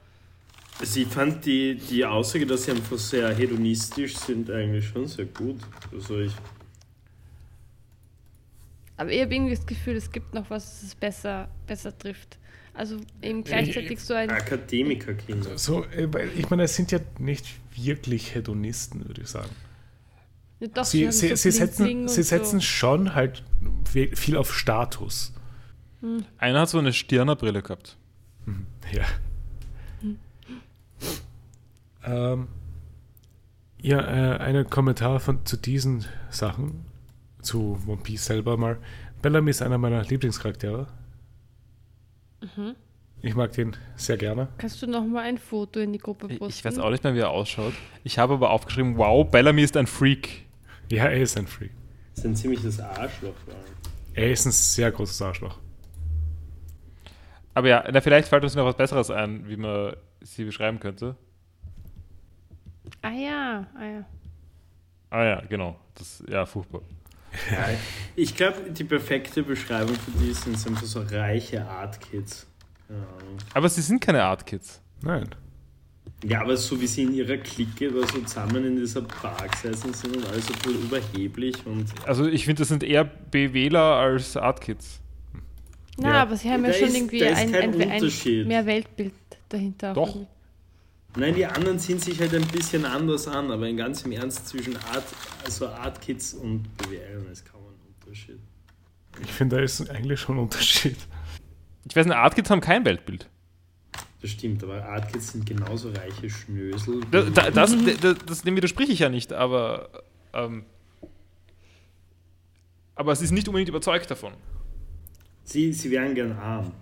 Sie fand die Aussage, dass sie einfach sehr hedonistisch sind, eigentlich schon sehr gut. Also Aber ich habe irgendwie das Gefühl, es gibt noch was, das es besser trifft. Also eben gleichzeitig so ein... Akademikerkinder. So, ich meine, es sind ja nicht wirklich Hedonisten, würde ich sagen. Ja, doch, sie setzen schon halt viel auf Status. Hm. Einer hat so eine Stirnerbrille gehabt. Ja. Ein Kommentar zu diesen Sachen, zu One Piece selber mal. Bellamy ist einer meiner Lieblingscharaktere. Mhm. Ich mag den sehr gerne. Kannst du noch mal ein Foto in die Gruppe posten? Ich weiß auch nicht mehr, wie er ausschaut. Ich habe aber aufgeschrieben, wow, Bellamy ist ein Freak. Ja, er ist ein Freak. Das ist ein ziemliches Arschloch. Er ist ein sehr großes Arschloch. Aber ja, vielleicht fällt uns noch was Besseres ein, wie man sie beschreiben könnte. Ah ja. Ah ja, genau. Das, ja, furchtbar. Ja, ich glaube, die perfekte Beschreibung für die sind so reiche Art Kids. Aber sie sind keine Art Kids. Nein. Ja, aber so wie sie in ihrer Clique da so zusammen in dieser Bar gesessen sind und alles so voll überheblich und... Also ich finde, das sind eher BWler als Artkids. Na, ja. Aber sie haben ja, schon irgendwie ein mehr Weltbild dahinter. Doch. Auch. Nein, die anderen ziehen sich halt ein bisschen anders an, aber in ganzem Ernst zwischen Artkids und BWLern ist kaum ein Unterschied. Ich finde, da ist eigentlich schon ein Unterschied. Ich weiß nicht, Artkids haben kein Weltbild. Das stimmt, aber Artkids sind genauso reiche Schnösel. Dem widerspreche ich ja nicht, aber es ist nicht unbedingt überzeugt davon. Sie wären gern arm.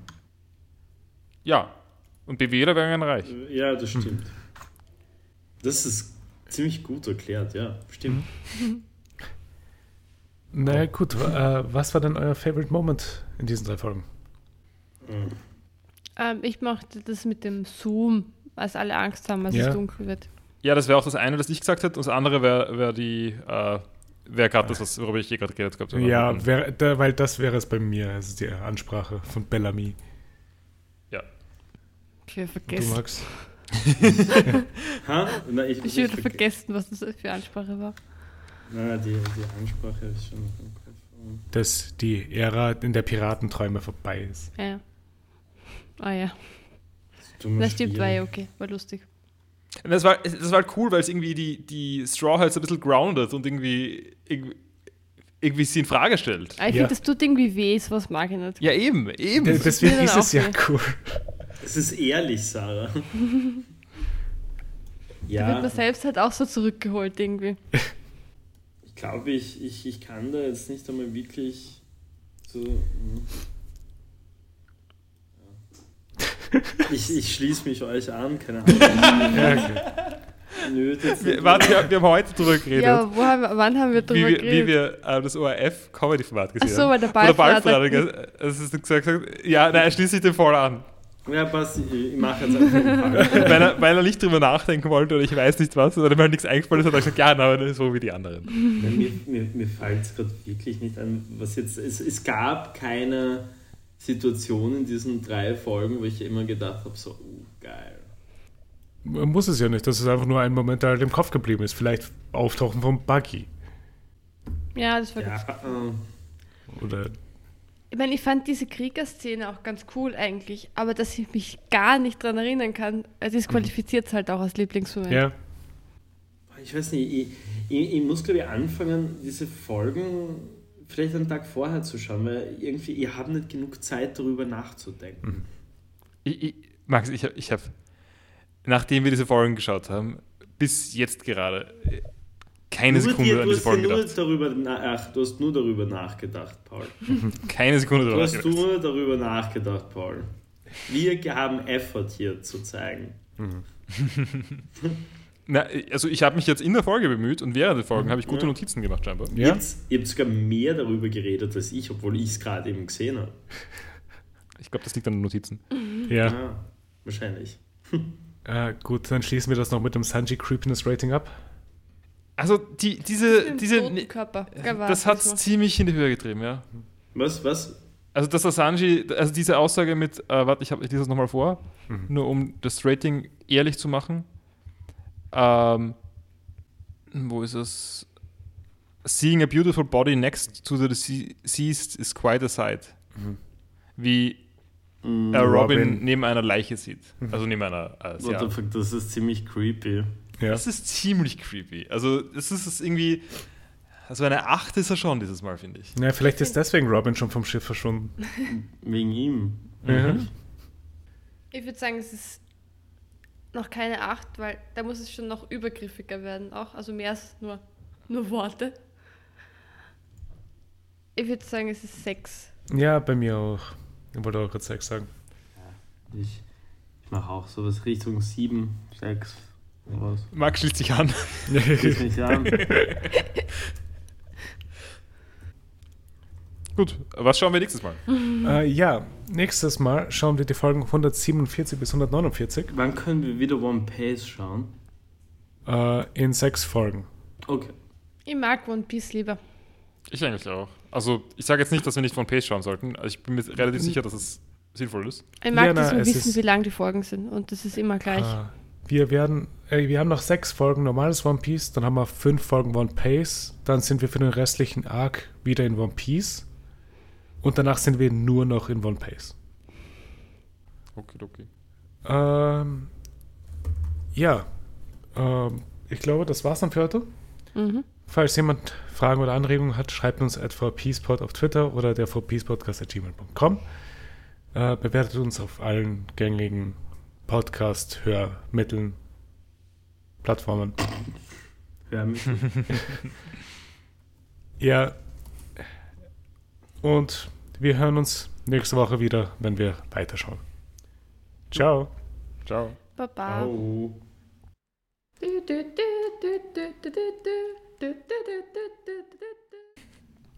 Ja, und BWler wären gern reich. Ja, das stimmt. Das ist ziemlich gut erklärt, ja, stimmt. Naja, gut, was war denn euer Favorite Moment in diesen 3 Folgen? Mhm. Ich mochte das mit dem Zoom, als alle Angst haben, als es dunkel wird. Ja, das wäre auch das eine, das ich gesagt hätte. Das andere wäre gerade das, worüber ich gerade geredet habe. Ja, weil das wäre es bei mir, also die Ansprache von Bellamy. Ja. Okay, vergessen. Du, Max? Nein, ich würde vergessen, was das für Ansprache war. Na, die Ansprache ist schon noch im Kopf. Dass die Ära in der Piratenträume vorbei ist. Ja. Ah ja. Das stimmt, war ja okay, war lustig. Und das war halt cool, weil es irgendwie die Straw halt so ein bisschen grounded und irgendwie sie in Frage stellt. Ich finde, das tut irgendwie weh, sowas mag ich nicht. Ja, eben. Deswegen ist es ja cool. Das ist ehrlich, Sarah. Ja. Da wird man selbst halt auch so zurückgeholt irgendwie. Ich glaube, ich kann da jetzt nicht einmal wirklich so... Ich schließe mich euch an, keine Ahnung. Ja, okay. Warte, wir haben heute drüber geredet. Ja, wann haben wir drüber geredet? Wie wir das ORF Comedy-Format gesehen haben. Ach so, bei der Palfrader. Das ist gesagt, ja, nein, schließe ich den voll an. Ja, passt, ich mache jetzt einfach eine Frage. Weil er nicht drüber nachdenken wollte oder ich weiß nicht was, oder mir halt nichts eingefallen ist, hat er gesagt, ja, nein, das ist so wie die anderen. Mir fällt es gerade wirklich nicht an, was jetzt, es gab keine... Situation in diesen 3 Folgen, wo ich immer gedacht habe, so, geil. Man muss es ja nicht, das ist einfach nur ein Moment, der halt im Kopf geblieben ist. Vielleicht Auftauchen von Buggy. Ja, das war gut. Oder... Ich meine, ich fand diese Kriegerszene auch ganz cool eigentlich, aber dass ich mich gar nicht dran erinnern kann, disqualifiziert es halt auch als Lieblingsmoment. Ja. Ich weiß nicht, ich muss, glaube ich, anfangen, diese Folgen... vielleicht einen Tag vorher zu schauen, weil irgendwie, ihr habt nicht genug Zeit, darüber nachzudenken. Max, ich habe, nachdem wir diese Folgen geschaut haben, bis jetzt gerade keine Sekunde an diese Folgen gedacht. Du hast nur darüber nachgedacht, Paul. Keine Sekunde darüber nachgedacht. Du hast nur darüber nachgedacht, Paul. Wir haben Effort hier zu zeigen. Na, also ich habe mich jetzt in der Folge bemüht und während der Folgen habe ich gute Notizen gemacht scheinbar. Ja. Ihr habt sogar mehr darüber geredet als ich, obwohl ich es gerade eben gesehen habe. Ich glaube, das liegt an den Notizen. Ja. Wahrscheinlich. Gut, dann schließen wir das noch mit dem Sanji Creepiness Rating ab. Also diese Körper. Das hat es ziemlich in die Höhe getrieben, ja. Was? Also dass der Sanji, also diese Aussage mit, warte, ich lese das nochmal vor, nur um das Rating ehrlich zu machen. Wo ist es? Seeing a beautiful body next to the deceased is quite a sight. Wie Robin neben einer Leiche sieht. Also neben einer... Das ist ziemlich creepy. Ja. Das ist ziemlich creepy. Also es ist irgendwie... Also eine 8 ist er schon dieses Mal, finde ich. Ja, vielleicht ist deswegen Robin schon vom Schiff verschwunden. Wegen ihm. Mhm. Ich würde sagen, es ist noch keine 8, weil da muss es schon noch übergriffiger werden auch. Also mehr als nur Worte. Ich würde sagen, es ist 6. Ja, bei mir auch. Ich wollte auch gerade 6 sagen. Ja, ich mache auch sowas Richtung 7, 6. Max schließt sich an. Schließt mich an. Gut, was schauen wir nächstes Mal? Nächstes Mal schauen wir die Folgen 147 bis 149. Wann können wir wieder One Piece schauen? In 6 Folgen. Okay. Ich mag One Piece lieber. Ich eigentlich auch. Also ich sage jetzt nicht, dass wir nicht One Piece schauen sollten. Also ich bin mir relativ sicher, dass es Sinnvolles. Ich mag Vienna, das und wissen, wie lang die Folgen sind. Und das ist immer gleich. Wir haben noch 6 Folgen normales One Piece, dann haben wir 5 Folgen One Piece, dann sind wir für den restlichen Arc wieder in One Piece und danach sind wir nur noch in One Piece. Okay. Ich glaube, das war's dann für heute. Mhm. Falls jemand Fragen oder Anregungen hat, schreibt uns @vpspod auf Twitter oder der vpspodcast@gmail.com. Bewertet uns auf allen gängigen Podcast-Hörmitteln, Plattformen. Hörmittel. Ja. Und wir hören uns nächste Woche wieder, wenn wir weiterschauen. Ciao. Ciao. Baba. Ciao.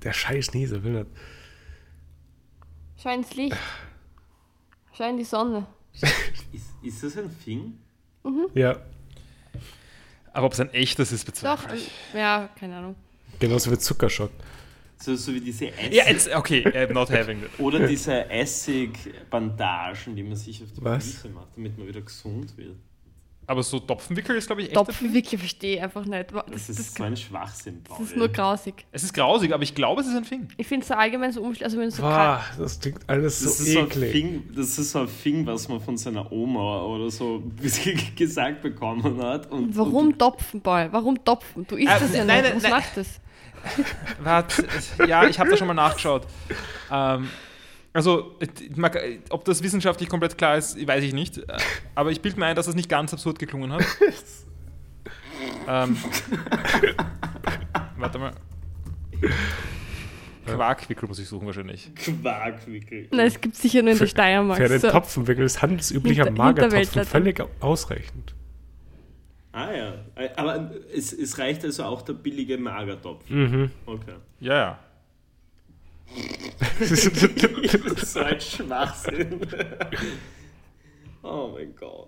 Der scheiß Nieser will nicht. Scheint das Licht. Scheint die Sonne. Ist das ein Fing? Mhm. Ja. Aber ob es ein echtes ist, bezweifle ich. Ja, keine Ahnung. Genauso wie Zuckerschock. So wie diese Essig. Ja, jetzt, okay, not having it. Oder diese Essig-Bandagen, die man sich auf die Füße macht, damit man wieder gesund wird. Aber so Topfenwickel ist, glaube ich, echt. Topfenwickel verstehe ich einfach nicht. Das ist so ein Schwachsinn, Paul. Das ist nur grausig. Es ist grausig, aber ich glaube, es ist ein Fing. Ich finde es so allgemein so umständlich. Also wenn so das klingt alles das so eklig. Das ist so ein Fing, was man von seiner Oma oder so gesagt bekommen hat. Und warum Topfen, Paul? Warum Topfen? Du isst das ja nicht. Nein, was macht das? Warte, ja, ich habe da schon mal nachgeschaut. Also, ob das wissenschaftlich komplett klar ist, weiß ich nicht. Aber ich bilde mir ein, dass es nicht ganz absurd geklungen hat. Warte mal. Quarkwickel muss ich suchen wahrscheinlich. Quarkwickel. Na, es gibt sicher nur in der Steiermark. Für den Topfenwickel ist handelsüblicher Magertopfen völlig ausreichend. Ah ja, aber es reicht also auch der billige Magertopfen. Mhm. Okay. Ja. Das ist so ein Schwachsinn. Oh mein Gott.